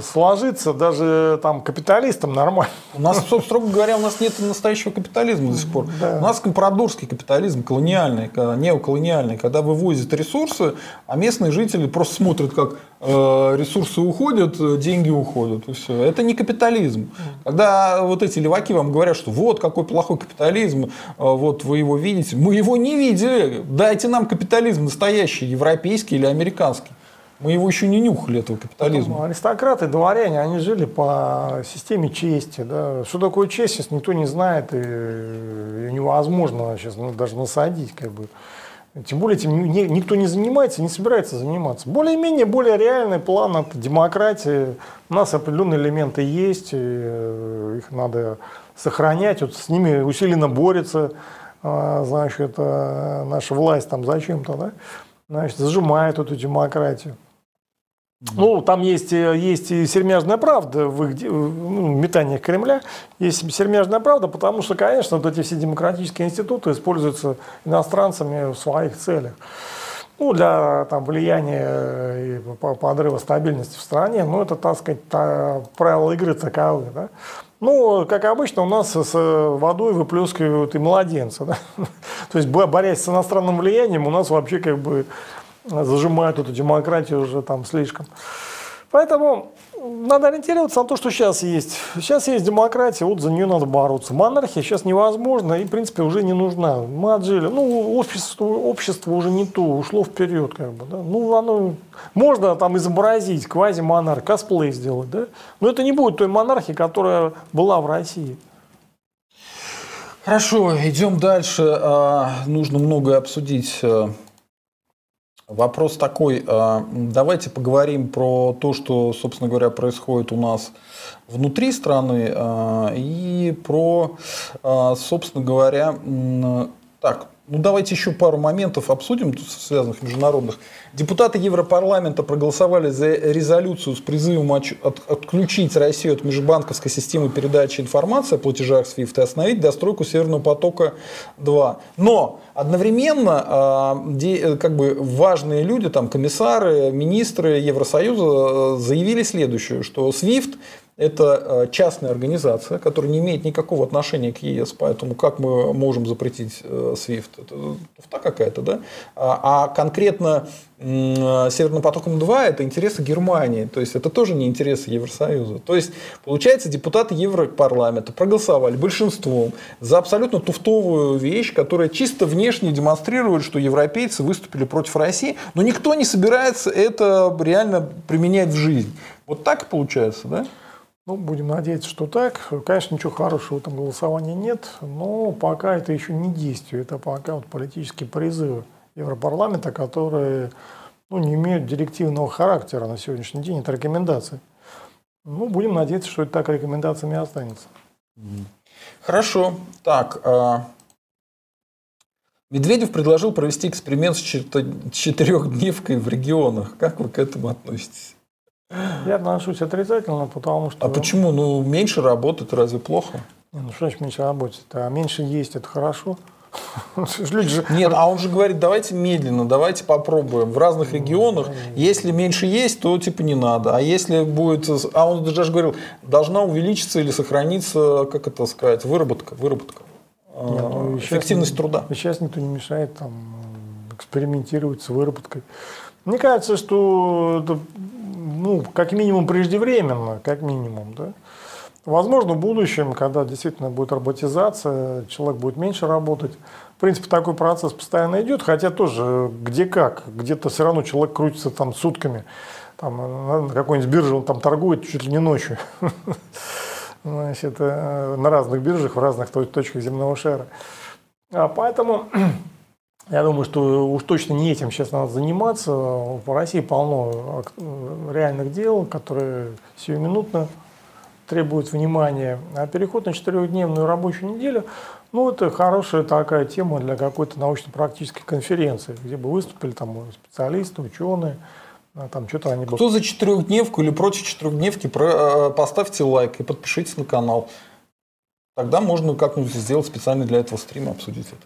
сложиться даже там капиталистом нормально. У нас, строго говоря, у нас нет настоящего капитализма до сих пор. Да. У нас компрадорский капитализм, колониальный, неоколониальный, когда вывозят ресурсы, а местные жители просто смотрят, как ресурсы уходят, деньги уходят, и все. Это не капитализм. Когда вот эти леваки вам говорят, что вот какой плохой капитализм, вот вы его видите. Мы его не видели. Дайте нам капитализм настоящий, европейский или американский. Мы его еще не нюхали, этого капитализма. Аристократы, дворяне, они жили по системе чести. Да? Что такое честь, сейчас никто не знает, и невозможно сейчас, ну, даже насадить. Как бы. Тем более этим никто не занимается, не собирается заниматься. Более-менее, более реальный план – это демократия. У нас определенные элементы есть, их надо сохранять, вот с ними усиленно борется, значит, наша власть там зачем-то, да? Значит, зажимает эту демократию. Ну, там есть и сермяжная правда в их, ну, метаниях Кремля. Есть сермяжная правда, потому что, конечно, вот эти все демократические институты используются иностранцами в своих целях. Ну, для там, влияния и подрыва стабильности в стране. Ну, это, так сказать, правила игры таковы. Да? Ну, как обычно, у нас с водой выплескивают и младенца. Да? То есть, борясь с иностранным влиянием, у нас вообще как бы зажимают эту демократию уже там слишком. Поэтому надо ориентироваться на то, что сейчас есть. Сейчас есть демократия, вот за нее надо бороться. Монархия сейчас невозможна и, в принципе, уже не нужна. Мы отжили. Ну, общество уже не то, ушло вперед, как бы. Да? Ну, оно можно там изобразить квази-монарх, косплей сделать, да? Но это не будет той монархии, которая была в России. Хорошо, идем дальше. Нужно многое обсудить. Вопрос такой. Давайте поговорим про то, что, собственно говоря, происходит у нас внутри страны и про, собственно говоря, так. Ну, давайте еще пару моментов обсудим, связанных международных. Депутаты Европарламента проголосовали за резолюцию с призывом отключить Россию от межбанковской системы передачи информации о платежах SWIFT и остановить достройку Северного потока-2. Но одновременно как бы важные люди, там, комиссары, министры Евросоюза заявили следующее, что SWIFT это частная организация, которая не имеет никакого отношения к ЕС, поэтому как мы можем запретить SWIFT? Это туфта какая-то, да? А конкретно Северным потоком-2 это интересы Германии, то есть это тоже не интересы Евросоюза. То есть, получается, депутаты Европарламента проголосовали большинством за абсолютно туфтовую вещь, которая чисто внешне демонстрирует, что европейцы выступили против России, но никто не собирается это реально применять в жизнь. Вот так получается, да? Ну, будем надеяться, что так. Конечно, ничего хорошего в этом голосовании нет, но пока это еще не действие, это пока вот политические призывы Европарламента, которые не имеют директивного характера на сегодняшний день, это рекомендации. Ну, будем надеяться, что это так рекомендациями останется. Хорошо. Так. Медведев предложил провести эксперимент с 4-дневкой в регионах. Как вы к этому относитесь? Я отношусь отрицательно, потому что… А почему? Ну, меньше работать разве плохо? Ну, что значит меньше работать? А меньше есть – это хорошо. Нет, а он же говорит, давайте медленно, давайте попробуем. В разных регионах, если меньше есть, то типа не надо. А если будет… А он даже говорил, должна увеличиться или сохраниться, как это сказать, выработка. Нет, ну, эффективность труда. Сейчас никто не мешает там экспериментировать с выработкой. Мне кажется, что… как минимум преждевременно, как минимум, да. Возможно, в будущем, когда действительно будет роботизация, человек будет меньше работать. В принципе, такой процесс постоянно идет, хотя тоже где как. Где-то все равно человек крутится там сутками, там, на какой-нибудь бирже он там торгует чуть ли не ночью. Значит, на разных биржах, в разных точках земного шара. А поэтому… Я думаю, что уж точно не этим сейчас надо заниматься. В России полно реальных дел, которые сиюминутно требуют внимания. А переход на 4-дневную рабочую неделю, это хорошая такая тема для какой-то научно-практической конференции, где бы выступили там специалисты, ученые. Там что-то они… Кто за 4-дневку или против 4-дневки, поставьте лайк и подпишитесь на канал. Тогда можно как-нибудь сделать специально для этого стрима, обсудить это.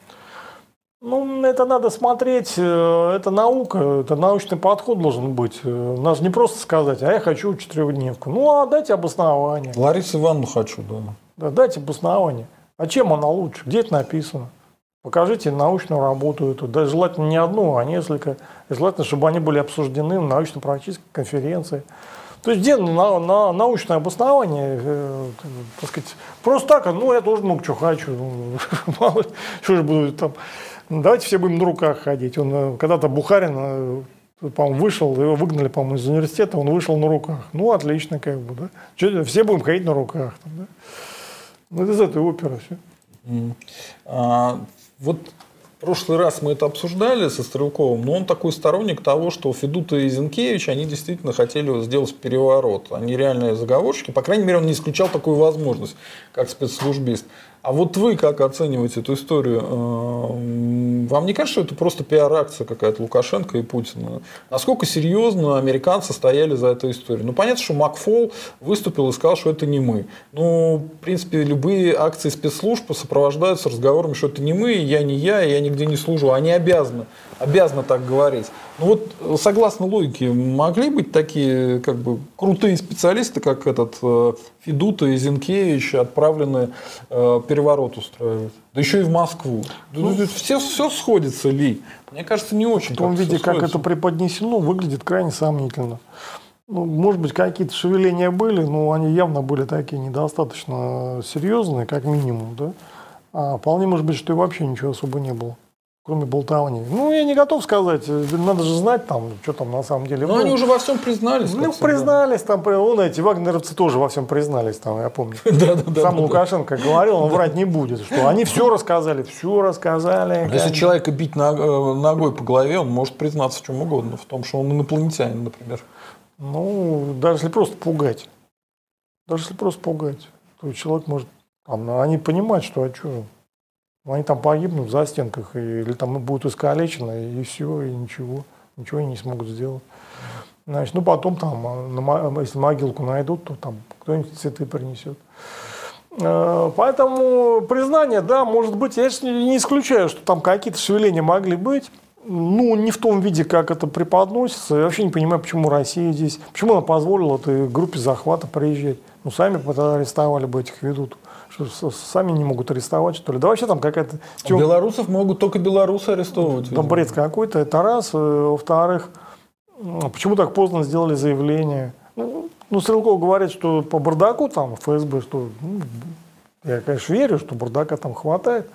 Это надо смотреть, это наука, это научный подход должен быть. Надо же не просто сказать, я хочу 4-дневку. Дайте обоснование. Ларису Ивановну хочу, да. Да, дайте обоснование. А чем она лучше? Где это написано? Покажите научную работу эту. Да, желательно не одну, а несколько. Желательно, чтобы они были обсуждены на научно-практической конференции. То есть, где на научное обоснование, так сказать, просто так, я тоже много чего хочу. Мало ли, что же буду там… Давайте все будем на руках ходить. Он когда-то Бухарин, по-моему, вышел, его выгнали, по-моему, из университета, он вышел на руках. Отлично, как бы, да. Все будем ходить на руках. Там, да? Это из этой оперы все. В прошлый раз мы это обсуждали со Стрелковым, но он такой сторонник того, что Федута и Зинкевич, они действительно хотели сделать переворот. Они реальные заговорщики. По крайней мере, он не исключал такую возможность, как спецслужбист. А вот вы как оцениваете эту историю? Вам не кажется, что это просто пиар-акция какая-то Лукашенко и Путина? Насколько серьезно американцы стояли за эту историю? Понятно, что Макфол выступил и сказал, что это не мы. В принципе, любые акции спецслужб сопровождаются разговорами, что это не мы, я нигде не служу. Они обязаны так говорить. Согласно логике, могли быть такие как бы крутые специалисты, как этот Федута и Зинкевич, отправлены переворот устраивать. Да еще и в Москву. Все сходится, Ли. Мне кажется, не очень. В том виде, как это преподнесено, выглядит крайне сомнительно. Может быть, какие-то шевеления были, но они явно были такие недостаточно серьезные, как минимум. Да? А вполне может быть, что и вообще ничего особо не было. Кроме болтовни. Ну, я не готов сказать. Надо же знать, там, что там на самом деле. Но они уже во всем признались. Ну, признались, там, эти вагнеровцы тоже во всем признались, там, я помню. Сам Лукашенко говорил, он врать не будет. Что они все рассказали. Если человека бить ногой по голове, он может признаться в чем угодно. В том, что он инопланетянин, например. Ну, даже если просто пугать. То человек может... Они понимают, что а что... Они там погибнут в застенках, или там будут искалечены, и все, и ничего они не смогут сделать. Значит, ну, потом, там, если могилку найдут, то там кто-нибудь цветы принесет. Поэтому признание, да, может быть, я не исключаю, что там какие-то шевеления могли быть, ну, не в том виде, как это преподносится. Я вообще не понимаю, почему Россия здесь, почему она позволила этой группе захвата приезжать. Ну, сами тогда арестовали бы этих ведут. Что сами не могут арестовать, что ли? Да вообще там какая-то... Белорусов могут только белорусы арестовывать. Там бред какой-то, это раз. Во-вторых, почему так поздно сделали заявление? Ну, Стрелков говорит, что по бардаку там ФСБ, что... Ну, я, конечно, верю, что бардака там хватает.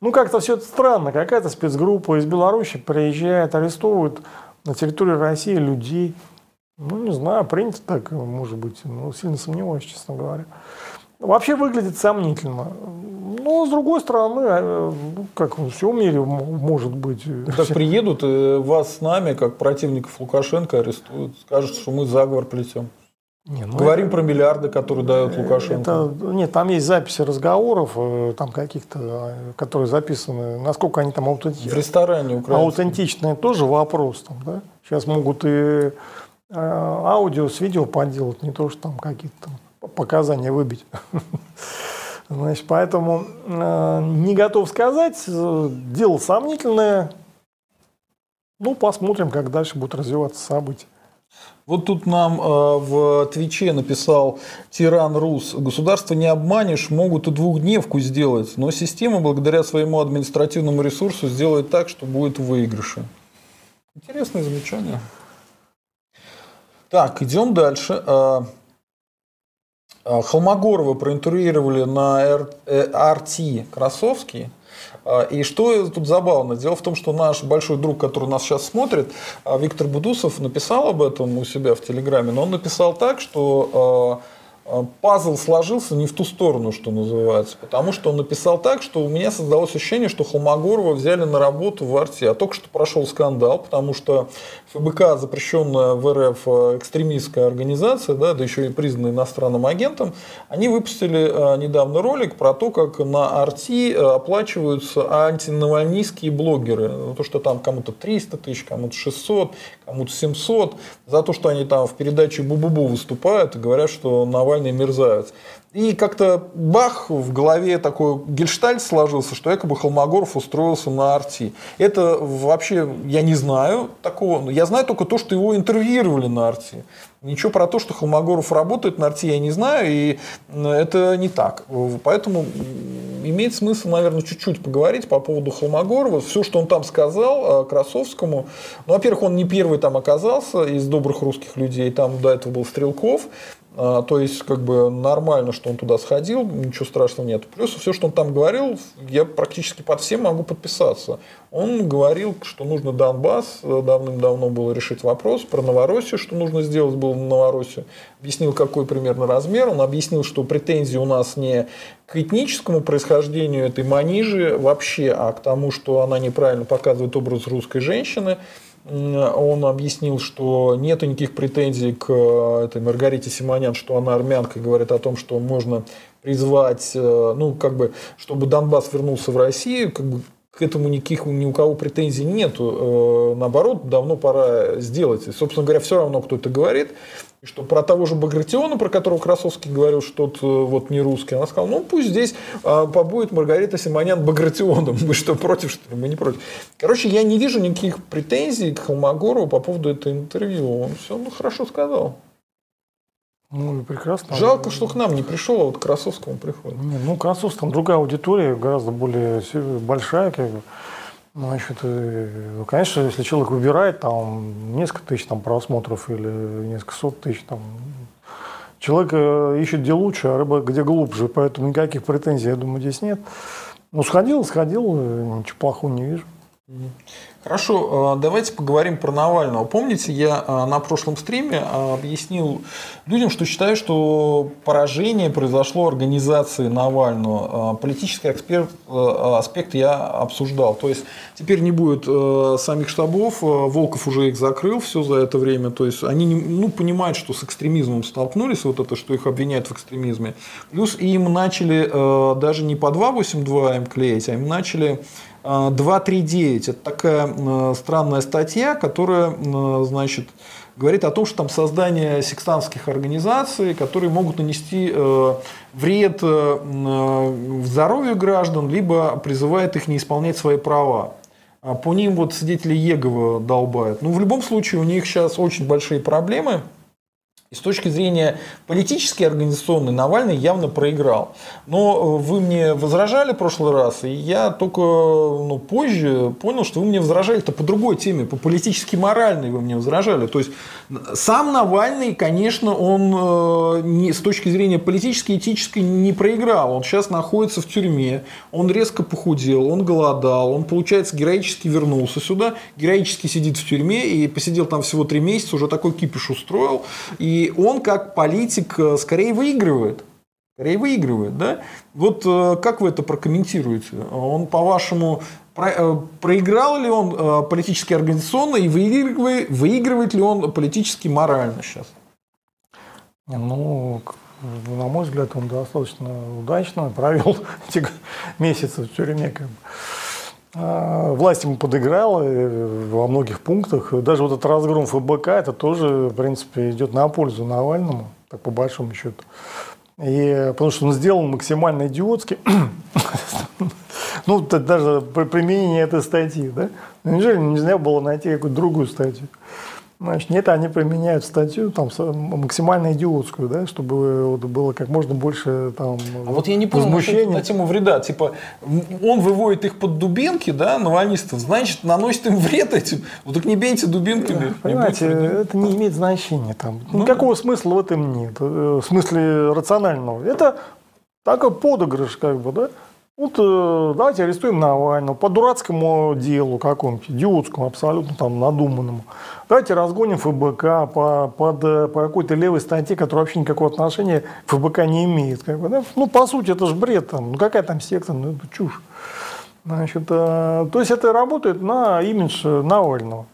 Ну, как-то все это странно. Какая-то спецгруппа из Беларуси приезжает, арестовывает на территории России людей. Ну, не знаю, принято так, может быть. Но сильно сомневаюсь, честно говоря. Вообще выглядит сомнительно. Но, с другой стороны, как во всем мире может быть... Так приедут, и вас с нами, как противников Лукашенко, арестуют. Скажут, что мы заговор плетем. Не, ну говорим про миллиарды, которые дают Лукашенко. Нет, там есть записи разговоров, там каких-то, которые записаны. Насколько они там аутентичны. В ресторане украинском. Аутентичные тоже вопрос. Там, да? Сейчас могут и аудио с видео подделать, не то, что там какие-то... показания выбить. Значит, поэтому не готов сказать. Дело сомнительное. Ну, посмотрим, как дальше будут развиваться события. Вот тут нам в Твиче написал Тиран Рус. Государство не обманешь, могут и двухдневку сделать, но система благодаря своему административному ресурсу сделает так, что будет выигрыши. Интересное замечание. Так, идем дальше. Холмогорова проинтервьюировали на RT Красовский. И что тут забавно? Дело в том, что наш большой друг, который нас сейчас смотрит, Виктор Будусов, написал об этом у себя в Телеграме, но он написал так, что пазл сложился не в ту сторону, что называется. Потому что он написал так, что у меня создалось ощущение, что Холмогорова взяли на работу в Арти. А только что прошел скандал, потому что ФБК, запрещенная в РФ экстремистская организация, да, да еще и признанная иностранным агентом, они выпустили недавно ролик про то, как на Арти оплачиваются антинавальнийские блогеры. То, что там кому-то 300 тысяч, кому-то 600, кому-то 700. За то, что они там в передаче «Бу-бу-бу» выступают и говорят, что Навальный мерзавец. И как-то бах, в голове такой гельштальт сложился, что якобы Холмогоров устроился на RT. Это вообще, я не знаю такого. Я знаю только то, что его интервьюировали на RT. Ничего про то, что Холмогоров работает на RT, я не знаю, и это не так. Поэтому имеет смысл, наверное, чуть-чуть поговорить по поводу Холмогорова. Все, что он там сказал Красовскому. Ну, во-первых, он не первый там оказался из добрых русских людей. Там до этого был Стрелков. То есть, как бы нормально, что он туда сходил, ничего страшного нет. Плюс все, что он там говорил, я практически под всем могу подписаться. Он говорил, что нужно Донбасс, давным-давно было решить вопрос, про Новороссию, что нужно сделать было на Новороссию. Объяснил, какой примерно размер. Он объяснил, что претензии у нас не к этническому происхождению этой манижи вообще, а к тому, что она неправильно показывает образ русской женщины. Он объяснил, что нет никаких претензий к этой Маргарите Симонян, что она армянка, и говорит о том, что можно призвать, ну, как бы, чтобы Донбасс вернулся в Россию, как бы, к этому никаких ни у кого претензий нет. Наоборот, давно пора сделать. И, собственно говоря, все равно, кто это говорит. И что про того же Багратиона, про которого Красовский говорил, что тот вот не русский, она сказала, ну пусть здесь побудет Маргарита Симонян Багратионом. Вы что, против, что ли? Мы не против. Короче, я не вижу никаких претензий к Холмогорову по поводу этого интервью. Он все хорошо сказал. Ну, и прекрасно. Жалко, что к нам не пришел, а вот к Красовскому приходит. Не, ну, Красовский, там другая аудитория, гораздо более большая. Как бы. Значит, и, конечно, если человек выбирает там несколько тысяч там, просмотров или несколько сот тысяч, там, человек ищет где лучше, а рыба где глубже, поэтому никаких претензий, я думаю, здесь нет. Ну, сходил, ничего плохого не вижу. Хорошо, давайте поговорим про Навального. Помните, я на прошлом стриме объяснил людям, что считаю, что поражение произошло организации Навального. Политический аспект я обсуждал. То есть теперь не будет самих штабов, Волков уже их закрыл все за это время. То есть они понимают, что с экстремизмом столкнулись, вот это, что их обвиняют в экстремизме. Плюс им начали даже не по 282 им клеить, а им начали 239. Это такая странная статья, которая, значит, говорит о том, что там создание сектантских организаций, которые могут нанести вред здоровью граждан, либо призывает их не исполнять свои права. По ним вот свидетели Егова долбают. Ну, в любом случае, у них сейчас очень большие проблемы. И с точки зрения политически организационной Навальный явно проиграл. Но вы мне возражали в прошлый раз, и я только позже понял, что вы мне возражали-то по другой теме, по политически моральной вы мне возражали. То есть сам Навальный, конечно, он с точки зрения политической и этической не проиграл. Он сейчас находится в тюрьме, он резко похудел, он голодал, он, получается, героически вернулся сюда, героически сидит в тюрьме и посидел там всего 3 месяца, уже такой кипиш устроил. И он, как политик, скорее выигрывает. Да? Вот как вы это прокомментируете? Он, по-вашему, проиграл ли он политически организационно и выигрывает ли он политически морально сейчас? Ну, на мой взгляд, он достаточно удачно провел эти месяцы в тюрьме. Власть ему подыграла во многих пунктах. Даже вот этот разгром ФБК, это тоже, в принципе, идет на пользу Навальному, так по большому счету. И потому что он сделан максимально идиотски. Ну, даже при применении этой статьи, да? Неужели нельзя было найти какую-то другую статью? Значит, нет, они применяют статью там максимально идиотскую, да, чтобы было как можно больше там, вот я не понял на тему вреда. Типа он выводит их под дубинки, да, навальнистов, значит, наносит им вред этим. Вот так не бейте дубинками. Понимаете, это не имеет значения. Там. Никакого смысла в этом нет. В смысле рационального. Это такой подыгрыш, как бы, да. Вот давайте арестуем Навального по дурацкому делу какому-нибудь, идиотскому, абсолютно там надуманному. Давайте разгоним ФБК по какой-то левой статье, которая вообще никакого отношения к ФБК не имеет. Как бы, да? Ну, по сути, это же бред. Там. Ну, какая там секта, ну, это чушь. Значит, то есть это работает на имидж Навального,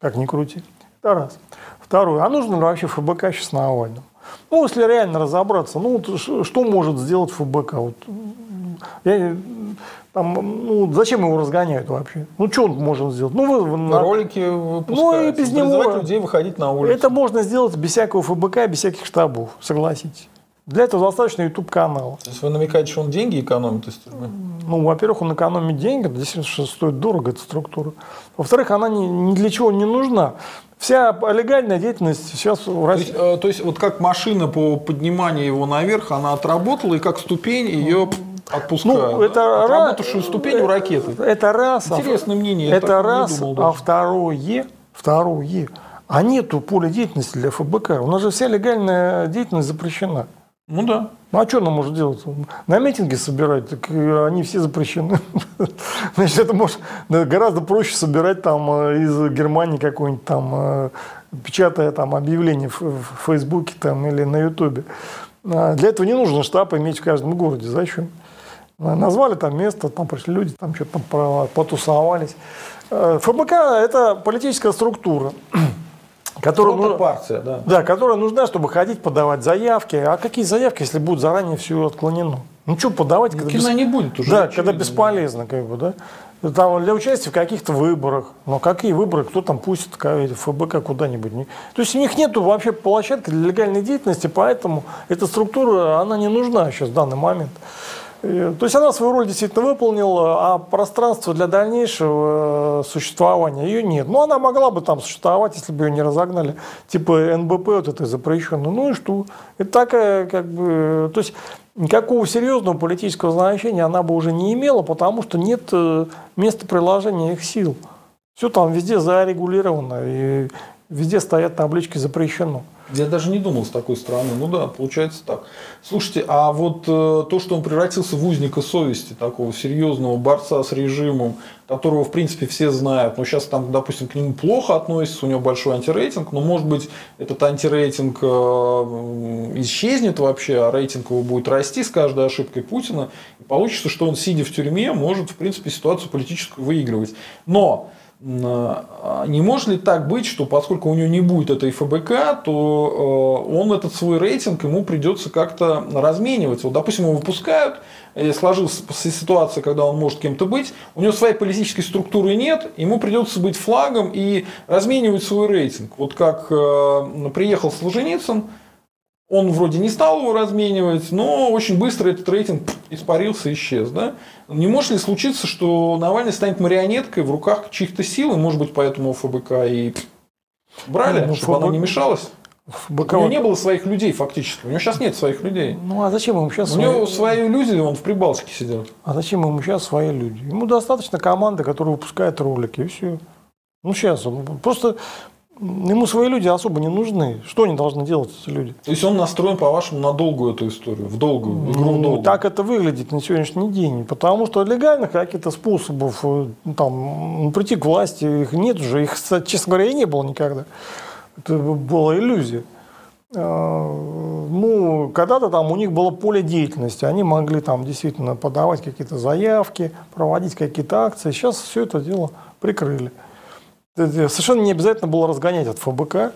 как ни крути. Это раз. Второе. А нужно ли вообще ФБК сейчас Навальному? Ну, если реально разобраться, ну, вот, что может сделать ФБК? Вот, зачем его разгоняют вообще? Ну, что он может сделать? Ролики выпускают, и без него людей выходить на улицу. Это можно сделать без всякого ФБК, без всяких штабов, согласитесь. Для этого достаточно YouTube-канала. То есть вы намекаете, что он деньги экономит из тюрьмы? Ну, во-первых, он экономит деньги, здесь стоит дорого эта структура. Во-вторых, она ни для чего не нужна. Вся легальная деятельность сейчас в России. То есть вот как машина по подниманию его наверх, она отработала, и как ступень ее отпускают. Ну, это отработавшую ступенью ракеты. Это раз. Интересное мнение. Это раз. А второе. А нету поля деятельности для ФБК. У нас же вся легальная деятельность запрещена. Ну да. Ну а что она может делать? На митинги собирать, так они все запрещены. Значит, это может гораздо проще собирать там из Германии какой-нибудь там, печатая там объявление в Фейсбуке там или на Ютубе. Для этого не нужно штаб иметь в каждом городе. Зачем? Назвали там место, там пришли люди, там что-то там потусовались. ФБК – это политическая структура. Партия, да. Да, которая нужна, чтобы ходить, подавать заявки. А какие заявки, если будут заранее все отклонено? Ну, что подавать, когда не будет уже. Да, очевидно, когда бесполезно, как бы, да. Там для участия в каких-то выборах. Но какие выборы, кто там пустит ФБК куда-нибудь? То есть у них нет вообще площадки для легальной деятельности, поэтому эта структура, она не нужна сейчас в данный момент. То есть она свою роль действительно выполнила, а пространства для дальнейшего существования ее нет. Но она могла бы там существовать, если бы ее не разогнали. Типа НБП вот это запрещено. Ну и что? Это такая, как бы... То есть никакого серьезного политического значения она бы уже не имела, потому что нет места приложения их сил. Все там везде зарегулировано, и везде стоят таблички «запрещено». Я даже не думал с такой стороны. Ну да, получается так. Слушайте, а вот то, что он превратился в узника совести, такого серьезного борца с режимом, которого, в принципе, все знают. Но сейчас там, допустим, к нему плохо относятся, у него большой антирейтинг, но, может быть, этот антирейтинг исчезнет вообще, а рейтинг его будет расти с каждой ошибкой Путина. И получится, что он, сидя в тюрьме, может, в принципе, ситуацию политическую выигрывать. Но не может ли так быть, что поскольку у него не будет этой ФБК, то он этот свой рейтинг, ему придется как-то разменивать. Вот, допустим, его выпускают, сложилась ситуация, когда он может кем-то быть, у него своей политической структуры нет, ему придется быть флагом и разменивать свой рейтинг. Вот как приехал Солженицын, он вроде не стал его разменивать, но очень быстро этот рейтинг испарился, исчез. Да? Не может ли случиться, что Навальный станет марионеткой в руках чьих-то сил, и, может быть, поэтому ФБК и брали, ну, чтобы она не мешалась? ФБК... У него не было своих людей фактически, у него сейчас нет своих людей. Ну а зачем ему сейчас? У него свои люди, он в Прибалтике сидит. А зачем ему сейчас свои люди? Ему достаточно команды, которая выпускает ролики, и все. Ну сейчас он просто... Ему свои люди особо не нужны. Что они должны делать, эти люди? То есть он настроен, по-вашему, на долгую эту историю, в долгую, игру в долгую. Так это выглядит на сегодняшний день. Потому что легальных каких-то способов там, прийти к власти, их нет уже. Их, честно говоря, и не было никогда. Это была иллюзия. Ну, когда-то там у них было поле деятельности. Они могли там действительно подавать какие-то заявки, проводить какие-то акции. Сейчас все это дело прикрыли. Совершенно не обязательно было разгонять от ФБК.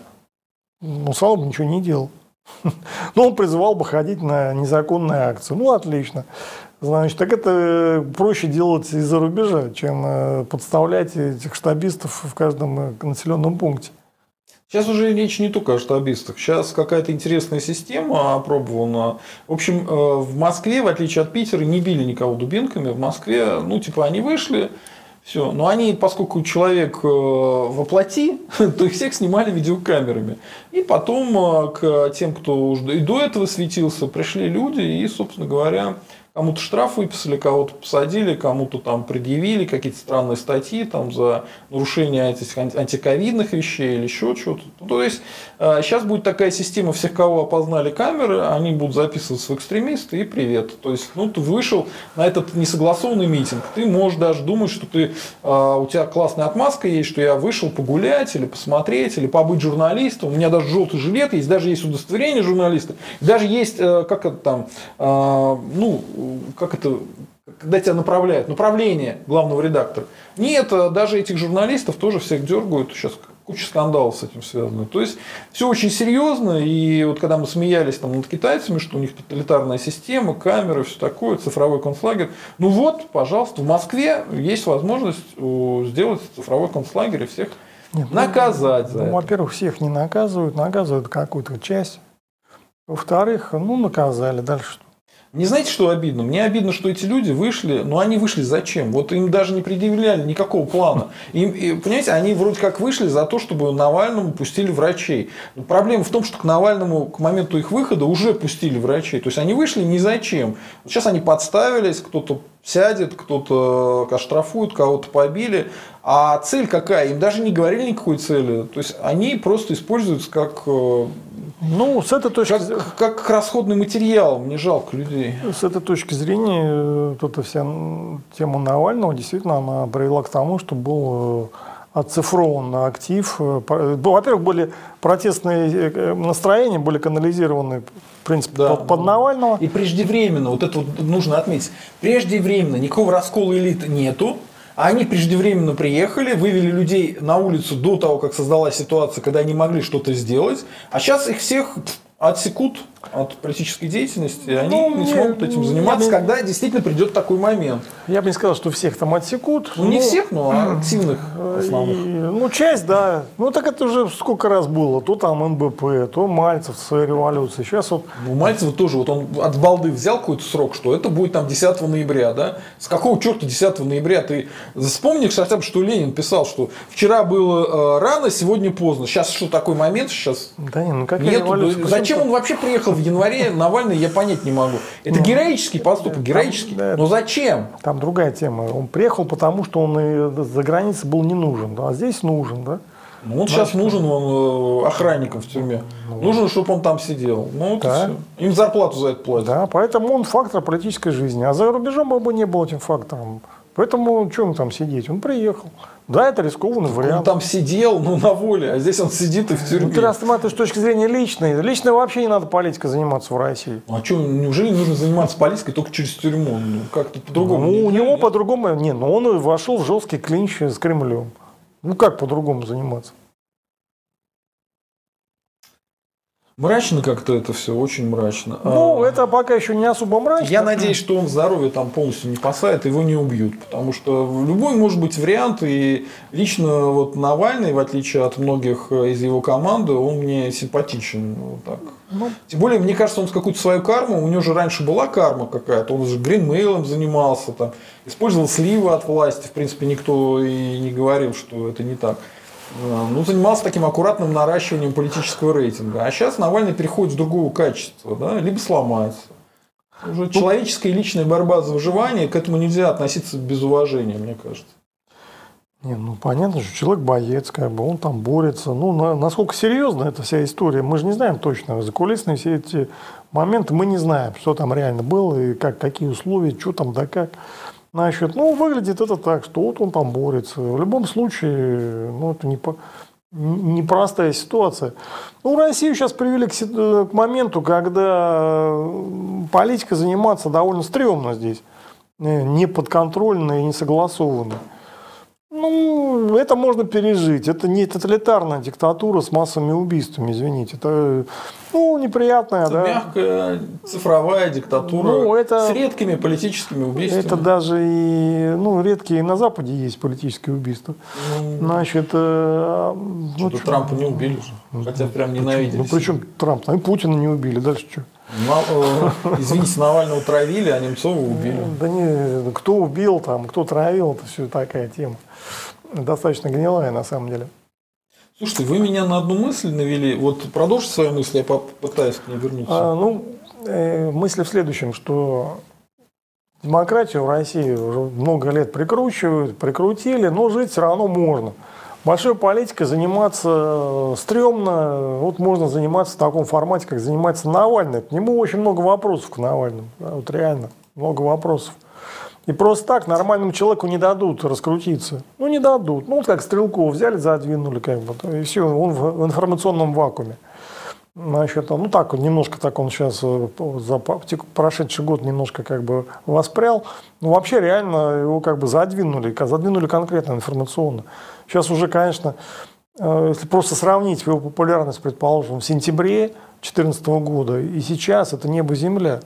Он сам бы ничего не делал. Но он призывал бы ходить на незаконные акции. Ну, отлично. Значит, так это проще делать из-за рубежа, чем подставлять этих штабистов в каждом населенном пункте. Сейчас уже речь не только о штабистах. Сейчас какая-то интересная система опробована. В общем, в Москве, в отличие от Питера, не били никого дубинками. В Москве, ну, типа, они вышли. Все. Но они, поскольку человек воплоти, то их всех снимали видеокамерами. И потом к тем, кто и до этого светился, пришли люди и, собственно говоря, кому-то штраф выписали, кого-то посадили, кому-то там предъявили какие-то странные статьи там, за нарушение этих антиковидных вещей или еще что-то. То есть сейчас будет такая система, всех, кого опознали камеры, они будут записываться в экстремисты и привет. То есть, ну, ты вышел на этот несогласованный митинг, ты можешь даже думать, что ты, у тебя классная отмазка есть, что я вышел погулять или посмотреть, или побыть журналистом. У меня даже желтый жилет есть, даже есть удостоверение журналиста, даже есть, как это там, ну, как это, когда тебя направляют, направление главного редактора. Нет, даже этих журналистов тоже всех дергают. Сейчас куча скандалов с этим связано. То есть все очень серьезно. И вот когда мы смеялись там над китайцами, что у них тоталитарная система, камеры, все такое, цифровой концлагерь. Ну вот, пожалуйста, в Москве есть возможность сделать цифровой концлагерь и всех наказать за это. Во-первых, всех не наказывают, наказывают какую-то часть. Во-вторых, ну наказали, дальше что? Не знаете, что обидно? Мне обидно, что эти люди вышли, но они вышли зачем? Вот им даже не предъявляли никакого плана. Понимаете, они вроде как вышли за то, чтобы Навальному пустили врачей. Но проблема в том, что к Навальному, к моменту их выхода, уже пустили врачей. То есть они вышли ни зачем. Сейчас они подставились, кто-то сядет, кто-то оштрафует, кого-то побили. А цель какая? Им даже не говорили никакой цели. То есть они просто используются как... Ну, с этой точки зрения, как расходный материал, мне жалко людей. С этой точки зрения, эта вся тема Навального действительно она привела к тому, что был оцифрован актив. Во-первых, были протестные настроения, были канализированы, в принципе, да, под Навального. И преждевременно, вот это вот нужно отметить, преждевременно никакого раскола элиты нету. Они преждевременно приехали, вывели людей на улицу до того, как создалась ситуация, когда они могли что-то сделать. А сейчас их всех отсекут от политической деятельности, и они не смогут этим заниматься, когда действительно придет такой момент. Я бы не сказал, что всех там отсекут. Ну, не всех, но активных основных. Ну, часть, да. Ну, так это уже сколько раз было. То там НБП, то Мальцев со своей революцией. Сейчас вот... У Мальцева тоже, вот он от балды взял какой-то срок, что это будет там 10 ноября, да? С какого черта 10 ноября? Ты вспомнишь хотя бы, что Ленин писал, что вчера было рано, сегодня поздно. Сейчас что, такой момент сейчас? Да нет, ну какая революция? Зачем он вообще приехал в январе Навальный, я понять не могу. Это героический поступок, героический. Да, но зачем? Там другая тема. Он приехал потому, что он за границей был не нужен. А здесь нужен. Да? Ну, он сейчас нужен он охранником в тюрьме. Нужен, чтобы он там сидел. Ну, да. Им зарплату за это платят. Да, поэтому он фактор политической жизни. А за рубежом бы не был этим фактором. Поэтому, что ему там сидеть? Он приехал. Да, это рискованный вариант. Он там сидел, но на воле, а здесь он сидит и в тюрьме. Ну, ты рассматриваешь с точки зрения личной. Лично вообще не надо политикой заниматься в России. А что, неужели нужно заниматься политикой только через тюрьму? Ну, как-то по-другому. Ну, у него по-другому. Не, но он вошел в жесткий клинч с Кремлем. Ну, как по-другому заниматься? Мрачно как-то это все, очень мрачно. Ну, это пока еще не особо мрачно. Я надеюсь, что он здоровье там полностью не спасает, его не убьют. Потому что любой может быть вариант. И лично вот Навальный, в отличие от многих из его команды, он мне симпатичен. Вот так. Ну, тем более, мне кажется, он с какую-то свою карму, у него же раньше была карма какая-то, он же гринмейлом занимался, там, использовал сливы от власти, в принципе, никто и не говорил, что это не так. Ну, занимался таким аккуратным наращиванием политического рейтинга. А сейчас Навальный переходит в другое качество, да? Либо сломается. Уже человеческая и личная борьба за выживание, к этому нельзя относиться без уважения, мне кажется. Не, ну понятно, что человек боец, как бы, он там борется. Ну, насколько серьезна эта вся история, мы же не знаем точно. Закулисные все эти моменты мы не знаем, что там реально было, и как, какие условия, что там, да как. Значит, ну, выглядит это так, что вот он там борется. В любом случае, ну, это непростая ситуация. Ну, Россию сейчас привели к моменту, когда политикой заниматься довольно стрёмно здесь. Неподконтрольно и несогласованно. Ну, это можно пережить. Это не тоталитарная диктатура с массовыми убийствами, извините. Это, ну, неприятная, это да. Мягкая цифровая диктатура, ну, это, с редкими политическими убийствами. Это даже и, ну, редкие на Западе есть политические убийства. Ну, значит, что-то Трампа не убили же, хотя прям ненавидели. Ну, причем Трампа, и Путина не убили, дальше что? Извините, Навального травили, а Немцова убили. Да не, кто убил, там, кто травил, это все такая тема. Достаточно гнилая, на самом деле. Слушайте, вы меня на одну мысль навели. Вот продолжите свою мысль, я попытаюсь к ней вернуться. Мысль в следующем, что демократию в России уже много лет прикручивают, прикрутили, но жить все равно можно. Большой политикой заниматься стрёмно, вот можно заниматься в таком формате, как занимается Навальный. К нему очень много вопросов, к Навальному, вот реально, много вопросов. И просто так нормальному человеку не дадут раскрутиться. Ну, не дадут. Ну, вот как Стрелкова взяли, задвинули, как бы, и все, он в информационном вакууме. Значит, ну, так, немножко так он сейчас за прошедший год немножко как бы воспрял. Ну, вообще, реально его как бы задвинули конкретно информационно. Сейчас уже, конечно, если просто сравнить его популярность, предположим, в сентябре 2014 года и сейчас, это небо и земля,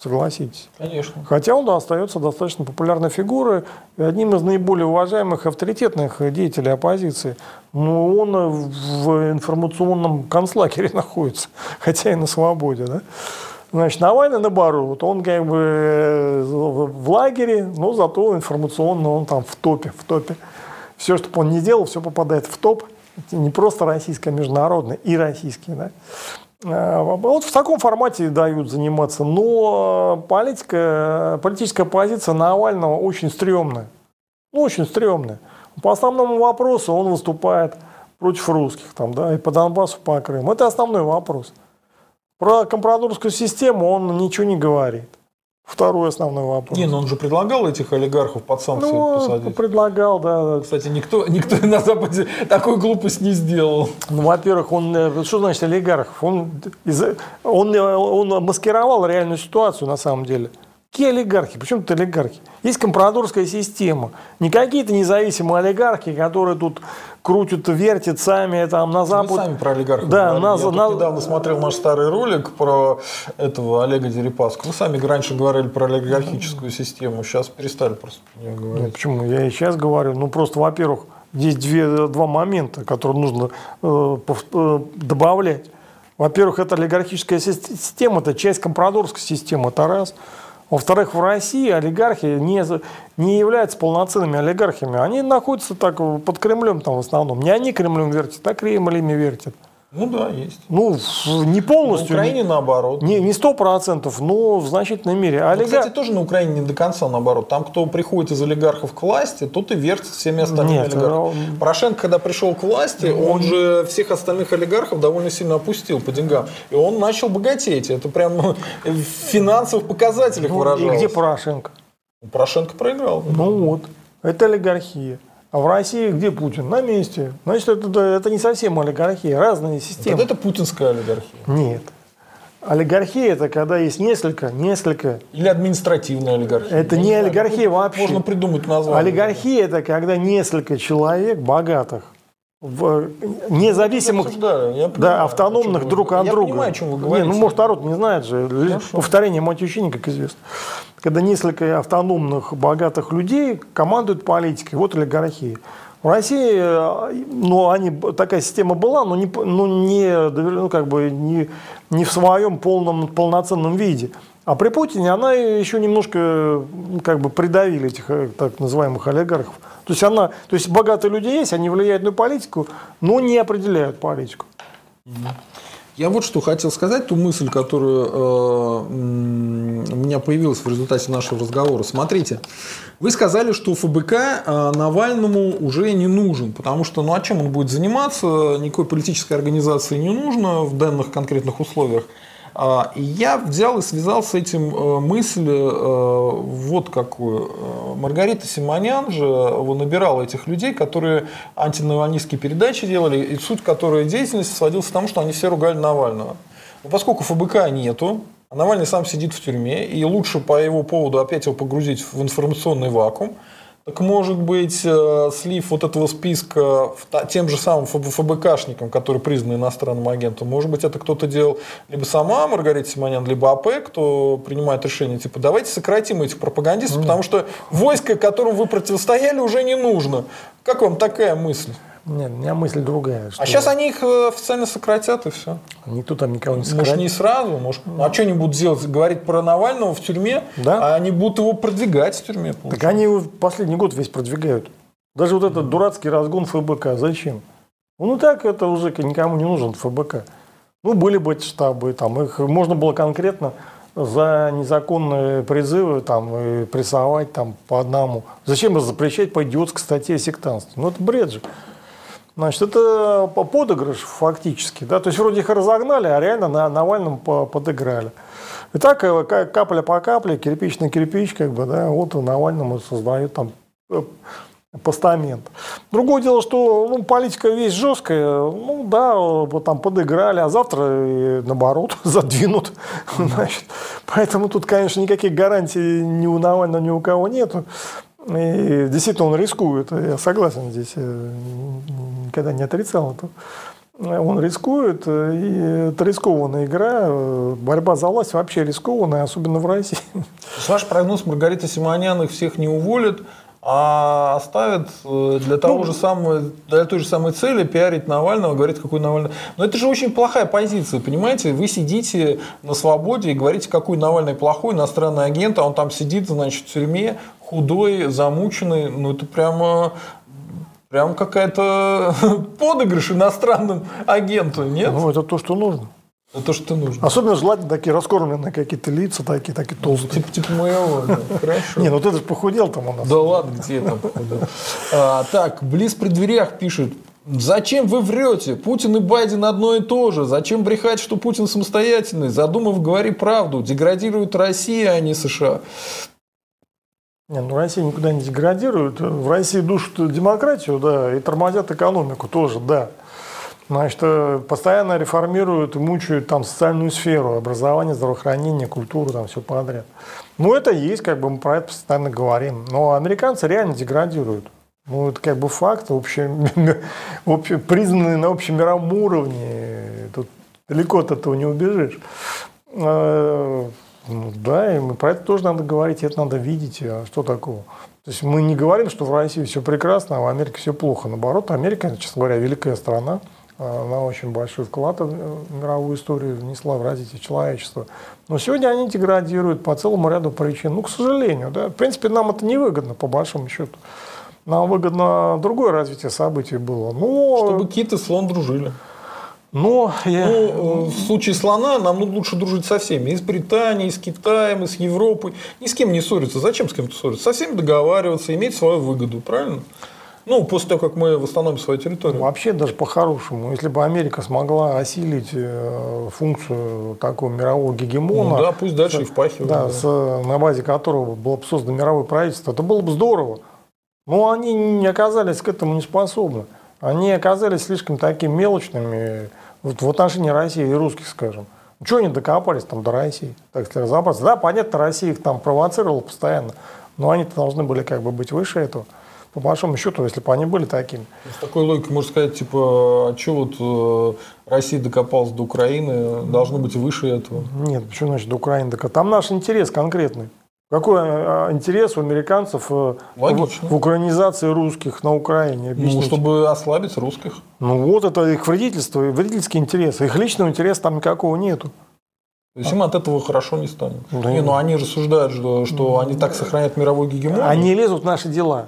согласитесь. Конечно. Хотя он, да, остается достаточно популярной фигурой, одним из наиболее уважаемых, авторитетных деятелей оппозиции. Но он в информационном концлагере находится, хотя и на свободе, да? Значит, Навальный, наоборот, он как бы в лагере, но зато информационно он там в топе. Все, что бы он ни делал, все попадает в топ. Не просто российское, а международное и российское. Да? Вот в таком формате дают заниматься. Но политическая позиция Навального очень стрёмная. Ну, очень стрёмная. По основному вопросу он выступает против русских. Там, да, и по Донбассу, по Крыму. Это основной вопрос. Про компрадорскую систему он ничего не говорит. Второй основной вопрос. Не, но он же предлагал этих олигархов под санкции посадить. Ну, предлагал, да. Кстати, никто на Западе такую глупость не сделал. Ну, во-первых, он... Что значит олигархов? Он маскировал реальную ситуацию, на самом деле. Какие олигархи? Причем тут олигархи? Есть компрадорская система. Не какие-то независимые олигархи, которые тут крутят, вертят сами там на Запад. Мы сами про олигархов говорили. Я недавно смотрел наш старый ролик про этого Олега Дерипаску. Вы сами раньше говорили про олигархическую систему. Сейчас перестали просто про нее говорить. Ну, почему? Я и сейчас говорю. Ну, просто, во-первых, здесь два момента, которые нужно добавлять. Во-первых, это олигархическая система, это часть компрадорской системы. Это раз. Во-вторых, в России олигархи не являются полноценными олигархами. Они находятся так под Кремлем там в основном. Не они Кремлем вертят, а Кремль ими вертят. Ну да, есть. Ну, не полностью. На Украине наоборот. Не 100%, но в значительной мере. А олигарх... Кстати, тоже на Украине не до конца наоборот. Там, кто приходит из олигархов к власти, тот и вертит всеми остальными олигархами. Порошенко, когда пришел к власти, он же всех остальных олигархов довольно сильно опустил по деньгам. И он начал богатеть. Это прям в финансовых показателях выражалось. И где Порошенко? Порошенко проиграл. Ну вот, это олигархия. А в России где Путин? На месте. Значит, это не совсем олигархия, разные системы. Вот это путинская олигархия. Нет. Олигархия – это когда есть несколько… Или административная олигархия. Это не олигархия вообще. Можно придумать название. Олигархия – это когда несколько человек богатых, независимых, автономных друг от друга. Я понимаю, о чем вы говорите. Ну, может, народ не знает же. Хорошо. Повторение мать учения, как известно. Когда несколько автономных, богатых людей командуют политикой. Вот олигархия. В России такая система была, но не в своем полноценном виде. А при Путине она еще немножко придавили этих так называемых олигархов. То есть богатые люди есть, они влияют на политику, но не определяют политику. Я вот что хотел сказать, ту мысль, которая у меня появилась в результате нашего разговора. Смотрите, вы сказали, что ФБК Навальному уже не нужен, потому что, о чем он будет заниматься, никакой политической организации не нужно в данных конкретных условиях. И я взял и связал с этим мысль вот какую. Маргарита Симонян же набирала этих людей, которые антинавальнистские передачи делали, и суть которой деятельности сводилась к тому, что они все ругали Навального. Но поскольку ФБК нету, а Навальный сам сидит в тюрьме, и лучше по его поводу опять его погрузить в информационный вакуум, так, может быть, слив вот этого списка тем же самым ФБКшникам, которые признаны иностранным агентом, может быть, это кто-то делал либо сама Маргарита Симонян, либо АП, кто принимает решение, давайте сократим этих пропагандистов, потому что войско, которому вы противостояли, уже не нужно. Как вам такая мысль? Нет, у меня мысль другая. Что... А сейчас они их официально сократят, и все. Никто там никого не сократит. Может, не сразу, может. А что они будут делать? Говорить про Навального в тюрьме, а они будут его продвигать в тюрьме. Получается. Так они его последний год весь продвигают. Даже вот этот дурацкий разгон ФБК. Зачем? Ну так это уже никому не нужен ФБК. Ну, были бы эти штабы, там их можно было конкретно за незаконные призывы и прессовать по одному. Зачем запрещать по идиотской статье сектантства? Ну это бред же. Значит, это подыгрыш фактически. Да? То есть вроде их разогнали, а реально на Навальном подыграли. И так капля по капле, кирпич на кирпич, вот Навальному создают постамент. Другое дело, что политика весь жесткая, подыграли, а завтра, наоборот, задвинут. Значит, поэтому тут, конечно, никаких гарантий ни у Навального, ни у кого нету. И действительно, он рискует, я согласен здесь, никогда не отрицал это. Он рискует, и это рискованная игра, борьба за власть вообще рискованная, особенно в России. Ваш прогноз, Маргарита Симонян их всех не уволит, а оставят для той же самой цели пиарить Навального, говорить, какой Навальный. Но это же очень плохая позиция, понимаете? Вы сидите на свободе и говорите, какой Навальный плохой, иностранный агент, а он там сидит, значит, в тюрьме, худой, замученный. Это прямо какая-то подыгрыш иностранным агенту, нет? Это то, что нужно. Это то, что нужно. Особенно желательно такие раскормленные какие-то лица, такие толстые. Типа моего, хорошо. Не, ты же похудел там у нас. Да ладно, где я там похудел. Так, Близ при дверях пишет. Зачем вы врете? Путин и Байден одно и то же. Зачем брехать, что Путин самостоятельный? Задумав, говори правду. Деградирует Россия, а не США. Россия никуда не деградирует. В России душат демократию, и тормозят экономику тоже, да. Значит, постоянно реформируют и мучают социальную сферу, образование, здравоохранение, культуру, все подряд. Это есть, мы про это постоянно говорим. Но американцы реально деградируют. Это факт, признанный на общемировом уровне. Тут далеко от этого не убежишь. Да, и про это тоже надо говорить, это надо видеть, а что такого. То есть мы не говорим, что в России все прекрасно, а в Америке все плохо. Наоборот, Америка, честно говоря, великая страна. Она очень большой вклад в мировую историю внесла в развитие человечества. Но сегодня они деградируют по целому ряду причин. К сожалению. Да? В принципе, нам это не выгодно, по большому счету. Нам выгодно другое развитие событий было. Чтобы кит и слон дружили. Но в случае слона нам лучше дружить со всеми. И с Британией, и с Китаем, и с Европой. Ни с кем не ссориться. Зачем с кем-то ссориться? Со всеми договариваться, иметь свою выгоду, правильно? Ну, после того, как мы восстановим свою территорию. Вообще, даже по-хорошему, если бы Америка смогла осилить функцию такого мирового гегемона, да, пусть дальше и впахивает, да, на базе которого было бы создано мировое правительство, это было бы здорово. Но они не оказались к этому не способны. Они оказались слишком такими мелочными вот в отношении России и русских, скажем. Чего они докопались там до России? Так если разобраться. Да, понятно, Россия их там провоцировала постоянно, но они-то должны были как бы быть выше этого. По большому счету, если бы они были такими. С такой логикой можно сказать, типа, а что вот Россия докопалась до Украины, должно быть выше этого? Нет, почему значит до Украины докопалась? Там наш интерес конкретный. Какой интерес у американцев в украинизации русских на Украине? Объясните. Ну, чтобы ослабить русских. Ну, вот это их вредительство, вредительский интерес. Их личного интереса там никакого нету. То есть им от этого хорошо не станет. Да. Не, ну, они рассуждают, что они так сохранят мировой гегемонию. Они лезут в наши дела.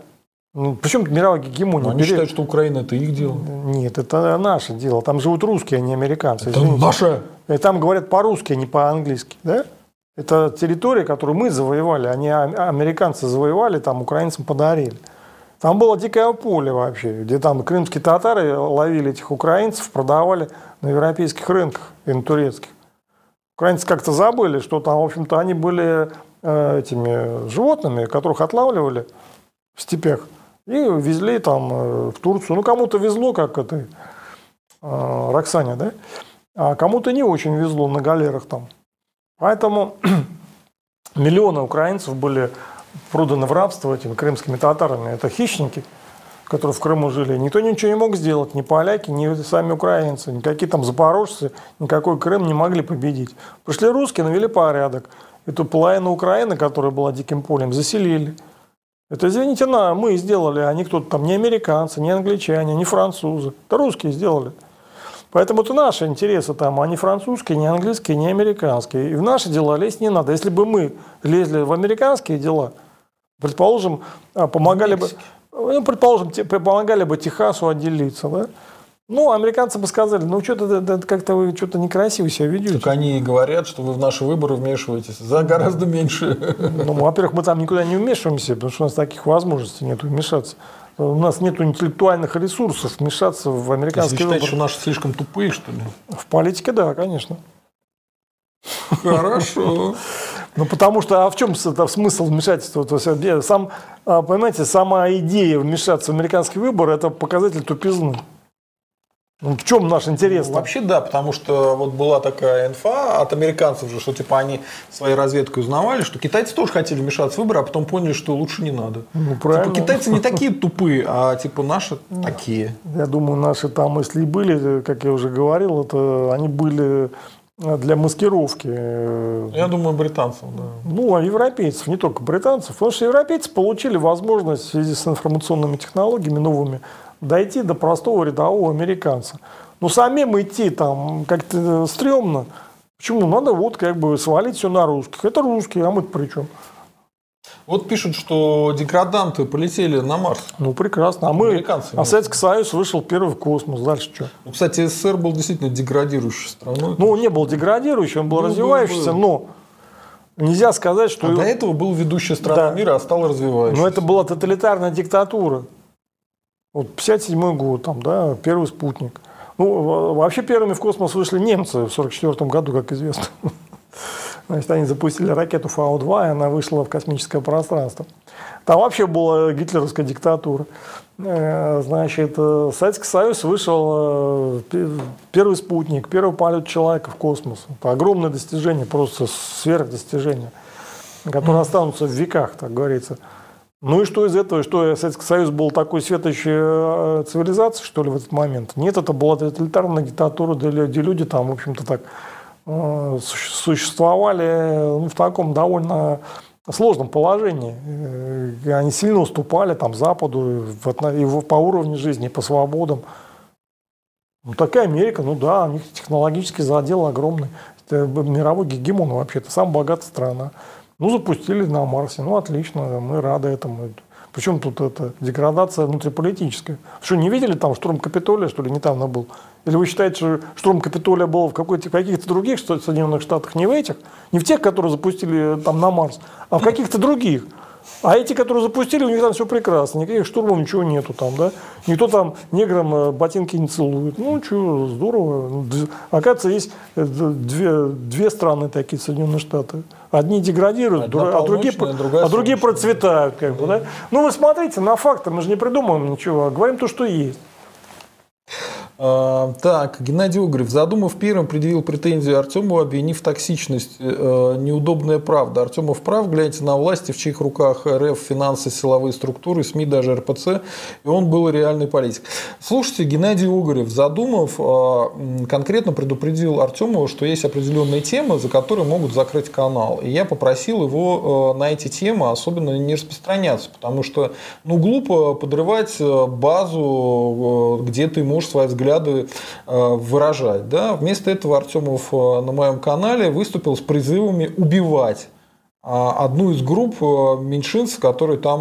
Ну, причем мировая гегемония. Они считают, что Украина – это их дело. Нет, это наше дело. Там живут русские, а не американцы. Это наше. И там говорят по-русски, а не по-английски. Да? Это территория, которую мы завоевали, а не американцы завоевали, там украинцам подарили. Там было дикое поле вообще, где там крымские татары ловили этих украинцев, продавали на европейских рынках и на турецких. Украинцы как-то забыли, что там, в общем-то, они были этими животными, которых отлавливали в степях. И везли там в Турцию. Ну, кому-то везло, как это Роксане, да? А кому-то не очень везло на галерах там. Поэтому миллионы украинцев были проданы в рабство этими крымскими татарами. Это хищники, которые в Крыму жили. Никто ничего не мог сделать. Ни поляки, ни сами украинцы. Никакие там запорожцы, никакой Крым не могли победить. Пришли русские, навели порядок. Эту половину Украины, которая была диким полем, заселили. Это, извините, мы сделали, а не кто-то там, не американцы, не англичане, не французы. Это русские сделали. Поэтому это наши интересы там, а не французские, не английские, не американские. И в наши дела лезть не надо. Если бы мы лезли в американские дела, предположим, помогали бы Техасу отделиться, да? Ну, американцы бы сказали, ну, что-то как-то вы что-то некрасиво себя ведете. Так они и говорят, что вы в наши выборы вмешиваетесь за гораздо меньше. Ну, во-первых, мы там никуда не вмешиваемся, потому что у нас таких возможностей нет вмешаться. У нас нет интеллектуальных ресурсов вмешаться в американские выборы. Ты считаешь, что наши слишком тупые, что ли? В политике, да, конечно. Хорошо. Ну, потому что, а в чем смысл вмешательства? То есть, понимаете, сама идея вмешаться в американские выборы – это показатель тупизны. В чем наш интерес? Ну, вообще да, потому что вот была такая инфа от американцев же, что типа они своей разведкой узнавали, что китайцы тоже хотели вмешаться в выборы, а потом поняли, что лучше не надо. Ну, правильно. Типа, китайцы не такие тупые, а типа наши такие. Я думаю, наши там, если были, как я уже говорил, это они были для маскировки. Я думаю, британцев, да. Ну, а европейцев, не только британцев, потому что европейцы получили возможность в связи с информационными технологиями новыми дойти до простого рядового американца. Но самим идти там как-то стрёмно. Почему? Надо вот как бы свалить все на русских. Это русские, а мы-то при чём? Вот пишут, что деграданты полетели на Марс. Ну, прекрасно. А Советский Союз вышел первый в космос. Дальше что? Ну, кстати, СССР был действительно деградирующей страной. Ну, он не был деградирующим, он был развивающийся, но... Нельзя сказать, что... А до этого был ведущей страной мира, а стал развивающейся. Но это была тоталитарная диктатура. Вот 1957 год, там, да, первый спутник. Ну, вообще первыми в космос вышли немцы в 1944 году, как известно. Значит, они запустили ракету Фау-2, и она вышла в космическое пространство. Там вообще была гитлеровская диктатура. Значит, Советский Союз вышел первый спутник, первый полет человека в космос. Это огромное достижение, просто сверхдостижение, которое останутся в веках, так говорится. Ну и что из этого? Что Советский Союз был такой светочей цивилизацией, что ли, в этот момент? Нет, это была тоталитарная диктатура, где люди там, в общем-то, так существовали, ну, в таком довольно сложном положении. Они сильно уступали там Западу и по уровню жизни, и по свободам. Ну, такая Америка, ну да, у них технологический задел огромный. Это мировой гегемон вообще-то, самая богатая страна. Ну, запустили на Марсе, ну, отлично, мы рады этому. Причем тут это деградация внутриполитическая. Что, не видели там штурм Капитолия, что ли, недавно был? Или вы считаете, что штурм Капитолия был в каких-то других Соединенных Штатах, не в этих, не в тех, которые запустили там на Марс, а в каких-то других. А эти, которые запустили, у них там все прекрасно, никаких штурмов, ничего нету там, да? Никто там неграм ботинки не целует. Ну, что, здорово. Оказывается, есть две страны такие, Соединенные Штаты. Одни деградируют, а другие процветают, как бы, да? Ну, вы смотрите на факты, мы же не придумываем ничего, а говорим то, что есть. Так, Геннадий Угорев. Задумав первым, предъявил претензию Артемову, обвинив в токсичность. Неудобная правда. Артемов прав, гляньте на власти, в чьих руках РФ, финансы, силовые структуры, СМИ, даже РПЦ. И он был реальный политик. Слушайте, Геннадий Угорев, задумав, конкретно предупредил Артемова, что есть определенные темы, за которые могут закрыть канал. И я попросил его на эти темы особенно не распространяться, потому что ну, глупо подрывать базу, где ты можешь свои взгляды выражать. Да? Вместо этого Артемов на моем канале выступил с призывами убивать одну из групп меньшинцев, которые там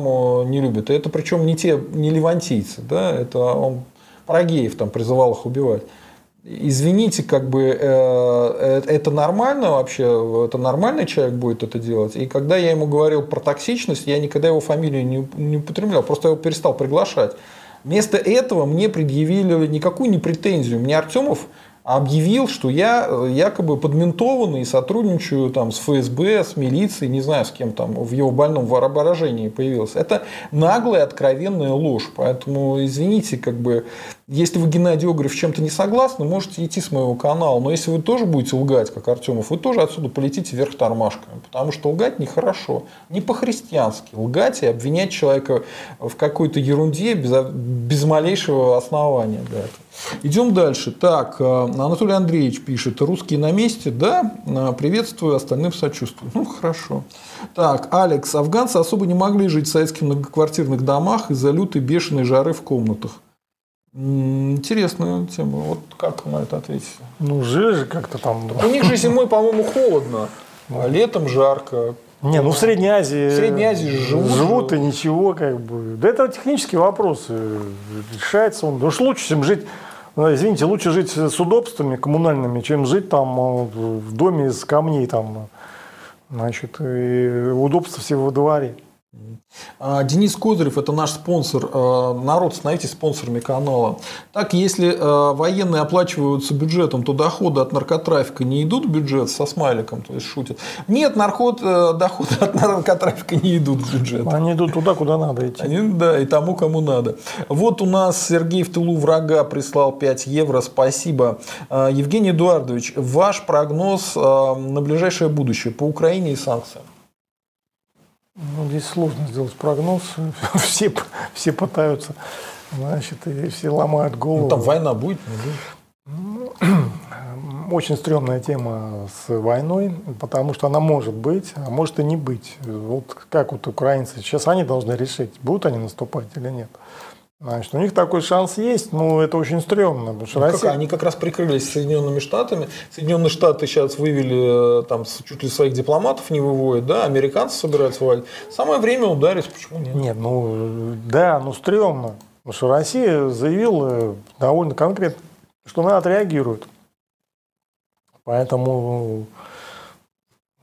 не любят. И это причем не левантийцы, да? Это он про геев там призывал их убивать. Извините, как бы это нормально вообще, это нормальный человек будет это делать. И когда я ему говорил про токсичность, я никогда его фамилию не употреблял, просто я его перестал приглашать. Вместо этого мне предъявили никакую не претензию. Мне Артемов объявил, что я якобы подментованный, сотрудничаю там, с ФСБ, с милицией, не знаю, с кем там в его больном воображении появилось. Это наглая, откровенная ложь. Поэтому, извините, как бы, если вы, Геннадий Угорев, чем-то не согласны, можете идти с моего канала. Но если вы тоже будете лгать, как Артемов, вы тоже отсюда полетите вверх тормашками. Потому что лгать нехорошо. Не по-христиански. Лгать и обвинять человека в какой-то ерунде без малейшего основания для этого. Идем дальше. Так, Анатолий Андреевич пишет. Русские на месте, да? Приветствую, остальным сочувствую. Ну, хорошо. Так, Алекс. Афганцы особо не могли жить в советских многоквартирных домах из-за лютой бешеной жары в комнатах. Интересная тема. Вот как на это ответить? Ну, жили же как-то там. У них же зимой, по-моему, холодно, а летом жарко. Не, ну в Средней Азии, живут и ничего, как бы. Да это технические вопросы, решается он. Да уж лучше, чем жить, извините, лучше жить с удобствами коммунальными, чем жить там в доме из камней, там, значит, и удобства все во дворе. Денис Козырев, это наш спонсор. Народ, становитесь спонсорами канала. Так, если военные оплачиваются бюджетом, то доходы от наркотрафика не идут в бюджет со смайликом, то есть шутят. Нет, доходы от наркотрафика не идут в бюджет. Они идут туда, куда надо идти. Да, и тому, кому надо. Вот у нас Сергей в тылу врага прислал 5 евро. Спасибо. Евгений Эдуардович, ваш прогноз на ближайшее будущее по Украине и санкциям? Ну, здесь сложно сделать прогноз, все пытаются, значит, и все ломают голову. Ну, там война будет, не будет. Очень стрёмная тема с войной, потому что она может быть, а может и не быть. Вот как вот украинцы, сейчас они должны решить, будут они наступать или нет. Значит, у них такой шанс есть, но это очень стрёмно. Потому что Россия... Они как раз прикрылись Соединенными Штатами. Соединенные Штаты сейчас вывели, там, чуть ли своих дипломатов не выводят, да, американцы собираются валить. Самое время ударить, почему нет? Нет, ну да, но стрёмно. Потому что Россия заявила довольно конкретно, что она отреагирует. Поэтому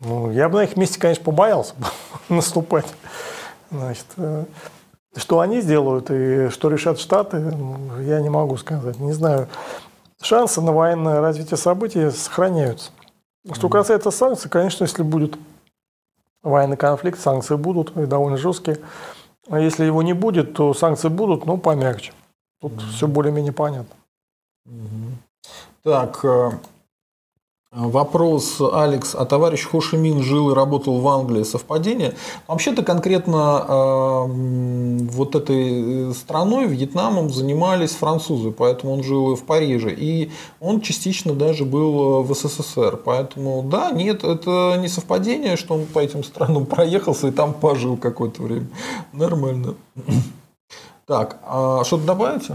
ну, я бы на их месте, конечно, побоялся наступать. Значит... Что они сделают и что решат Штаты, я не могу сказать, не знаю. Шансы на военное развитие событий сохраняются. Что касается санкций, конечно, если будет военный конфликт, санкции будут, и довольно жесткие. А если его не будет, то санкции будут, но помягче. Тут все более-менее понятно. Так... Вопрос, Алекс, а товарищ Хо Ши Мин жил и работал в Англии, совпадение? Вообще-то конкретно вот этой страной, Вьетнамом, занимались французы, поэтому он жил и в Париже, и он частично даже был в СССР, поэтому да, нет, это не совпадение, что он по этим странам проехался и там пожил какое-то время, нормально. Так, что-то добавите?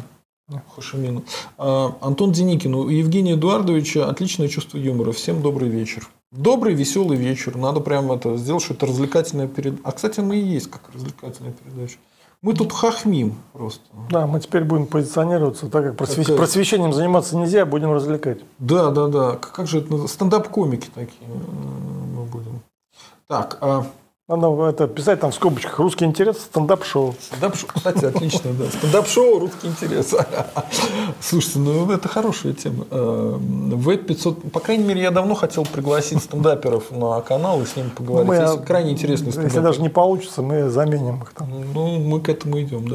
Хо Ши Мину. Антон Деникин. У Евгения Эдуардовича отличное чувство юмора. Всем добрый вечер. Добрый, веселый вечер. Надо прямо это сделать, что это развлекательная передача. А, кстати, мы и есть как развлекательная передача. Мы тут хохмим просто. Да, мы теперь будем позиционироваться, так как просвещением заниматься нельзя, будем развлекать. Да, да, да. Как же это? Стендап-комики такие мы будем. Так, надо это писать там в скобочках. Русский интерес, стендап-шоу. Стендап-шоу, кстати, отлично, да. Стендап-шоу, русский интерес. Слушайте, ну это хорошая тема. Веб 500, по крайней мере, я давно хотел пригласить стендаперов на канал и с ними поговорить. Если крайне интересный стендап. Если даже не получится, мы заменим их там. Ну, мы к этому идем,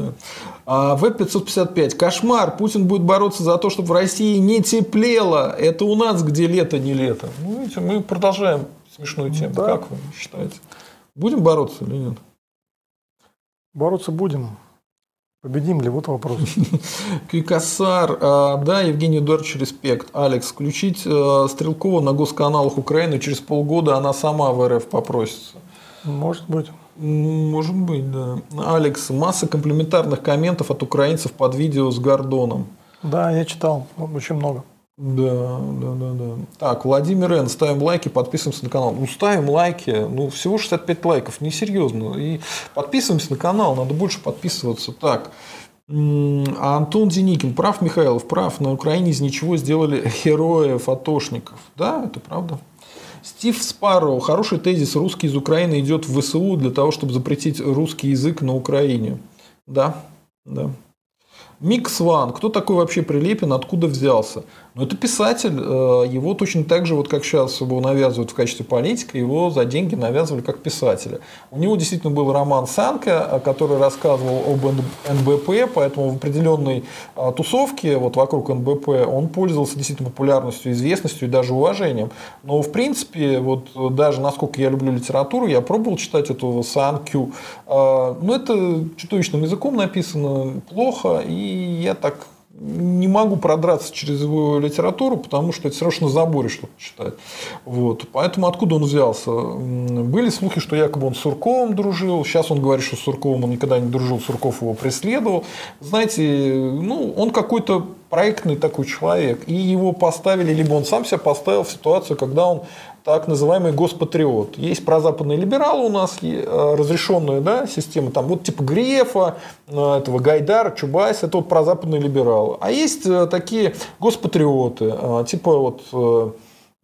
да. Веб 555. Кошмар. Путин будет бороться за то, чтобы в России не теплело. Это у нас, где лето, не лето. Ну, видите, мы продолжаем смешную тему. Да. Как вы считаете? Будем бороться или нет? Бороться будем. Победим ли? Вот вопрос. Кикасар. Да, Евгений Эдуардович, респект. Алекс, включить Стрелкова на госканалах Украины. Через полгода она сама в РФ попросится. Может быть. Может быть, да. Алекс, масса комплиментарных комментов от украинцев под видео с Гордоном. Да, я читал. Очень много. Да, да, да, да. Так, Владимир Н. Ставим лайки, подписываемся на канал. Ну, ставим лайки. Ну, всего 65 лайков. Несерьезно. И подписываемся на канал. Надо больше подписываться. Так. Антон Деникин. Прав, Михайлов. Прав. На Украине из ничего сделали героев-атошников. Да, это правда. Стив Спарроу. Хороший тезис. Русский из Украины идет в ВСУ для того, чтобы запретить русский язык на Украине. Да, да. Микс Ван. Кто такой вообще Прилепин? Откуда взялся? Ну, это писатель. Его точно так же, вот как сейчас его навязывают в качестве политика, его за деньги навязывали как писателя. У него действительно был роман «Санка», который рассказывал об НБП, поэтому в определенной тусовке вот вокруг НБП он пользовался действительно популярностью, известностью и даже уважением. Но, в принципе, вот даже насколько я люблю литературу, я пробовал читать этого «Санкю». Но это чудовищным языком написано плохо, и я так не могу продраться через его литературу, потому что это срочно на заборе что-то читать. Вот. Поэтому откуда он взялся? Были слухи, что якобы он с Сурковым дружил. Сейчас он говорит, что с Сурковым он никогда не дружил, Сурков его преследовал. Знаете, ну, он какой-то проектный такой человек. И его поставили, либо он сам себя поставил в ситуацию, когда он так называемый госпатриот. Есть прозападные либералы у нас, разрешенная, да, система, там вот типа Грефа, этого Гайдара, Чубайса, это вот прозападные либералы. А есть такие госпатриоты, типа вот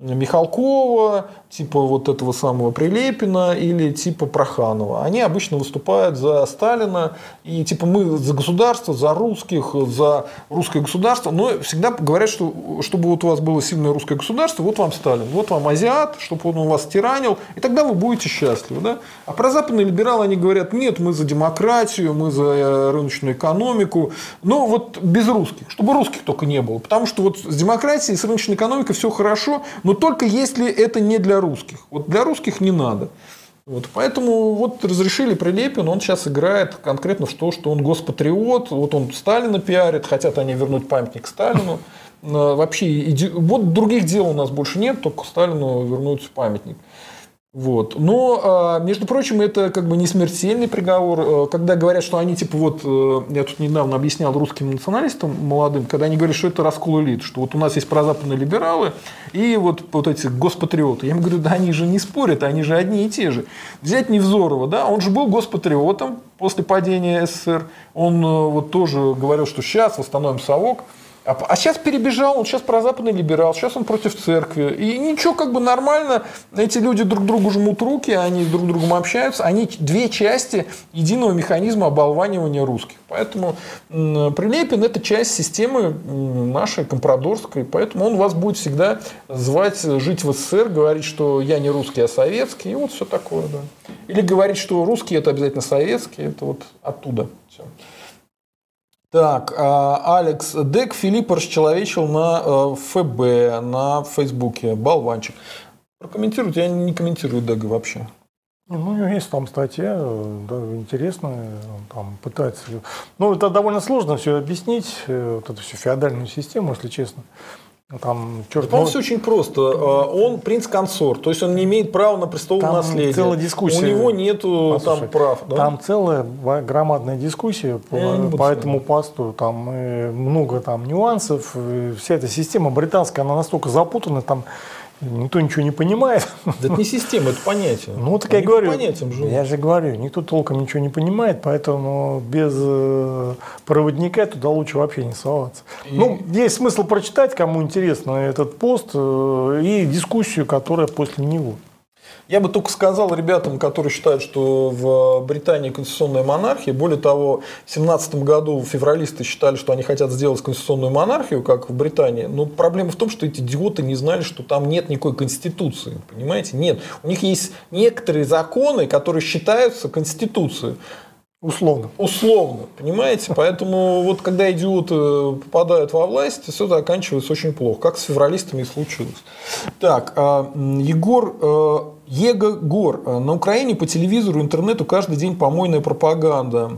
Михалкова, типа вот этого самого Прилепина или типа Проханова. Они обычно выступают за Сталина и типа мы за государство, за русских, за русское государство, но всегда говорят, что чтобы вот у вас было сильное русское государство, вот вам Сталин, вот вам азиат, чтобы он вас тиранил, и тогда вы будете счастливы. Да? А про западные либералы они говорят, нет, мы за демократию, мы за рыночную экономику, но вот без русских, чтобы русских только не было, потому что вот с демократией, с рыночной экономикой все хорошо, но только если это не для русских. Вот для русских не надо. Вот. Поэтому вот разрешили Прилепину, он сейчас играет конкретно в то, что он госпатриот, вот он Сталина пиарит, хотят они вернуть памятник Сталину. Вообще, вот других дел у нас больше нет, только Сталину вернуть памятник. Вот. Но, между прочим, это как бы не смертельный приговор. Когда говорят, что они, типа, вот, я тут недавно объяснял русским националистам молодым, когда они говорят, что это раскол элит, что вот у нас есть прозападные либералы и вот эти госпатриоты. Я им говорю, да они же не спорят, они же одни и те же. Взять Невзорова, да, он же был госпатриотом после падения СССР. Он вот тоже говорил, что сейчас восстановим совок. А сейчас перебежал, он сейчас прозападный либерал, сейчас он против церкви. И ничего, как бы нормально, эти люди друг другу жмут руки, они друг с другом общаются, они две части единого механизма оболванивания русских. Поэтому Прилепин – это часть системы нашей компрадорской, поэтому он вас будет всегда звать жить в СССР, говорить, что я не русский, а советский, и вот все такое. Да. Или говорить, что русские – это обязательно советские, это вот оттуда все. Так, Алекс Дек Филипп расчеловечил на ФБ, на Фейсбуке. Болванчик. Прокомментируйте, я не комментирую Дега вообще. Ну, у него есть там статья, да, интересная, там пытается. Ну, это довольно сложно все объяснить, вот эту всю феодальную систему, если честно. Там, черт, по-моему, все очень просто. Он принц-консорт, то есть он не имеет права на престолное наследие. Целая дискуссия. У него нету там прав. Да? Там целая громадная дискуссия по этому посту. Там много там нюансов. Вся эта система британская, она настолько запутана, там Никто ничего не понимает. Да это не система, это понятие. Ну, так я говорю, я же говорю, никто толком ничего не понимает, поэтому без проводника туда лучше вообще не соваться. И... Ну, есть смысл прочитать, кому интересно, этот пост и дискуссию, которая после него. Я бы только сказал ребятам, которые считают, что в Британии конституционная монархия. Более того, в 2017 году февралисты считали, что они хотят сделать конституционную монархию, как в Британии. Но проблема в том, что эти идиоты не знали, что там нет никакой конституции. Понимаете? Нет. У них есть некоторые законы, которые считаются конституцией. Условно. Условно, понимаете? Поэтому вот когда идиоты попадают во власть, все это оканчивается очень плохо, как с февралистами и случилось. Так, Егор Егор. На Украине по телевизору, интернету каждый день помойная пропаганда.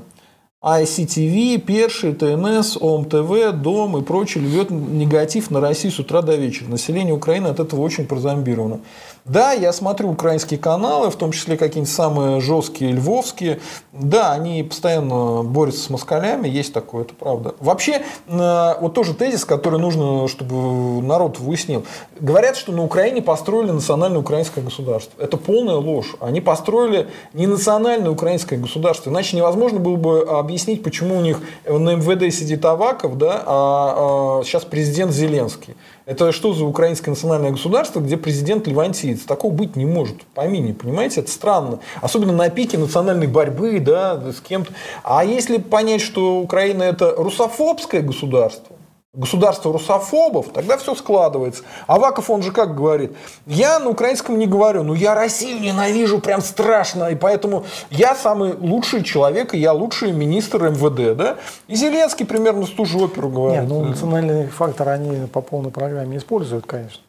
ICTV, Перший, ТНС, ОМТВ, Дом и прочее льет негатив на Россию с утра до вечера. Население Украины от этого очень прозомбировано. Да, я смотрю украинские каналы, в том числе какие-нибудь самые жесткие, львовские. Да, они постоянно борются с москалями, есть такое, это правда. Вообще, вот тоже тезис, который нужно, чтобы народ выяснил. Говорят, что на Украине построили национальное украинское государство. Это полная ложь. Они построили не национальное украинское государство, иначе невозможно было бы объяснить. Объяснить, почему у них на МВД сидит Аваков, да, а сейчас президент Зеленский. Это что за украинское национальное государство, где президент левантиец? Такого быть не может. Помине, понимаете, это странно. Особенно на пике национальной борьбы, да, с кем-то. А если понять, что Украина это русофобское государство, государство русофобов, тогда все складывается. Аваков, он же как говорит, я на украинском не говорю, но я Россию ненавижу прям страшно, и поэтому я самый лучший человек, и я лучший министр МВД. Да? И Зеленский примерно с ту же оперу говорит. Нет, ну, национальный фактор они по полной программе используют, конечно.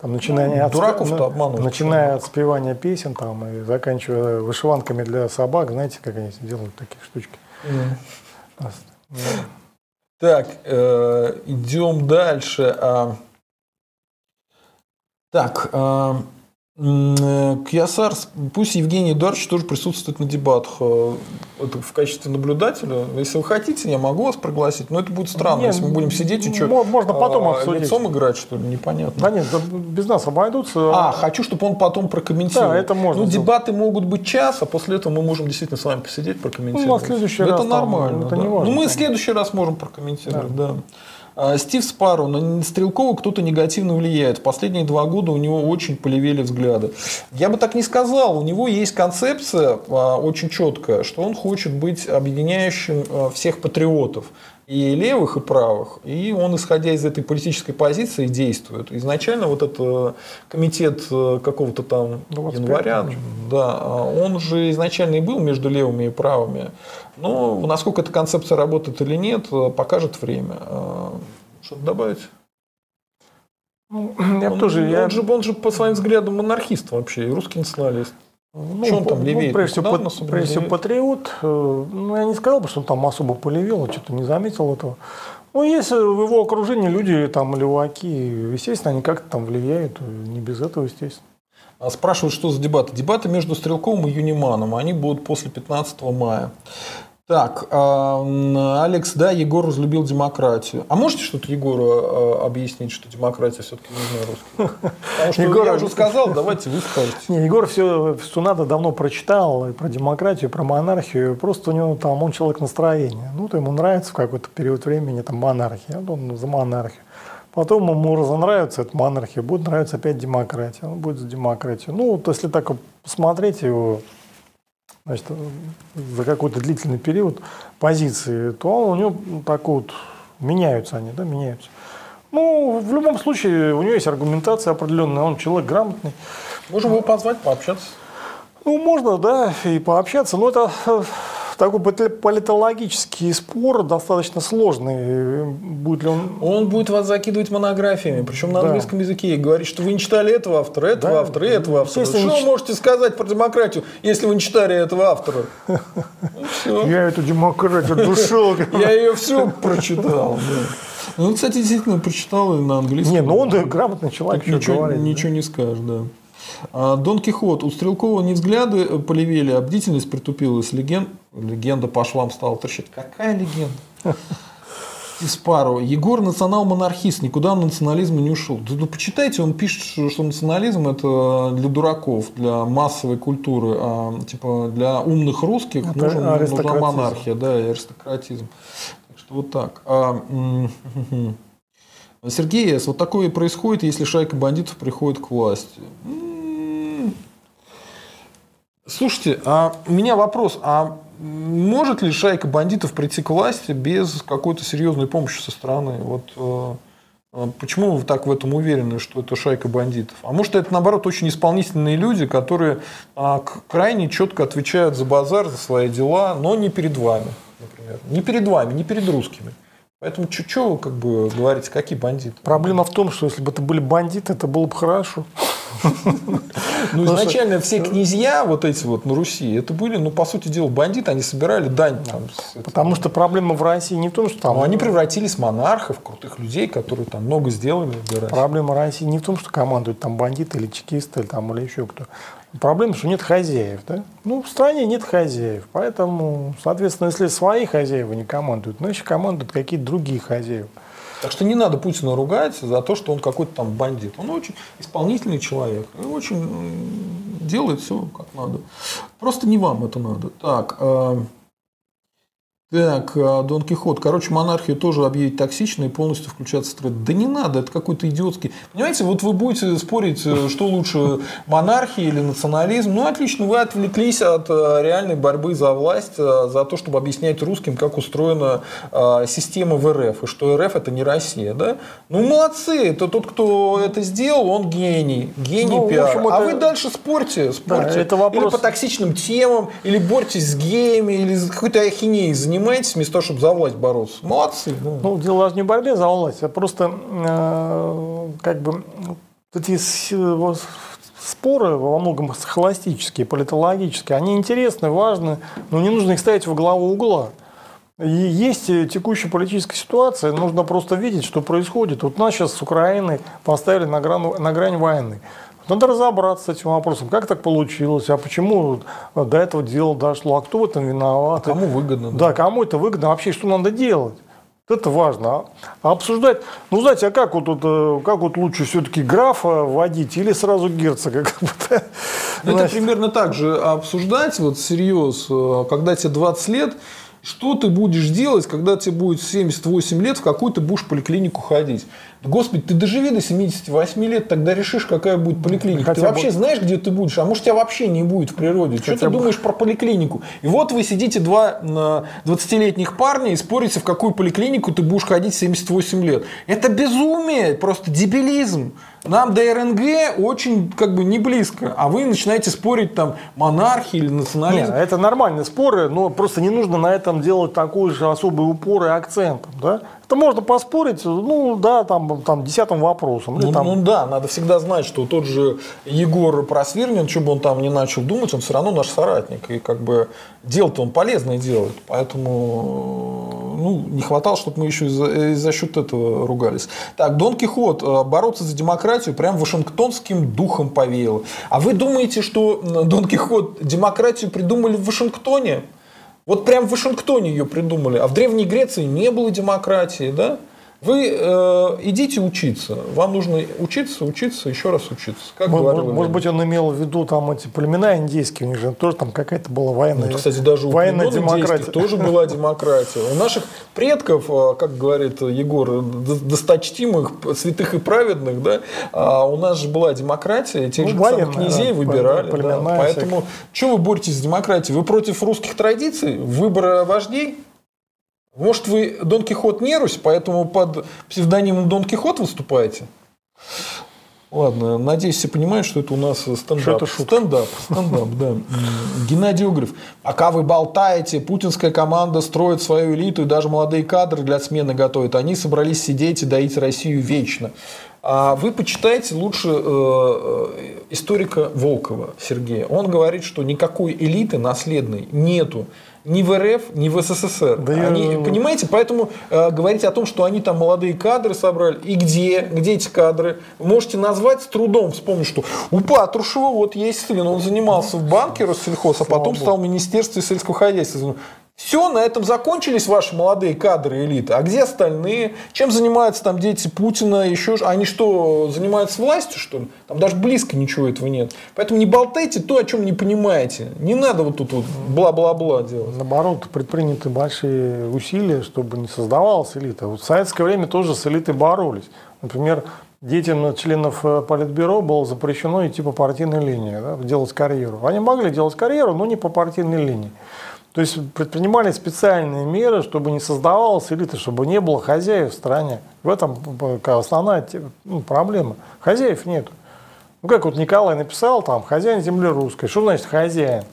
Там, начиная от спевания песен там, и заканчивая вышиванками для собак, знаете, как они делают такие штучки. Так, идем дальше. Так, Кьясар, пусть Евгений Эдуардович тоже присутствует на дебатах в качестве наблюдателя. Если вы хотите, я могу вас пригласить, но это будет странно, нет, если мы будем сидеть и что, можно потом обсудить. Лицом играть, что ли, непонятно. Да нет, без нас обойдутся. Хочу, чтобы он потом прокомментировал. Да, это можно. Ну, дебаты могут быть час, а после этого мы можем действительно с вами посидеть, прокомментировать. Ну, на следующий раз. Это нормально. Это не важно. Ну, мы в следующий раз можем прокомментировать, да. Стив Спарроу. На Стрелкова кто-то негативно влияет. В последние 2 года у него очень полевели взгляды. Я бы так не сказал. У него есть концепция очень четкая, что он хочет быть объединяющим всех патриотов. И левых, и правых. И он, исходя из этой политической позиции, действует. Изначально вот этот комитет какого-то там января, да, он же изначально и был между левыми и правыми. Но насколько эта концепция работает или нет, покажет время. Что-то добавить? Ну, он же по своим взглядам монархист вообще, и русский националист. Ну, он там левее? Прежде всего патриот. Ну, я не сказал бы, что он там особо полевел, что-то не заметил этого. Ну, если в его окружении люди, там, леваки, естественно, они как-то там влияют, не без этого, естественно. Спрашивают, что за дебаты? Дебаты между Стрелковым и Юниманом, они будут после 15 мая. Так, Алекс, да, Егор разлюбил демократию. А можете что-то Егору объяснить, что демократия все-таки нужна русским? Потому что Егор, я уже сказал, давайте вы скажете. Не, Егор все, что надо, давно прочитал и про демократию, и про монархию. Просто у него там, он человек настроения. Ну, то ему нравится в какой-то период времени там монархия, он за монархию. Потом ему разонравится эта монархия, будет нравиться опять демократия, он будет за демократию. Ну, вот если так посмотреть его... Значит, за какой-то длительный период позиции, то у него так вот меняются они, да, меняются. Ну, в любом случае, у него есть аргументация определенная, он человек грамотный. Можем его позвать, пообщаться. Ну, можно, да, и пообщаться, но это такой политологический спор, достаточно сложный. Будет ли он... Он будет вас закидывать монографиями, причем на английском языке, и говорит, что вы не читали этого автора, этого автора, этого автора. Что вы можете сказать про демократию, если вы не читали этого автора? Я эту демократию душил. Я ее все прочитал. Ну, кстати, действительно, прочитал и на английском. Не, но он грамотный человек. Ничего не скажешь, да. Дон Кихот. У Стрелкова не взгляды полевели, а бдительность притупилась. Легенда по швам стала трещать. Какая легенда? Спару. Егор национал-монархист, никуда он национализма не ушел. Да, почитайте, он пишет, что национализм это для дураков, для массовой культуры, а типа для умных русских это нужна монархия, да, и аристократизм. Так что вот так. Сергей С. Вот такое и происходит, если шайка бандитов приходит к власти. Слушайте, а у меня вопрос, а может ли шайка бандитов прийти к власти без какой-то серьезной помощи со стороны? Вот почему вы так в этом уверены, что это шайка бандитов? А может, это, наоборот, очень исполнительные люди, которые крайне четко отвечают за базар, за свои дела, но не перед вами, например. Не перед вами, не перед русскими. Поэтому что вы как бы говорите, какие бандиты? Проблема в том, что если бы это были бандиты, это было бы хорошо. Ну, изначально все князья вот эти вот на Руси, это были, ну, по сути дела, бандиты, они собирали дань. Там, потому что проблема в России не в том, что там... Ну, они превратились в монархов, крутых людей, которые там много сделали для России. Проблема России не в том, что командуют там бандиты или чекисты, или там, или еще кто. Проблема, что нет хозяев, да? Ну, в стране нет хозяев, поэтому, соответственно, если свои хозяева не командуют, значит, командуют какие-то другие хозяева. Так что не надо Путина ругать за то, что он какой-то там бандит. Он очень исполнительный человек. И очень делает все как надо. Просто не вам это надо. Так, Дон Кихот. Короче, монархию тоже объявить токсичной и полностью включаться в стрит. Да не надо, это какой-то идиотский. Понимаете, вот вы будете спорить, что лучше, монархия или национализм. Ну, отлично, вы отвлеклись от реальной борьбы за власть, за то, чтобы объяснять русским, как устроена система в РФ, и что РФ – это не Россия. Да? Ну, молодцы, это тот, кто это сделал, он гений, гений, ну, пиара. В общем, это... А вы дальше спорьте. Да, это вопрос... Или по токсичным темам, или борьтесь с геями, или какой-то ахинеей занимаетесь. Вместо того, чтобы за власть бороться. Молодцы. Да. Ну, дело даже не в борьбе за власть, а просто как бы эти споры во многом схоластические, политологические, они интересны, важны, но не нужно их ставить во главу угла. И есть текущая политическая ситуация, нужно просто видеть, что происходит. Вот нас сейчас с Украиной поставили на грань войны. Надо разобраться с этим вопросом, как так получилось, а почему до этого дела дошло, а кто в этом виноват. А кому выгодно. Да, кому это выгодно, вообще что надо делать. Это важно. А обсуждать, ну, знаете, а как вот лучше все-таки графа вводить или сразу герцога? Это примерно так же обсуждать, вот всерьез, когда тебе 20 лет, что ты будешь делать, когда тебе будет 78 лет, в какую ты будешь поликлинику ходить? Господи, ты доживи до 78 лет, тогда решишь, какая будет поликлиника. Хотя ты вообще знаешь, где ты будешь, а может, тебя вообще не будет в природе. Что ты думаешь про поликлинику? И вот вы сидите два 20-летних парня и спорите, в какую поликлинику ты будешь ходить 78 лет. Это безумие, просто дебилизм. Нам до РНГ очень как бы не близко, а вы начинаете спорить там монархии или национализм. Нет, это нормальные споры, но просто не нужно на этом делать такой же особый упор и акцент. Да? Это можно поспорить, ну да, там 10-м вопросом. Ну, там... ну да, надо всегда знать, что тот же Егор Просвирнин, что бы он там не начал думать, он все равно наш соратник. И как бы дело-то он полезное делает, поэтому... Ну, не хватало, чтобы мы еще за счет этого ругались. Так, Дон Кихот. Бороться за демократию прям вашингтонским духом повеяло. А вы думаете, что, Дон Кихот, демократию придумали в Вашингтоне? Вот прям в Вашингтоне ее придумали. А в Древней Греции не было демократии, да? Вы идите учиться. Вам нужно учиться, еще раз учиться. Как может быть, он имел в виду там эти племена индейские, у них же тоже там какая-то была военная. Ну, кстати, даже у индейских тоже была демократия. У наших предков, как говорит Егор, досточтимых, святых и праведных, да, у нас же была демократия, тех же самых князей выбирали. Да, поэтому, что вы боретесь с демократией? Вы против русских традиций, выбора вождей? Может, вы Дон Кихот не Русь, поэтому под псевдонимом Дон Кихот выступаете? Ладно, надеюсь, все понимают, что это у нас стендап. Стендап, да. Геннадий Угрев. Пока вы болтаете, путинская команда строит свою элиту, и даже молодые кадры для смены готовят. Они собрались сидеть и доить Россию вечно. А вы почитайте лучше историка Волкова Сергея. Он говорит, что никакой элиты наследной нету. Ни в РФ, ни в СССР. Да они, понимаете, поэтому говорить о том, что они там молодые кадры собрали, и где эти кадры, можете назвать с трудом, вспомнить, что у Патрушева вот есть сын, он занимался в банке Россельхоз, а потом стал в Министерстве сельского хозяйства. Все, на этом закончились ваши молодые кадры элиты. А где остальные? Чем занимаются там дети Путина? Еще? Они что, занимаются властью, что ли? Там даже близко ничего этого нет. Поэтому не болтайте то, о чем не понимаете. Не надо вот тут вот бла-бла-бла делать. Наоборот, предприняты большие усилия, чтобы не создавалась элита. Вот в советское время тоже с элитой боролись. Например, детям членов Политбюро было запрещено идти по партийной линии, да, делать карьеру. Они могли делать карьеру, но не по партийной линии. То есть предпринимали специальные меры, чтобы не создавалась элита, чтобы не было хозяев в стране. В этом основная проблема. Хозяев нет. Ну как вот Николай написал, там, хозяин земли русской. Что значит хозяин?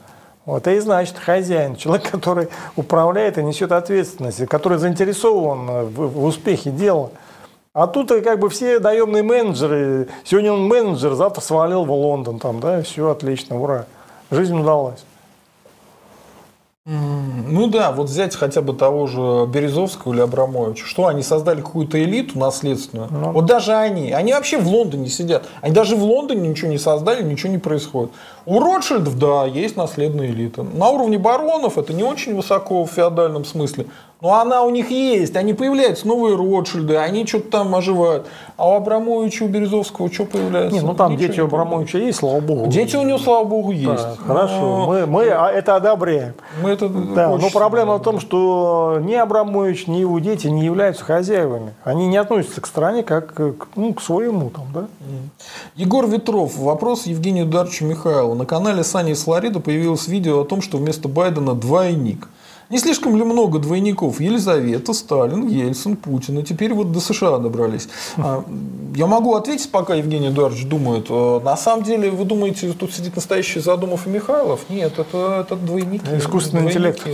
Вот, и значит хозяин, человек, который управляет и несет ответственность, который заинтересован в успехе дела. А тут как бы все наемные менеджеры, сегодня он менеджер, завтра свалил в Лондон, там, да, все отлично, ура, жизнь удалась. Ну да, вот взять хотя бы того же Березовского или Абрамовича, что они создали какую-то элиту наследственную, ну, вот даже они вообще в Лондоне сидят, они даже в Лондоне ничего не создали, ничего не происходит. У Ротшильдов, да, есть наследная элита, на уровне баронов это не очень высоко в феодальном смысле, но она у них есть, они появляются, новые Ротшильды, они что-то там оживают. А у Абрамовича, у Березовского что появляется? Не, ну там ничего, дети у Абрамовича есть, слава богу. Дети у него, слава богу, есть. Да, хорошо, но... мы это одобряем. Мы это да, но проблема в том, что ни Абрамович, ни его дети не являются хозяевами. Они не относятся к стране как к своему. Там, да? Егор Ветров. Вопрос Евгению Дарчу Михайлову. На канале Сани из Флориды появилось видео о том, что вместо Байдена двойник. Не слишком ли много двойников? Елизавета, Сталин, Ельцин, Путин. И теперь вот до США добрались. Я могу ответить, пока Евгений Эдуардович думает. На самом деле, вы думаете, тут сидит настоящий Задумов и Михайлов? Нет, это двойники. Искусственный интеллект. Да.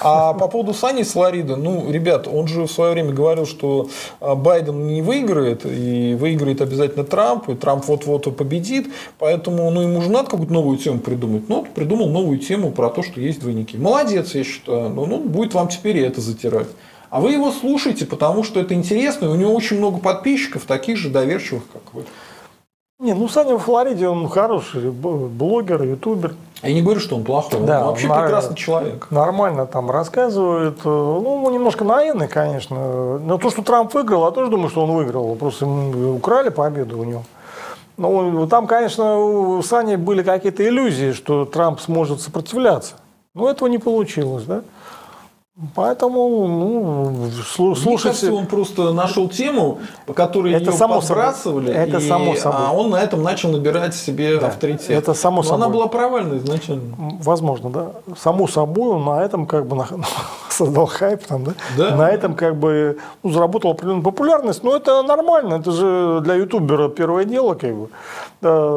А по поводу Сани из Флориды, ну, ребят, он же в свое время говорил, что Байден не выиграет, и выиграет обязательно Трамп, и Трамп вот-вот победит. Поэтому ну, ему же надо какую-то новую тему придумать. Ну, придумал новую тему про то, что есть двойники. Молодец, я считаю. Ну, будет вам теперь и это затирать. А вы его слушаете, потому что это интересно, и у него очень много подписчиков, таких же доверчивых, как вы. Не, ну Саня во Флориде, он хороший блогер, ютубер. Я не говорю, что он плохой, да, он вообще прекрасный человек. Нормально там рассказывает. Ну, он немножко наивный, конечно. Но то, что Трамп выиграл, я тоже думаю, что он выиграл. Просто украли победу у него. Ну, там, конечно, у Сани были какие-то иллюзии, что Трамп сможет сопротивляться. Но этого не получилось, да? Поэтому ну, слушайте. Мне кажется, он просто нашел тему, по которой это его подбрасывали, а он на этом начал набирать себе да, авторитет. Это само собой. Она была провальна изначально. Возможно, да. Само собой, он на этом как бы создал хайп, там, да? Да. На этом как бы ну, заработал определенную популярность. Но это нормально, это же для ютубера первое дело. Как бы.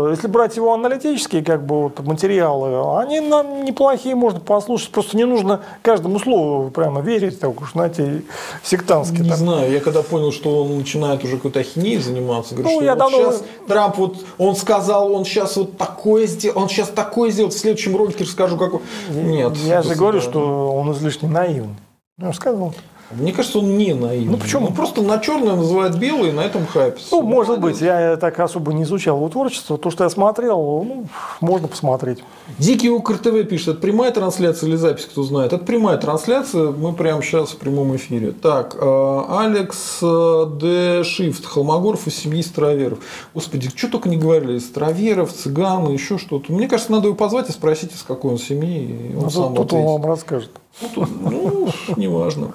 Если брать его аналитические как бы, вот, материалы, они нам неплохие, можно послушать. Просто не нужно каждому слову прямо верить, так уж, знаете, сектантски. Не так. Знаю, я когда понял, что он начинает уже какой-то ахинеей заниматься, говорю, ну, что я вот давно... сейчас Трамп, вот, он сказал, он сейчас вот такое сделает, он сейчас такое сделает, в следующем ролике расскажу, как... Нет. Я же говорю, что он излишне наивный. Я сказал. Мне кажется, он не наивный. Ну почему? Он просто на черное называет белое и на этом хайпе. Ну, может быть. Я так особо не изучал его творчество. То, что я смотрел, ну, можно посмотреть. Дикий Укр ТВ пишет. Это прямая трансляция или запись, кто знает? Это прямая трансляция. Мы прямо сейчас в прямом эфире. Так, Алекс Д. Шифт. Холмогоров из семьи Староверов. Господи, что только не говорили. Староверов, цыган, еще что-то. Мне кажется, надо его позвать и спросить, из какой он семьи. И он сам тут он вам расскажет. Ну, неважно.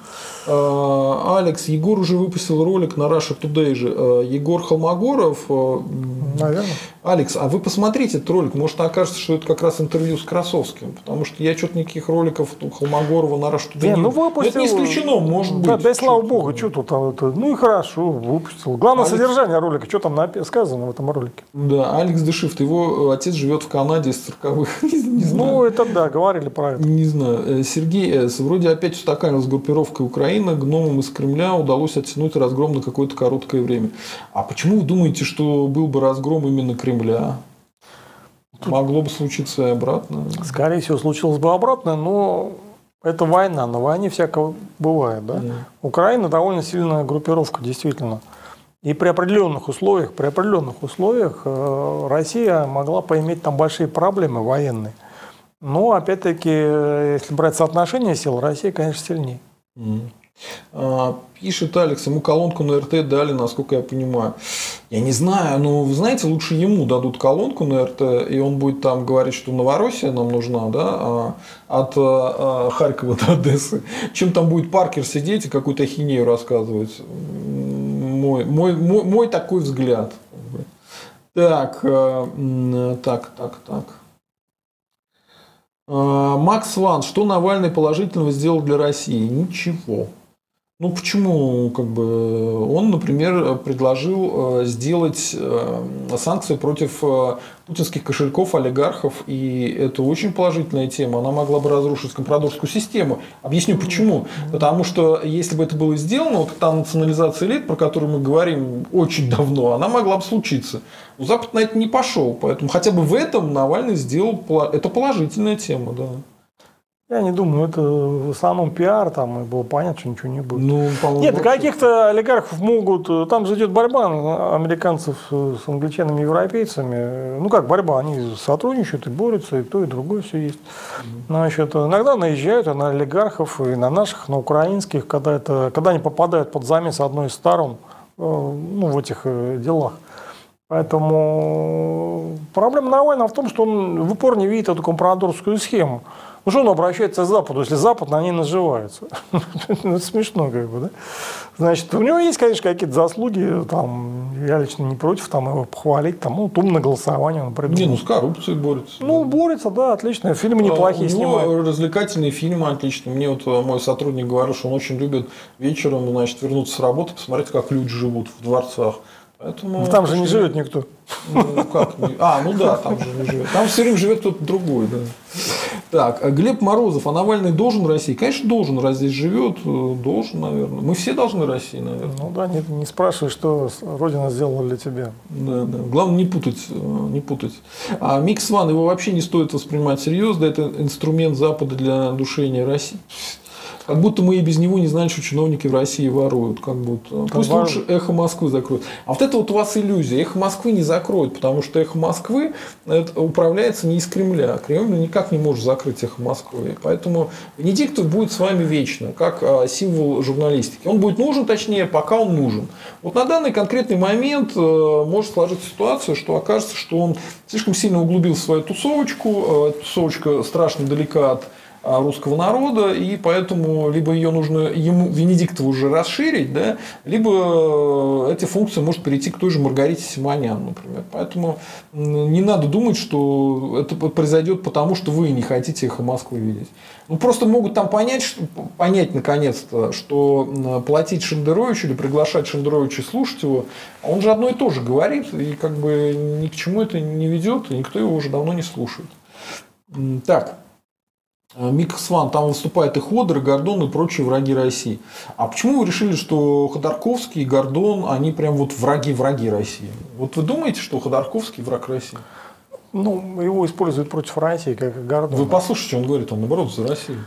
Алекс, Егор уже выпустил ролик на Russia Today же. Егор Холмогоров. Наверное. Алекс, а вы посмотрите этот ролик. Может, окажется, что это как раз интервью с Красовским. Потому что я что-то никаких роликов Холмогорова на Russia Today не выпустил. Это не исключено, может быть. Да, слава богу, что тут. Ну и хорошо, выпустил. Главное содержание ролика. Что там сказано в этом ролике? Да, Алекс Дешифт. Его отец живет в Канаде из 40-х. Ну, это да, говорили про это. Не знаю. Сергей С. Вроде опять устаканилась группировка Украина, гномам из Кремля удалось оттянуть разгром на какое-то короткое время. А почему вы думаете, что был бы разгром именно Кремля? Могло бы случиться и обратно. Скорее всего, случилось бы обратно, но это война. На войне всякого бывает. Да? Yeah. Украина довольно сильная группировка, действительно. И при определенных условиях Россия могла поиметь там большие проблемы военные. Но, опять-таки, если брать соотношение сил, Россия, конечно, сильнее. Пишет Алекс, ему колонку на РТ дали, насколько я понимаю. Я не знаю, но вы знаете, лучше ему дадут колонку на РТ, и он будет там говорить, что Новороссия нам нужна, да, от Харькова до Одессы. Чем там будет Паркер сидеть и какую-то ахинею рассказывать? Мой такой взгляд. Так. Макс Ван, что Навальный положительного сделал для России? Ничего. Ну почему, как бы, он, например, предложил сделать санкции против путинских кошельков, олигархов, и это очень положительная тема, она могла бы разрушить компрадорскую систему. Объясню почему. Потому что если бы это было сделано, вот та национализация элит, про которую мы говорим очень давно, она могла бы случиться. Но Запад на это не пошел, поэтому хотя бы в этом Навальный сделал, это положительная тема, да. Я не думаю, это в основном пиар, там и было понятно, что ничего не будет. Ну, нет, каких-то олигархов могут, там же идет борьба американцев с англичанами и европейцами. Ну как борьба, они сотрудничают и борются, и то, и другое все есть. Значит, иногда наезжают на олигархов, и на наших, на украинских, когда они попадают под замес одной из сторон, ну, в этих делах. Поэтому проблема Навального в том, что он в упор не видит эту компрадорскую схему. Ну что он обращается к Западу, если Запад на ней наживается? Это смешно, как бы, да? Значит, у него есть, конечно, какие-то заслуги, там, я лично не против там, его похвалить, там, ну, умное голосование он придумал. Не, ну, с коррупцией борется. Ну, борется, да, отлично, фильмы неплохие снимают. У него развлекательные фильмы отлично. Мне вот мой сотрудник говорил, что он очень любит вечером, значит, вернуться с работы, посмотреть, как люди живут в дворцах. Поэтому, там же не живет никто. Ну, как? Ну да, там же не живет. Там все время живет кто-то другой, да. Так, Глеб Морозов, а Навальный должен России? Конечно, должен, раз здесь живет, должен, наверное. Мы все должны России, наверное. Ну да, не спрашивай, что Родина сделала для тебя. Да. Главное не путать. А Микс Ван, его вообще не стоит воспринимать серьезно, это инструмент Запада для душения России. Как будто мы и без него не знали, что чиновники в России воруют. Как будто. Пусть лучше «Эхо Москвы» закроют. А вот это вот у вас иллюзия. «Эхо Москвы» не закроют, потому что «Эхо Москвы» управляется не из Кремля. Кремль никак не может закрыть «Эхо Москвы». Поэтому Венедиктов будет с вами вечно, как символ журналистики. Он будет нужен, точнее, пока он нужен. Вот на данный конкретный момент может сложиться ситуация, что окажется, что он слишком сильно углубил свою тусовочку. Тусовочка страшно далека от русского народа, и поэтому либо ее нужно ему, Венедиктову, уже расширить, да, либо эти функции может перейти к той же Маргарите Симонян, например. Поэтому не надо думать, что это произойдет потому, что вы не хотите «Эхо Москвы» видеть. Ну, просто могут там понять наконец-то, что платить Шендеровичу или приглашать Шендеровича и слушать его, он же одно и то же говорит, и как бы ни к чему это не ведет, и никто его уже давно не слушает. Так. Микс Ван, там выступает и Ходор, и Гордон, и прочие враги России. А почему вы решили, что Ходорковский и Гордон, они прям вот враги России? Вот вы думаете, что Ходорковский враг России? Ну, его используют против России, как и Гордон. Вы послушайте, он говорит, он наоборот за Россию.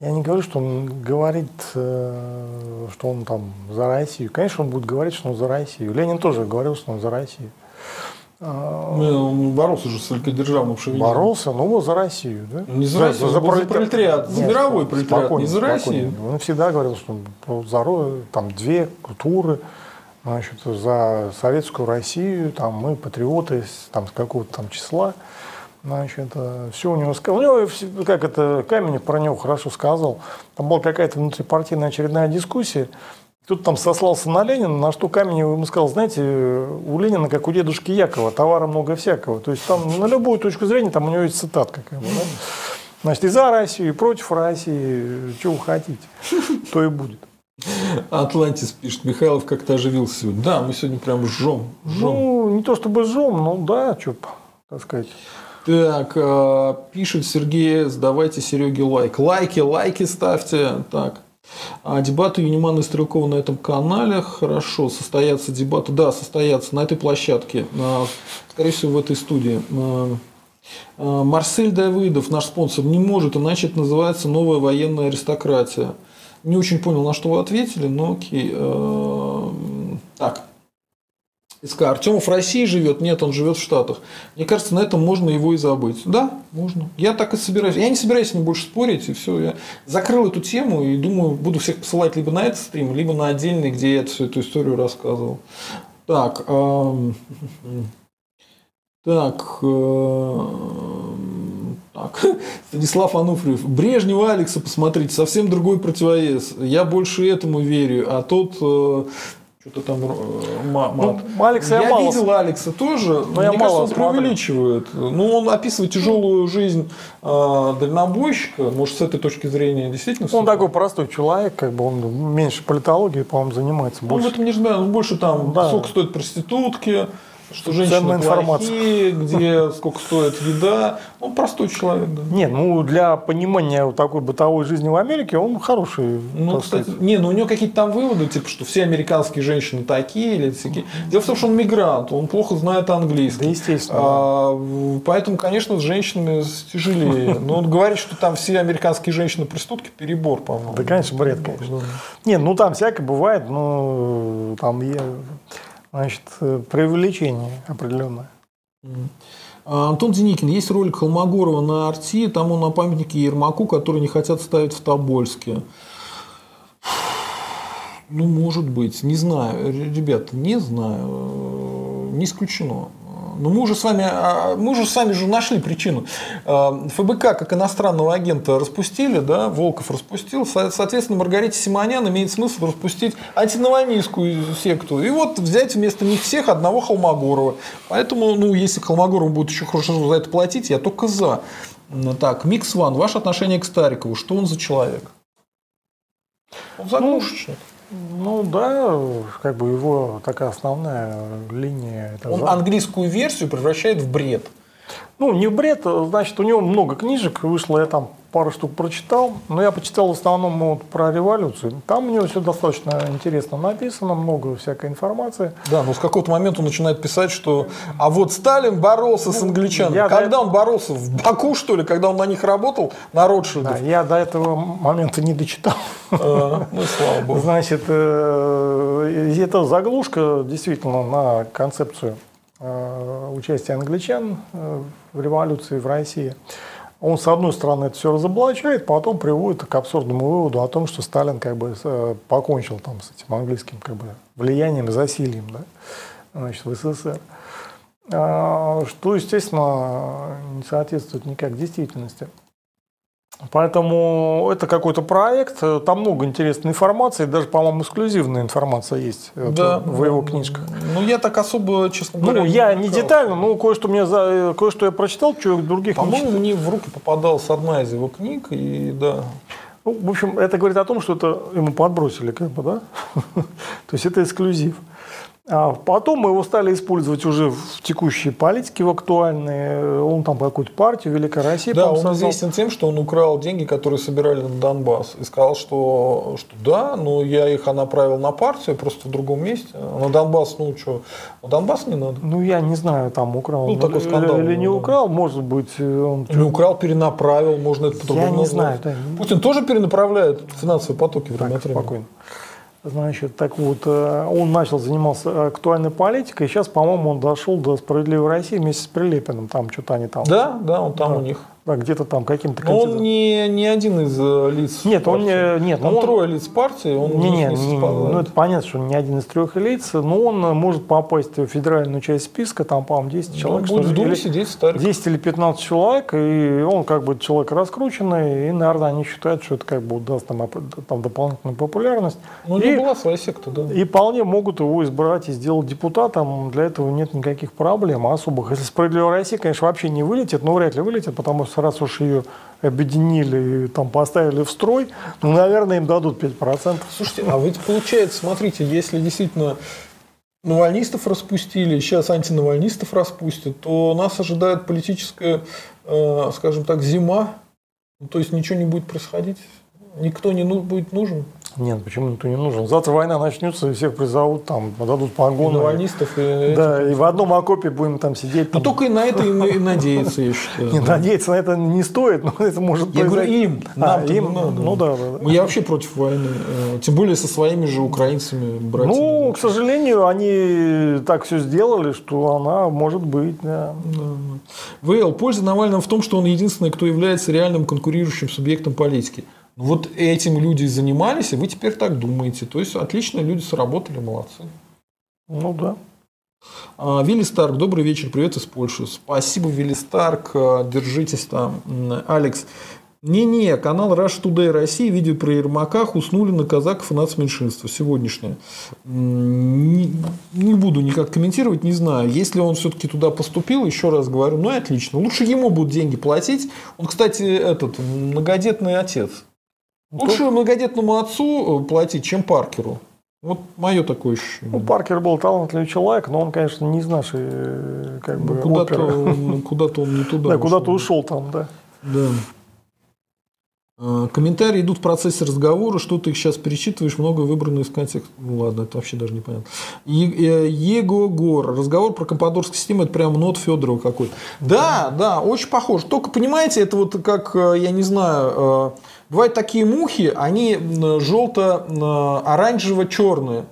Я не говорю, что он говорит, что он там за Россию. Конечно, он будет говорить, что он за Россию. Ленин тоже говорил, что он за Россию. Он боролся же с великодержавным шовинизмом. Боролся, но за Россию, да? Не за Россию, за пролетариат, за мировой пролетариат, не за Россию. Он всегда говорил, что за там, две культуры, значит, за советскую Россию, там, мы патриоты там, с какого-то там числа. Значит, все у него сказал. Как это Каменев про него хорошо сказал. Там была какая-то внутрипартийная очередная дискуссия. Кто-то там сослался на Ленина, на что Каменев ему сказал, знаете, у Ленина, как у дедушки Якова, товара много всякого. То есть там на любую точку зрения там у него есть цитатка. Как бы, да? Значит, и за Россию, и против России, чего хотите, то и будет. Атлантис пишет, Михайлов как-то оживился сегодня. Да, мы сегодня прям жжем. Ну, не то чтобы жжем, но да, что, так сказать. Так, пишет Сергей, сдавайте Сереге лайк. Лайки ставьте. Так. Дебаты Юнимана и Стрелкова на этом канале. Хорошо, состоятся дебаты. Да, состоятся на этой площадке. Скорее всего, в этой студии. Марсель Давыдов, наш спонсор, не может, иначе это называется новая военная аристократия. Не очень понял, на что вы ответили, но окей. Так. СКА. Артемов в России живет? Нет, он живет в Штатах. Мне кажется, на этом можно его и забыть. Да, можно. Я так и собираюсь. Я не собираюсь с ним больше спорить, и все. Я закрыл эту тему и думаю, буду всех посылать либо на этот стрим, либо на отдельный, где я всю эту историю рассказывал. Так. Так, Станислав Ануфриев. Брежнева Алекса посмотрите, совсем другой противовес. Я больше этому верю, а тот что-то там мат. Ну, Алекса я мало видел Алекса тоже, но мне кажется, он преувеличивает. Ну, он описывает тяжелую жизнь дальнобойщика, может, с этой точки зрения действительно. Он такой простой человек, как бы он меньше политологии, по-моему, занимается больше. Он в этом не знаю, он больше там, да, сколько стоят проститутки. Что женщины плохие, где сколько стоит еда. Он простой человек. Да. Не, ну для понимания такой бытовой жизни в Америке он хороший. Ну, кстати, не, ну у него какие-то там выводы, типа, что все американские женщины такие или всякие. Дело в том, что он мигрант, он плохо знает английский. Да, естественно. Поэтому, конечно, с женщинами тяжелее. Но он говорит, что там все американские женщины-проститутки перебор, по-моему. Да, конечно, бред, конечно. Не, ну там всякое бывает, но там... Значит, преувеличение определенное. Антон Деникин. Есть ролик Холмогорова на Арти, там он на памятнике Ермаку, который не хотят ставить в Тобольске. Ну, может быть. Не знаю. Ребята, не знаю. Не исключено. Но мы уже сами же нашли причину. ФБК как иностранного агента распустили, да, Волков распустил. Соответственно, Маргарите Симонян имеет смысл распустить антинавальнистскую секту. И вот взять вместо них всех одного Холмогорова. Поэтому, ну, если Холмогоров будет еще хорошо за это платить, я только за. Так, Микс Ван, ваше отношение к Старикову. Что он за человек? Он закушечник. Ну да, как бы его такая основная линия. Это он английскую версию превращает в бред. Ну, не в бред, значит, у него много книжек вышло, я там пару штук прочитал, но я почитал в основном вот про революцию. Там у него все достаточно интересно написано, много всякой информации. Да, но с какого-то момента он начинает писать, что а вот Сталин боролся с англичанами. Когда он боролся? В Баку, что ли? Когда он на них работал? На Ротшильдов? Да, я до этого момента не дочитал. Ну, слава богу. Значит, это заглушка действительно на концепцию участия англичан в революции в России. Он, с одной стороны, это все разоблачает, потом приводит к абсурдному выводу о том, что Сталин как бы покончил там с этим английским как бы влиянием и засильем, да, значит, в СССР. Что, естественно, не соответствует никак действительности. Поэтому это какой-то проект, там много интересной информации, даже, по-моему, эксклюзивная информация есть, да, в его книжках. Ну, я так особо, честно говоря... Ну, я не детально, но кое-что я прочитал, что других не читал. По-моему, мне в руки попадалась одна из его книг, и да... Ну, в общем, это говорит о том, что это ему подбросили, как бы, да? То есть это эксклюзив. А потом мы его стали использовать уже в текущей политике, в актуальной. Он там какую-то партию, Великая Россия. Да, он известен тем, что он украл деньги, которые собирали на Донбасс. И сказал, что да, но я их направил на партию, просто в другом месте. А на Донбасс, ну что, на Донбасс не надо? Ну, я не знаю, там украл. Ну, такой скандал. Или не украл, может быть. Он... Не украл, перенаправил, можно это по-другому назвать. Я не знаю. Да. Путин тоже перенаправляет финансовые потоки время от времени. Спокойно. Значит, так вот, он начал заниматься актуальной политикой, и сейчас, по-моему, он дошел до «Справедливой России» вместе с Прилепиным, там что-то они там. Да, да, он там, да, у них. Да, где-то там каким-то кандидатом. Он не один из лиц. Нет, партии. Он трое лиц партии, он не ну это понятно, что он не один из трех лиц, но он может попасть в федеральную часть списка, там, по-моему, 10 человек. Будет в Думе сидеть Стариков. 10 или 15 человек, и он как бы человек раскрученный, и, наверное, они считают, что это как бы даст там дополнительную популярность. Ну, не была своя секта, да. И вполне могут его избрать и сделать депутатом, для этого нет никаких проблем особых. Если «Справедливая Россия», конечно, вообще не вылетит, но вряд ли вылетит, потому что раз уж ее объединили и там поставили в строй, ну, наверное, им дадут 5%. Слушайте, а ведь получается, смотрите, если действительно навальнистов распустили, сейчас антинавальнистов распустят, то нас ожидает политическая, скажем так, зима, то есть ничего не будет происходить, никто не будет нужен. Нет, почему никто не нужен? Завтра война начнется, и всех призовут, там, дадут погоны. Нуанистов и... Да, и в одном окопе будем там сидеть. Там. Но только и на это и надеяться, я считаю. Нет, надеяться на это не стоит, но это может произойти. Я говорю, им, нам надо. Ну, да, да. Я вообще против войны, тем более со своими же украинцами, братьями. Ну, к сожалению, они так все сделали, что она может быть, да. ВЛ, польза Навального в том, что он единственный, кто является реальным конкурирующим субъектом политики. Вот этим люди занимались, и вы теперь так думаете. То есть, отлично, люди сработали, молодцы. Ну, да. Вилли Старк, добрый вечер, привет из Польши. Спасибо, Вилли Старк, держитесь там. Алекс, не-не, канал Russia Today Россия, видео про Ермака, хуснули на казаков и нацменьшинство, сегодняшнее. Не буду никак комментировать, не знаю. Если он все-таки туда поступил, еще раз говорю, ну и отлично. Лучше ему будут деньги платить. Он, кстати, этот многодетный отец. Лучше многодетному отцу платить, чем Паркеру. Вот мое такое ощущение. Ну, Паркер был талантливый человек, но он, конечно, не из нашей, как бы, оперы. Куда-то он не туда. Да, куда-то ушел там, да. Да. Комментарии идут в процессе разговора, что ты их сейчас перечитываешь, много выбрано из контекста. Ну, ладно, это вообще даже непонятно. Его Гор. Разговор про компадорскую систему, это прям нот Федорова какой-то. Да, да, очень похож. Только, понимаете, это вот как, я не знаю... Бывают такие мухи, они желто-оранжево-черные,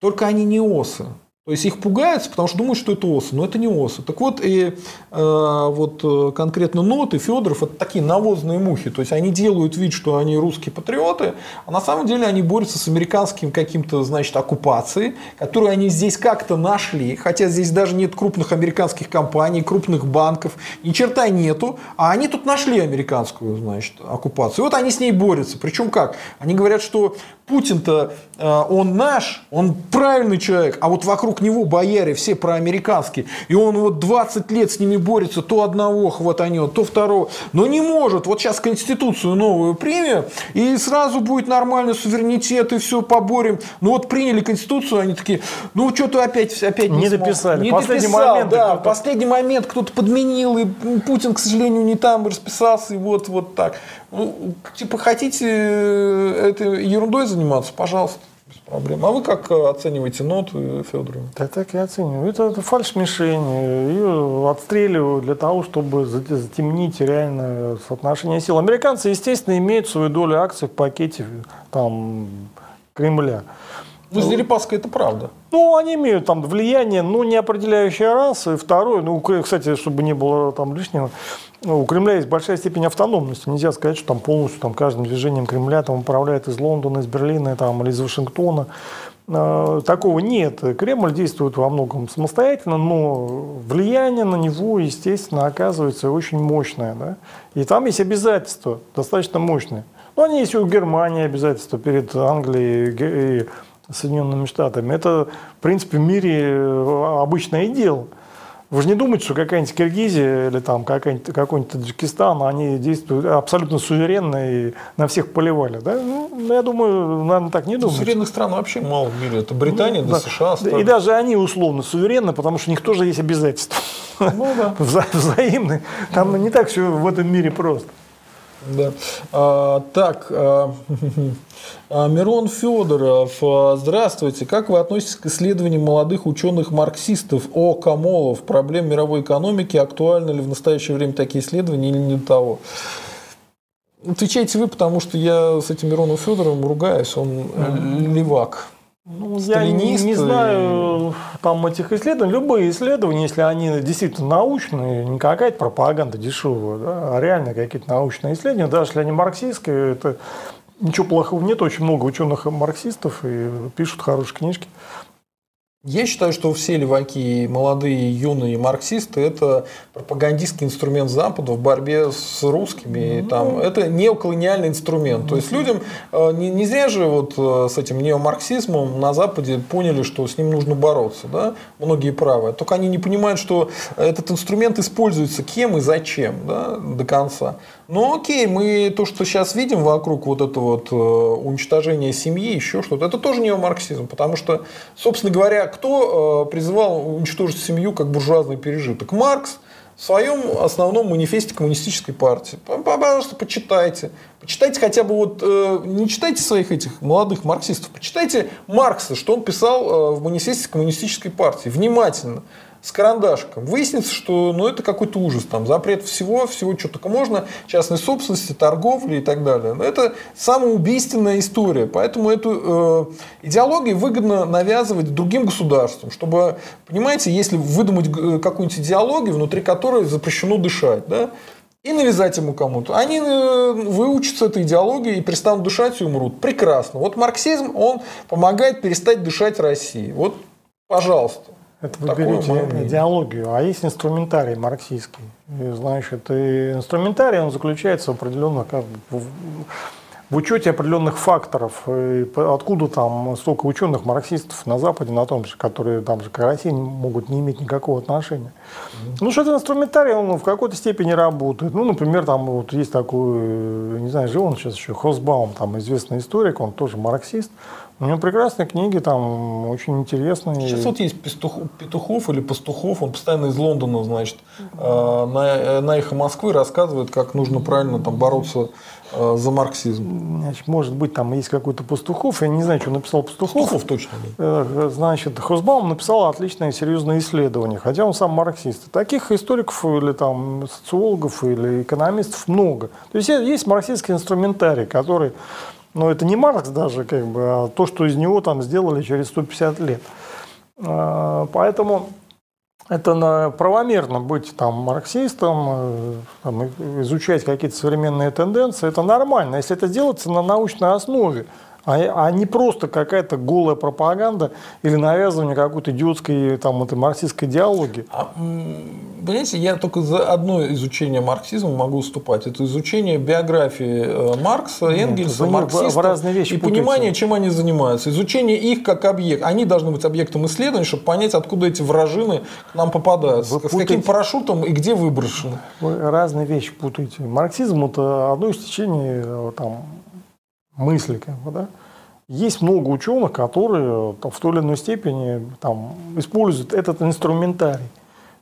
только они не осы. То есть их пугаются, потому что думают, что это осы, но это не осы. Так вот, и вот конкретно Нот и Федоров – это такие навозные мухи. То есть они делают вид, что они русские патриоты, а на самом деле они борются с американским каким-то, значит, оккупацией, которую они здесь как-то нашли, хотя здесь даже нет крупных американских компаний, крупных банков, ни черта нету, а они тут нашли американскую, значит, оккупацию. И вот они с ней борются. Причем как? Они говорят, что Путин-то, он наш, он правильный человек, а вот вокруг него бояре все проамериканские, и он вот 20 лет с ними борется, то одного хватанет, то второго, но не может. Вот сейчас Конституцию новую примем, и сразу будет нормальный суверенитет, и все поборем. Ну вот приняли Конституцию, они такие, ну что-то опять не дописали. Не последний дописал, момент, да, в последний момент кто-то подменил, и Путин, к сожалению, не там расписался, и вот так. Ну, типа, хотите этой ерундой заниматься, пожалуйста. Проблем. А вы как оцениваете ноту Федорова? Да так и оцениваю. Это фальш-мишень. Ее отстреливают для того, чтобы затемнить реально соотношение сил. Американцы, естественно, имеют свою долю акций в пакете там, Кремля. Ну, с Дерипаской это правда. Ну, они имеют там влияние, но не определяющая раз. И второе, ну, кстати, чтобы не было там лишнего, у Кремля есть большая степень автономности. Нельзя сказать, что там полностью там, каждым движением Кремля там, управляет из Лондона, из Берлина там, или из Вашингтона. Такого нет. Кремль действует во многом самостоятельно, но влияние на него, естественно, оказывается очень мощное. Да? И там есть обязательства достаточно мощные. Но они есть и у Германии обязательства перед Англией и Соединенными Штатами. Это, в принципе, в мире обычное дело. Вы же не думаете, что какая-нибудь Киргизия или там какой-нибудь Таджикистан, они действуют абсолютно суверенно и на всех поливали. Да? Ну, я думаю, наверное, так не думают. Суверенных стран вообще мало в мире. Это Британия, ну, да, США. Страны. И даже они условно суверенны, потому что у них тоже есть обязательства. Ну, да. Взаимные. Там не так все в этом мире просто. Да. Так, Мирон Федоров, здравствуйте. Как вы относитесь к исследованиям молодых ученых-марксистов о Камолов? Проблем мировой экономики. Актуальны ли в настоящее время такие исследования или не того? Отвечайте вы, потому что я с этим Мироном Федоровым ругаюсь. Он левак. Ну, я не знаю там этих исследований. Любые исследования, если они действительно научные, не какая-то пропаганда дешевая, да, а реально какие-то научные исследования, даже если они марксистские, это ничего плохого нет. Очень много ученых-марксистов и пишут хорошие книжки. Я считаю, что все леваки, молодые, юные марксисты – это пропагандистский инструмент Запада в борьбе с русскими. Ну, там, это неоколониальный инструмент. То есть людям не зря же вот с этим неомарксизмом на Западе поняли, что с ним нужно бороться. Да? Многие правы. Только они не понимают, что этот инструмент используется кем и зачем, да, до конца. Ну окей, мы то, что сейчас видим вокруг вот это вот уничтожение семьи, еще что-то, это тоже неомарксизм, потому что, собственно говоря, кто призывал уничтожить семью как буржуазный пережиток? Маркс в своем основном манифесте коммунистической партии. Об пожалуйста, почитайте. Почитайте хотя бы вот, не читайте своих этих молодых марксистов, почитайте Маркса, что он писал в манифесте коммунистической партии. Внимательно, с карандашиком. Выяснится, что ну, это какой-то ужас. Там, запрет всего, всего, что только можно, частной собственности, торговли и так далее. Это самоубийственная история. Поэтому эту идеологию выгодно навязывать другим государствам. Чтобы, понимаете, если выдумать какую-нибудь идеологию, внутри которой запрещено дышать, да, и навязать ему кому-то. Они выучатся этой идеологии и перестанут дышать и умрут. Прекрасно. Вот марксизм, он помогает перестать дышать России. Вот, пожалуйста. Это вы берете идеологию, а есть инструментарий марксистский. И, значит, и инструментарий он заключается в определенных, как бы, в учете определенных факторов. И откуда там столько ученых марксистов на Западе, на том же, которые там же к России могут не иметь никакого отношения. Ну что этот инструментарий он в какой-то степени работает. Ну, например, там вот есть такой, не знаю, жил он сейчас еще, Хосбаум, там известный историк, он тоже марксист. У него прекрасные книги, там очень интересные. Сейчас вот есть Петухов или Пастухов, он постоянно из Лондона, значит, на «Эхо Москвы» рассказывает, как нужно правильно там бороться за марксизм. Значит, может быть, там есть какой-то Пастухов, я не знаю, что написал Пастухов. Пастухов точно. Да. Значит, Хосбаум написал отличное серьезное исследование, хотя он сам марксист. Таких историков или там социологов или экономистов много. То есть есть марксистский инструментарий, который... Но это не Маркс даже, как бы, а то, что из него там сделали через 150 лет. Поэтому это правомерно быть там марксистом, там, изучать какие-то современные тенденции. Это нормально, если это делается на научной основе, а не просто какая-то голая пропаганда или навязывание какой-то идиотской там, этой марксистской идеологии. Понимаете, я только за одно изучение марксизма могу выступать. Это изучение биографии Маркса, Энгельса, марксистов и понимание, чем они занимаются. Изучение их как объект. Они должны быть объектом исследований, чтобы понять, откуда эти вражины к нам попадают. С каким парашютом и где выброшены. Вы разные вещи путаете. Марксизм – это одно из течений... мысли, как бы, да? Есть много ученых, которые в той или иной степени там, используют этот инструментарий.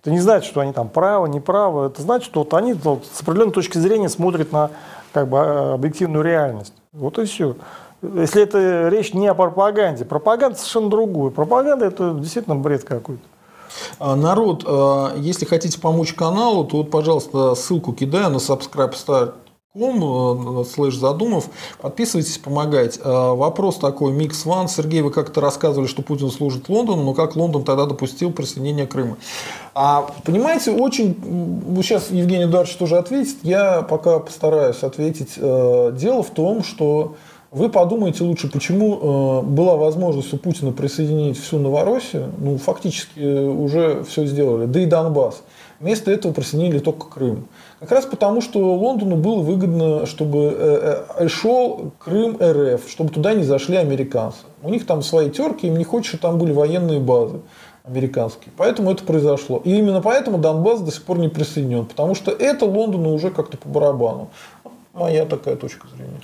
Это не значит, что они там правы, неправы. Это значит, что вот они вот, с определенной точки зрения смотрят на как бы, объективную реальность. Вот и все. Если это речь не о пропаганде. Пропаганда совершенно другая. Пропаганда – это действительно бред какой-то. Народ, если хотите помочь каналу, то вот, пожалуйста, ссылку кидаю на Subscribestar. /задумав. Подписывайтесь, помогайте. Вопрос такой. Микс Ван. Сергей, вы как-то рассказывали, что Путин служит Лондону, но как Лондон тогда допустил присоединение Крыма? Понимаете, очень... Сейчас Евгений Эдуардович тоже ответит. Я пока постараюсь ответить. Дело в том, что вы подумайте лучше, почему была возможность у Путина присоединить всю Новороссию. Ну, фактически уже все сделали. Да и Донбасс. Вместо этого присоединили только Крым. Как раз потому, что Лондону было выгодно, чтобы шел Крым РФ, чтобы туда не зашли американцы. У них там свои терки, им не хочется, чтобы там были военные базы американские. Поэтому это произошло. И именно поэтому Донбасс до сих пор не присоединен. Потому что это Лондону уже как-то по барабану. Моя такая точка зрения.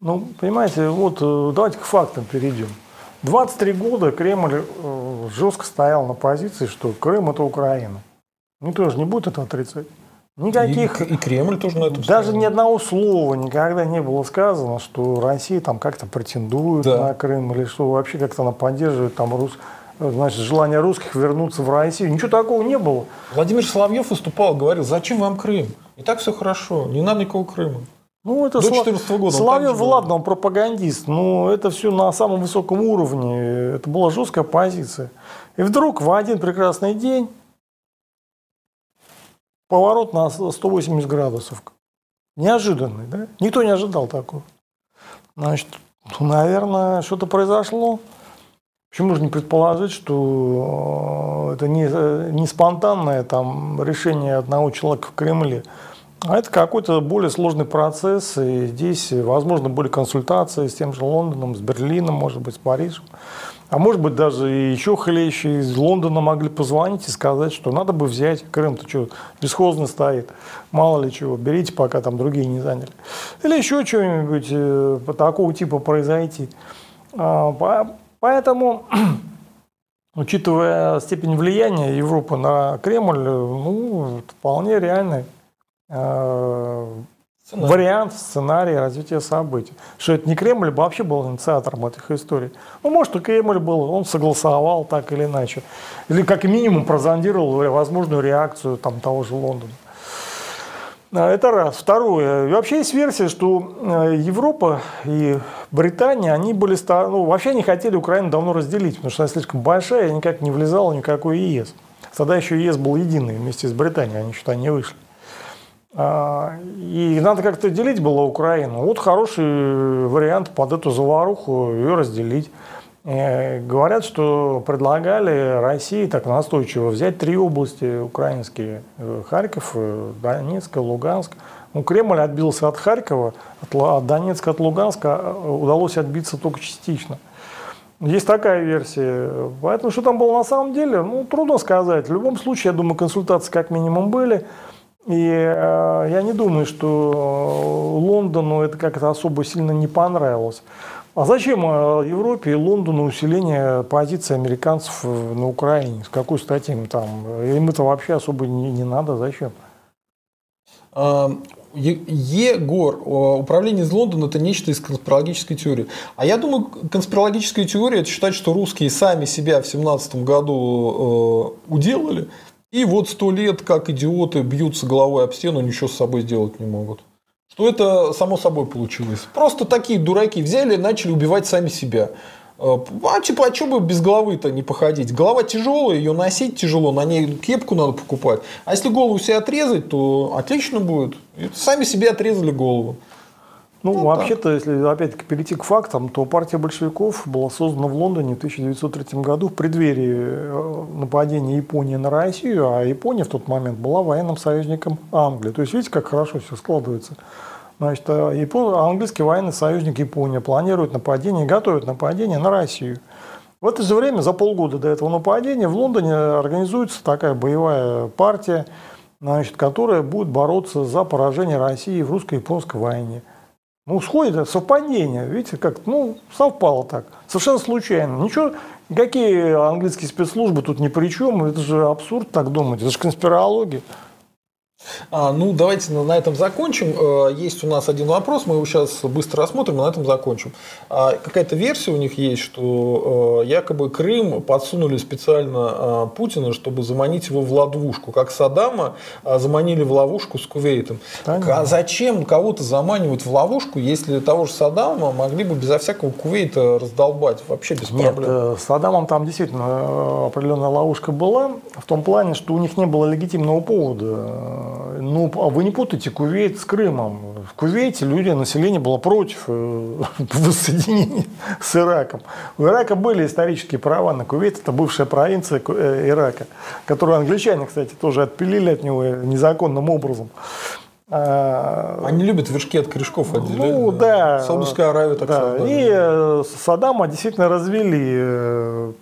Ну, понимаете, вот давайте к фактам перейдем. 23 года Кремль жестко стоял на позиции, что Крым – это Украина. Никто же не будет это отрицать. Никаких, и Кремль тоже на это даже сказал. Ни одного слова никогда не было сказано, что Россия там как-то претендует на Крым, или что вообще как-то она поддерживает там значит, желание русских вернуться в Россию. Ничего такого не было. Владимир Соловьев выступал, говорил, зачем вам Крым? И так все хорошо, не надо никакого Крыма. Ну, это Соловьев, ладно, он пропагандист, но это все на самом высоком уровне. Это была жесткая позиция. И вдруг в один прекрасный день поворот на 180 градусов. Неожиданный, да? Никто не ожидал такого. Значит, наверное, что-то произошло. Почему же не предположить, что это не спонтанное там, решение одного человека в Кремле, а это какой-то более сложный процесс. И здесь, возможно, были консультации с тем же Лондоном, с Берлином, может быть, с Парижем. А может быть, даже еще хлеще из Лондона могли позвонить и сказать, что надо бы взять Крым-то, что бесхозно стоит, мало ли чего, берите, пока там другие не заняли. Или еще что-нибудь такого типа произойти. Поэтому, учитывая степень влияния Европы на Кремль, ну, вполне реальный вариант сценария развития событий. Что это не Кремль вообще был инициатором этих историй. Ну, может, и Кремль был, он согласовал так или иначе. Или как минимум прозондировал возможную реакцию там, того же Лондона. Это раз. Второе. Вообще есть версия, что Европа и Британия, они были, ну, вообще не хотели Украину давно разделить, потому что она слишком большая и никак не влезала в никакой ЕС. Тогда еще ЕС был единый вместе с Британией, они что-то не вышли. И надо как-то делить было Украину. Вот хороший вариант под эту заваруху ее разделить. Говорят, что предлагали России так настойчиво взять 3 области украинские: Харьков, Донецк, Луганск. Ну, Кремль отбился от Харькова, от Донецка, от Луганска удалось отбиться только частично. Есть такая версия. Поэтому что там было на самом деле, ну, трудно сказать. В любом случае, я думаю, консультации как минимум были. И я не думаю, что Лондону это как-то особо сильно не понравилось. А зачем Европе и Лондону усиление позиции американцев на Украине? С какой стати им там? Им это вообще особо не надо. Зачем? Егор, управление из Лондона – это нечто из конспирологической теории. А я думаю, конспирологическая теория – это считать, что русские сами себя в 1917 году уделали. И вот 100 лет, как идиоты, бьются головой об стену, ничего с собой сделать не могут. Что это само собой получилось. Просто такие дураки взяли и начали убивать сами себя. А типа, а что бы без головы-то не походить? Голова тяжелая, ее носить тяжело, на ней кепку надо покупать. А если голову себе отрезать, то отлично будет. И сами себе отрезали голову. Ну, вот вообще-то, если опять-таки перейти к фактам, то партия большевиков была создана в Лондоне в 1903 году в преддверии нападения Японии на Россию, а Япония в тот момент была военным союзником Англии. То есть, видите, как хорошо все складывается. Значит, английский военный союзник Япония планирует нападение, готовит нападение на Россию. В это же время, за полгода до этого нападения, в Лондоне организуется такая боевая партия, значит, которая будет бороться за поражение России в русско-японской войне. Ну, сходит, совпадение, видите, как, ну, совпало так, совершенно случайно. Ничего, никакие английские спецслужбы тут ни при чем, это же абсурд так думать, это же конспирология. Ну, давайте на этом закончим. Есть у нас один вопрос, мы его сейчас быстро рассмотрим, а на этом закончим. Какая-то версия у них есть, что якобы Крым подсунули специально Путину, чтобы заманить его в ловушку, как Саддама заманили в ловушку с Кувейтом. А зачем кого-то заманивать в ловушку, если того же Саддама могли бы безо всякого Кувейта раздолбать? Вообще без проблем. Нет, с Саддамом там действительно определенная ловушка была, в том плане, что у них не было легитимного повода. Ну, а вы не путайте Кувейт с Крымом. В Кувейте люди, население было против воссоединения с Ираком. У Ирака были исторические права на Кувейт. Это бывшая провинция Ирака, которую англичане, кстати, тоже отпилили от него незаконным образом. Они любят вершки от корешков отделять. Ну, да. Саудовская Аравия так создали. И Саддама действительно развели,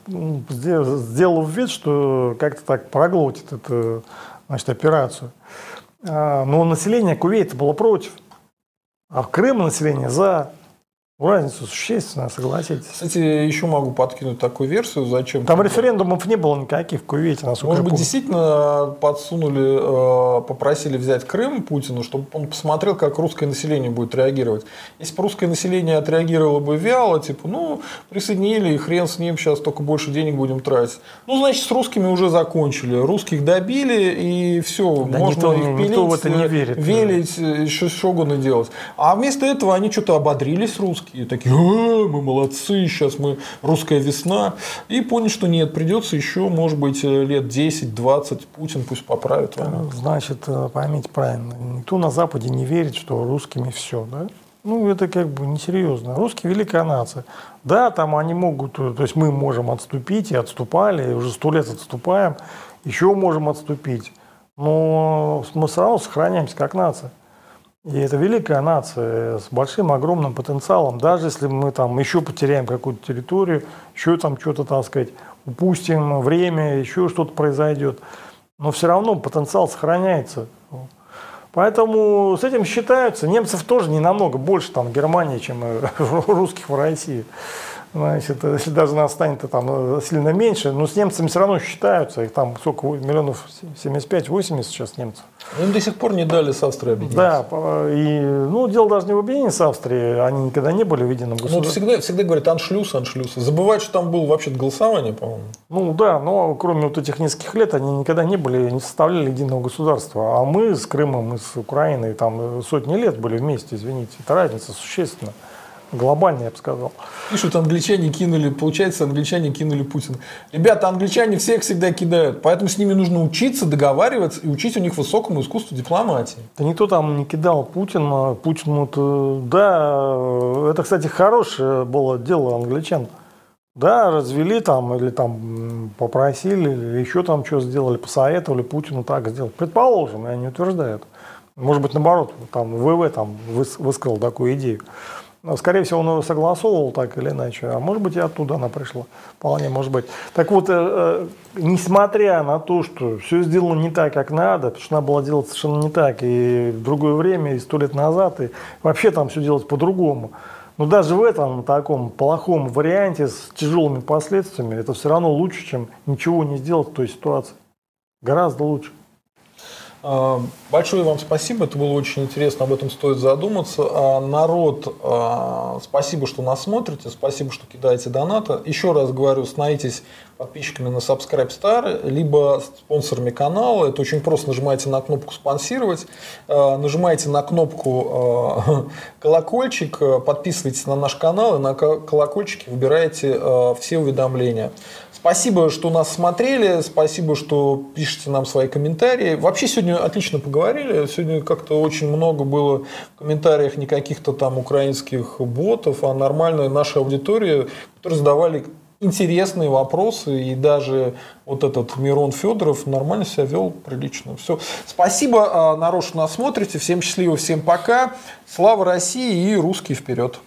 сделав вид, что как-то так проглотит это, значит, операцию. Но население Кувейта было против, а в Крым население за. Разница существенная, согласитесь. Кстати, еще могу подкинуть такую версию. Зачем? Там референдумов не было никаких в Кувейте. Может быть, действительно подсунули, попросили взять Крым Путину, чтобы он посмотрел, как русское население будет реагировать. Если бы русское население отреагировало бы вяло, типа, ну, присоединили, и хрен с ним, сейчас только больше денег будем тратить. Ну, значит, с русскими уже закончили. Русских добили, и все. Да можно их пилить, велить, еще шогуны делать. А вместо этого они что-то ободрились, русские. И такие, мы молодцы, сейчас мы русская весна. И понял, что нет, придется еще, может быть, лет 10-20 Путин пусть поправит. Значит, поймите правильно, никто на Западе не верит, что русскими все, да? Ну, это как бы несерьезно. Русские – великая нация. Да, там они могут, то есть мы можем отступить, и отступали, и уже 100 лет отступаем, еще можем отступить. Но мы все равно сохраняемся как нация. И это великая нация с большим, огромным потенциалом. Даже если мы там еще потеряем какую-то территорию, еще там что-то, так сказать, упустим время, еще что-то произойдет. Но все равно потенциал сохраняется. Поэтому с этим считаются. Немцев тоже не намного больше там Германии, чем русских в России. Значит, если даже нас станет там сильно меньше, но с немцами все равно считаются, их там сколько, миллионов 75-80 сейчас немцев. Но им до сих пор не дали с Австрией объединяться. Да, и, ну, дело даже не в объединении с Австрией, они никогда не были в едином государстве. Ну, всегда говорят аншлюс. Забывают, что там было вообще-то голосование, по-моему. Ну да, но кроме вот этих нескольких лет они никогда не были, не составляли единого государства. А мы с Крымом и с Украиной там сотни лет были вместе, извините, это разница существенна. Глобально, я бы сказал. Пишут, получается, англичане кинули Путина. Ребята, англичане всех всегда кидают, поэтому с ними нужно учиться, договариваться и учить у них высокому искусству дипломатии. Да никто там не кидал Путина. Путину-то, да, это, кстати, хорошее было дело англичан. Да, развели там, или там попросили, или еще там что сделали, посоветовали Путину так сделать. Предположим, я не утверждаю. Может быть, наоборот, там ВВ там высказал такую идею. Скорее всего, он ее согласовывал так или иначе, а может быть и оттуда она пришла, вполне может быть. Так вот, несмотря на то, что все сделано не так, как надо, потому что надо было делать совершенно не так и в другое время, и 100 лет назад, и вообще там все делать по-другому, но даже в этом таком плохом варианте с тяжелыми последствиями это все равно лучше, чем ничего не сделать в той ситуации. Гораздо лучше. Большое вам спасибо, это было очень интересно, об этом стоит задуматься. Народ, спасибо, что нас смотрите, спасибо, что кидаете донаты. Еще раз говорю, становитесь подписчиками на Subscribestar, либо спонсорами канала. Это очень просто, нажимаете на кнопку «Спонсировать», нажимаете на кнопку «Колокольчик», подписывайтесь на наш канал и на колокольчике выбираете все уведомления. Спасибо, что нас смотрели, спасибо, что пишете нам свои комментарии. Вообще сегодня отлично поговорили, сегодня как-то очень много было в комментариях не каких-то там украинских ботов, а нормальной нашей аудитории, которые задавали интересные вопросы, и даже вот этот Мирон Федоров нормально себя вел, прилично. Все. Спасибо, народ, что нас смотрите, всем счастливо, всем пока, слава России и русские вперед!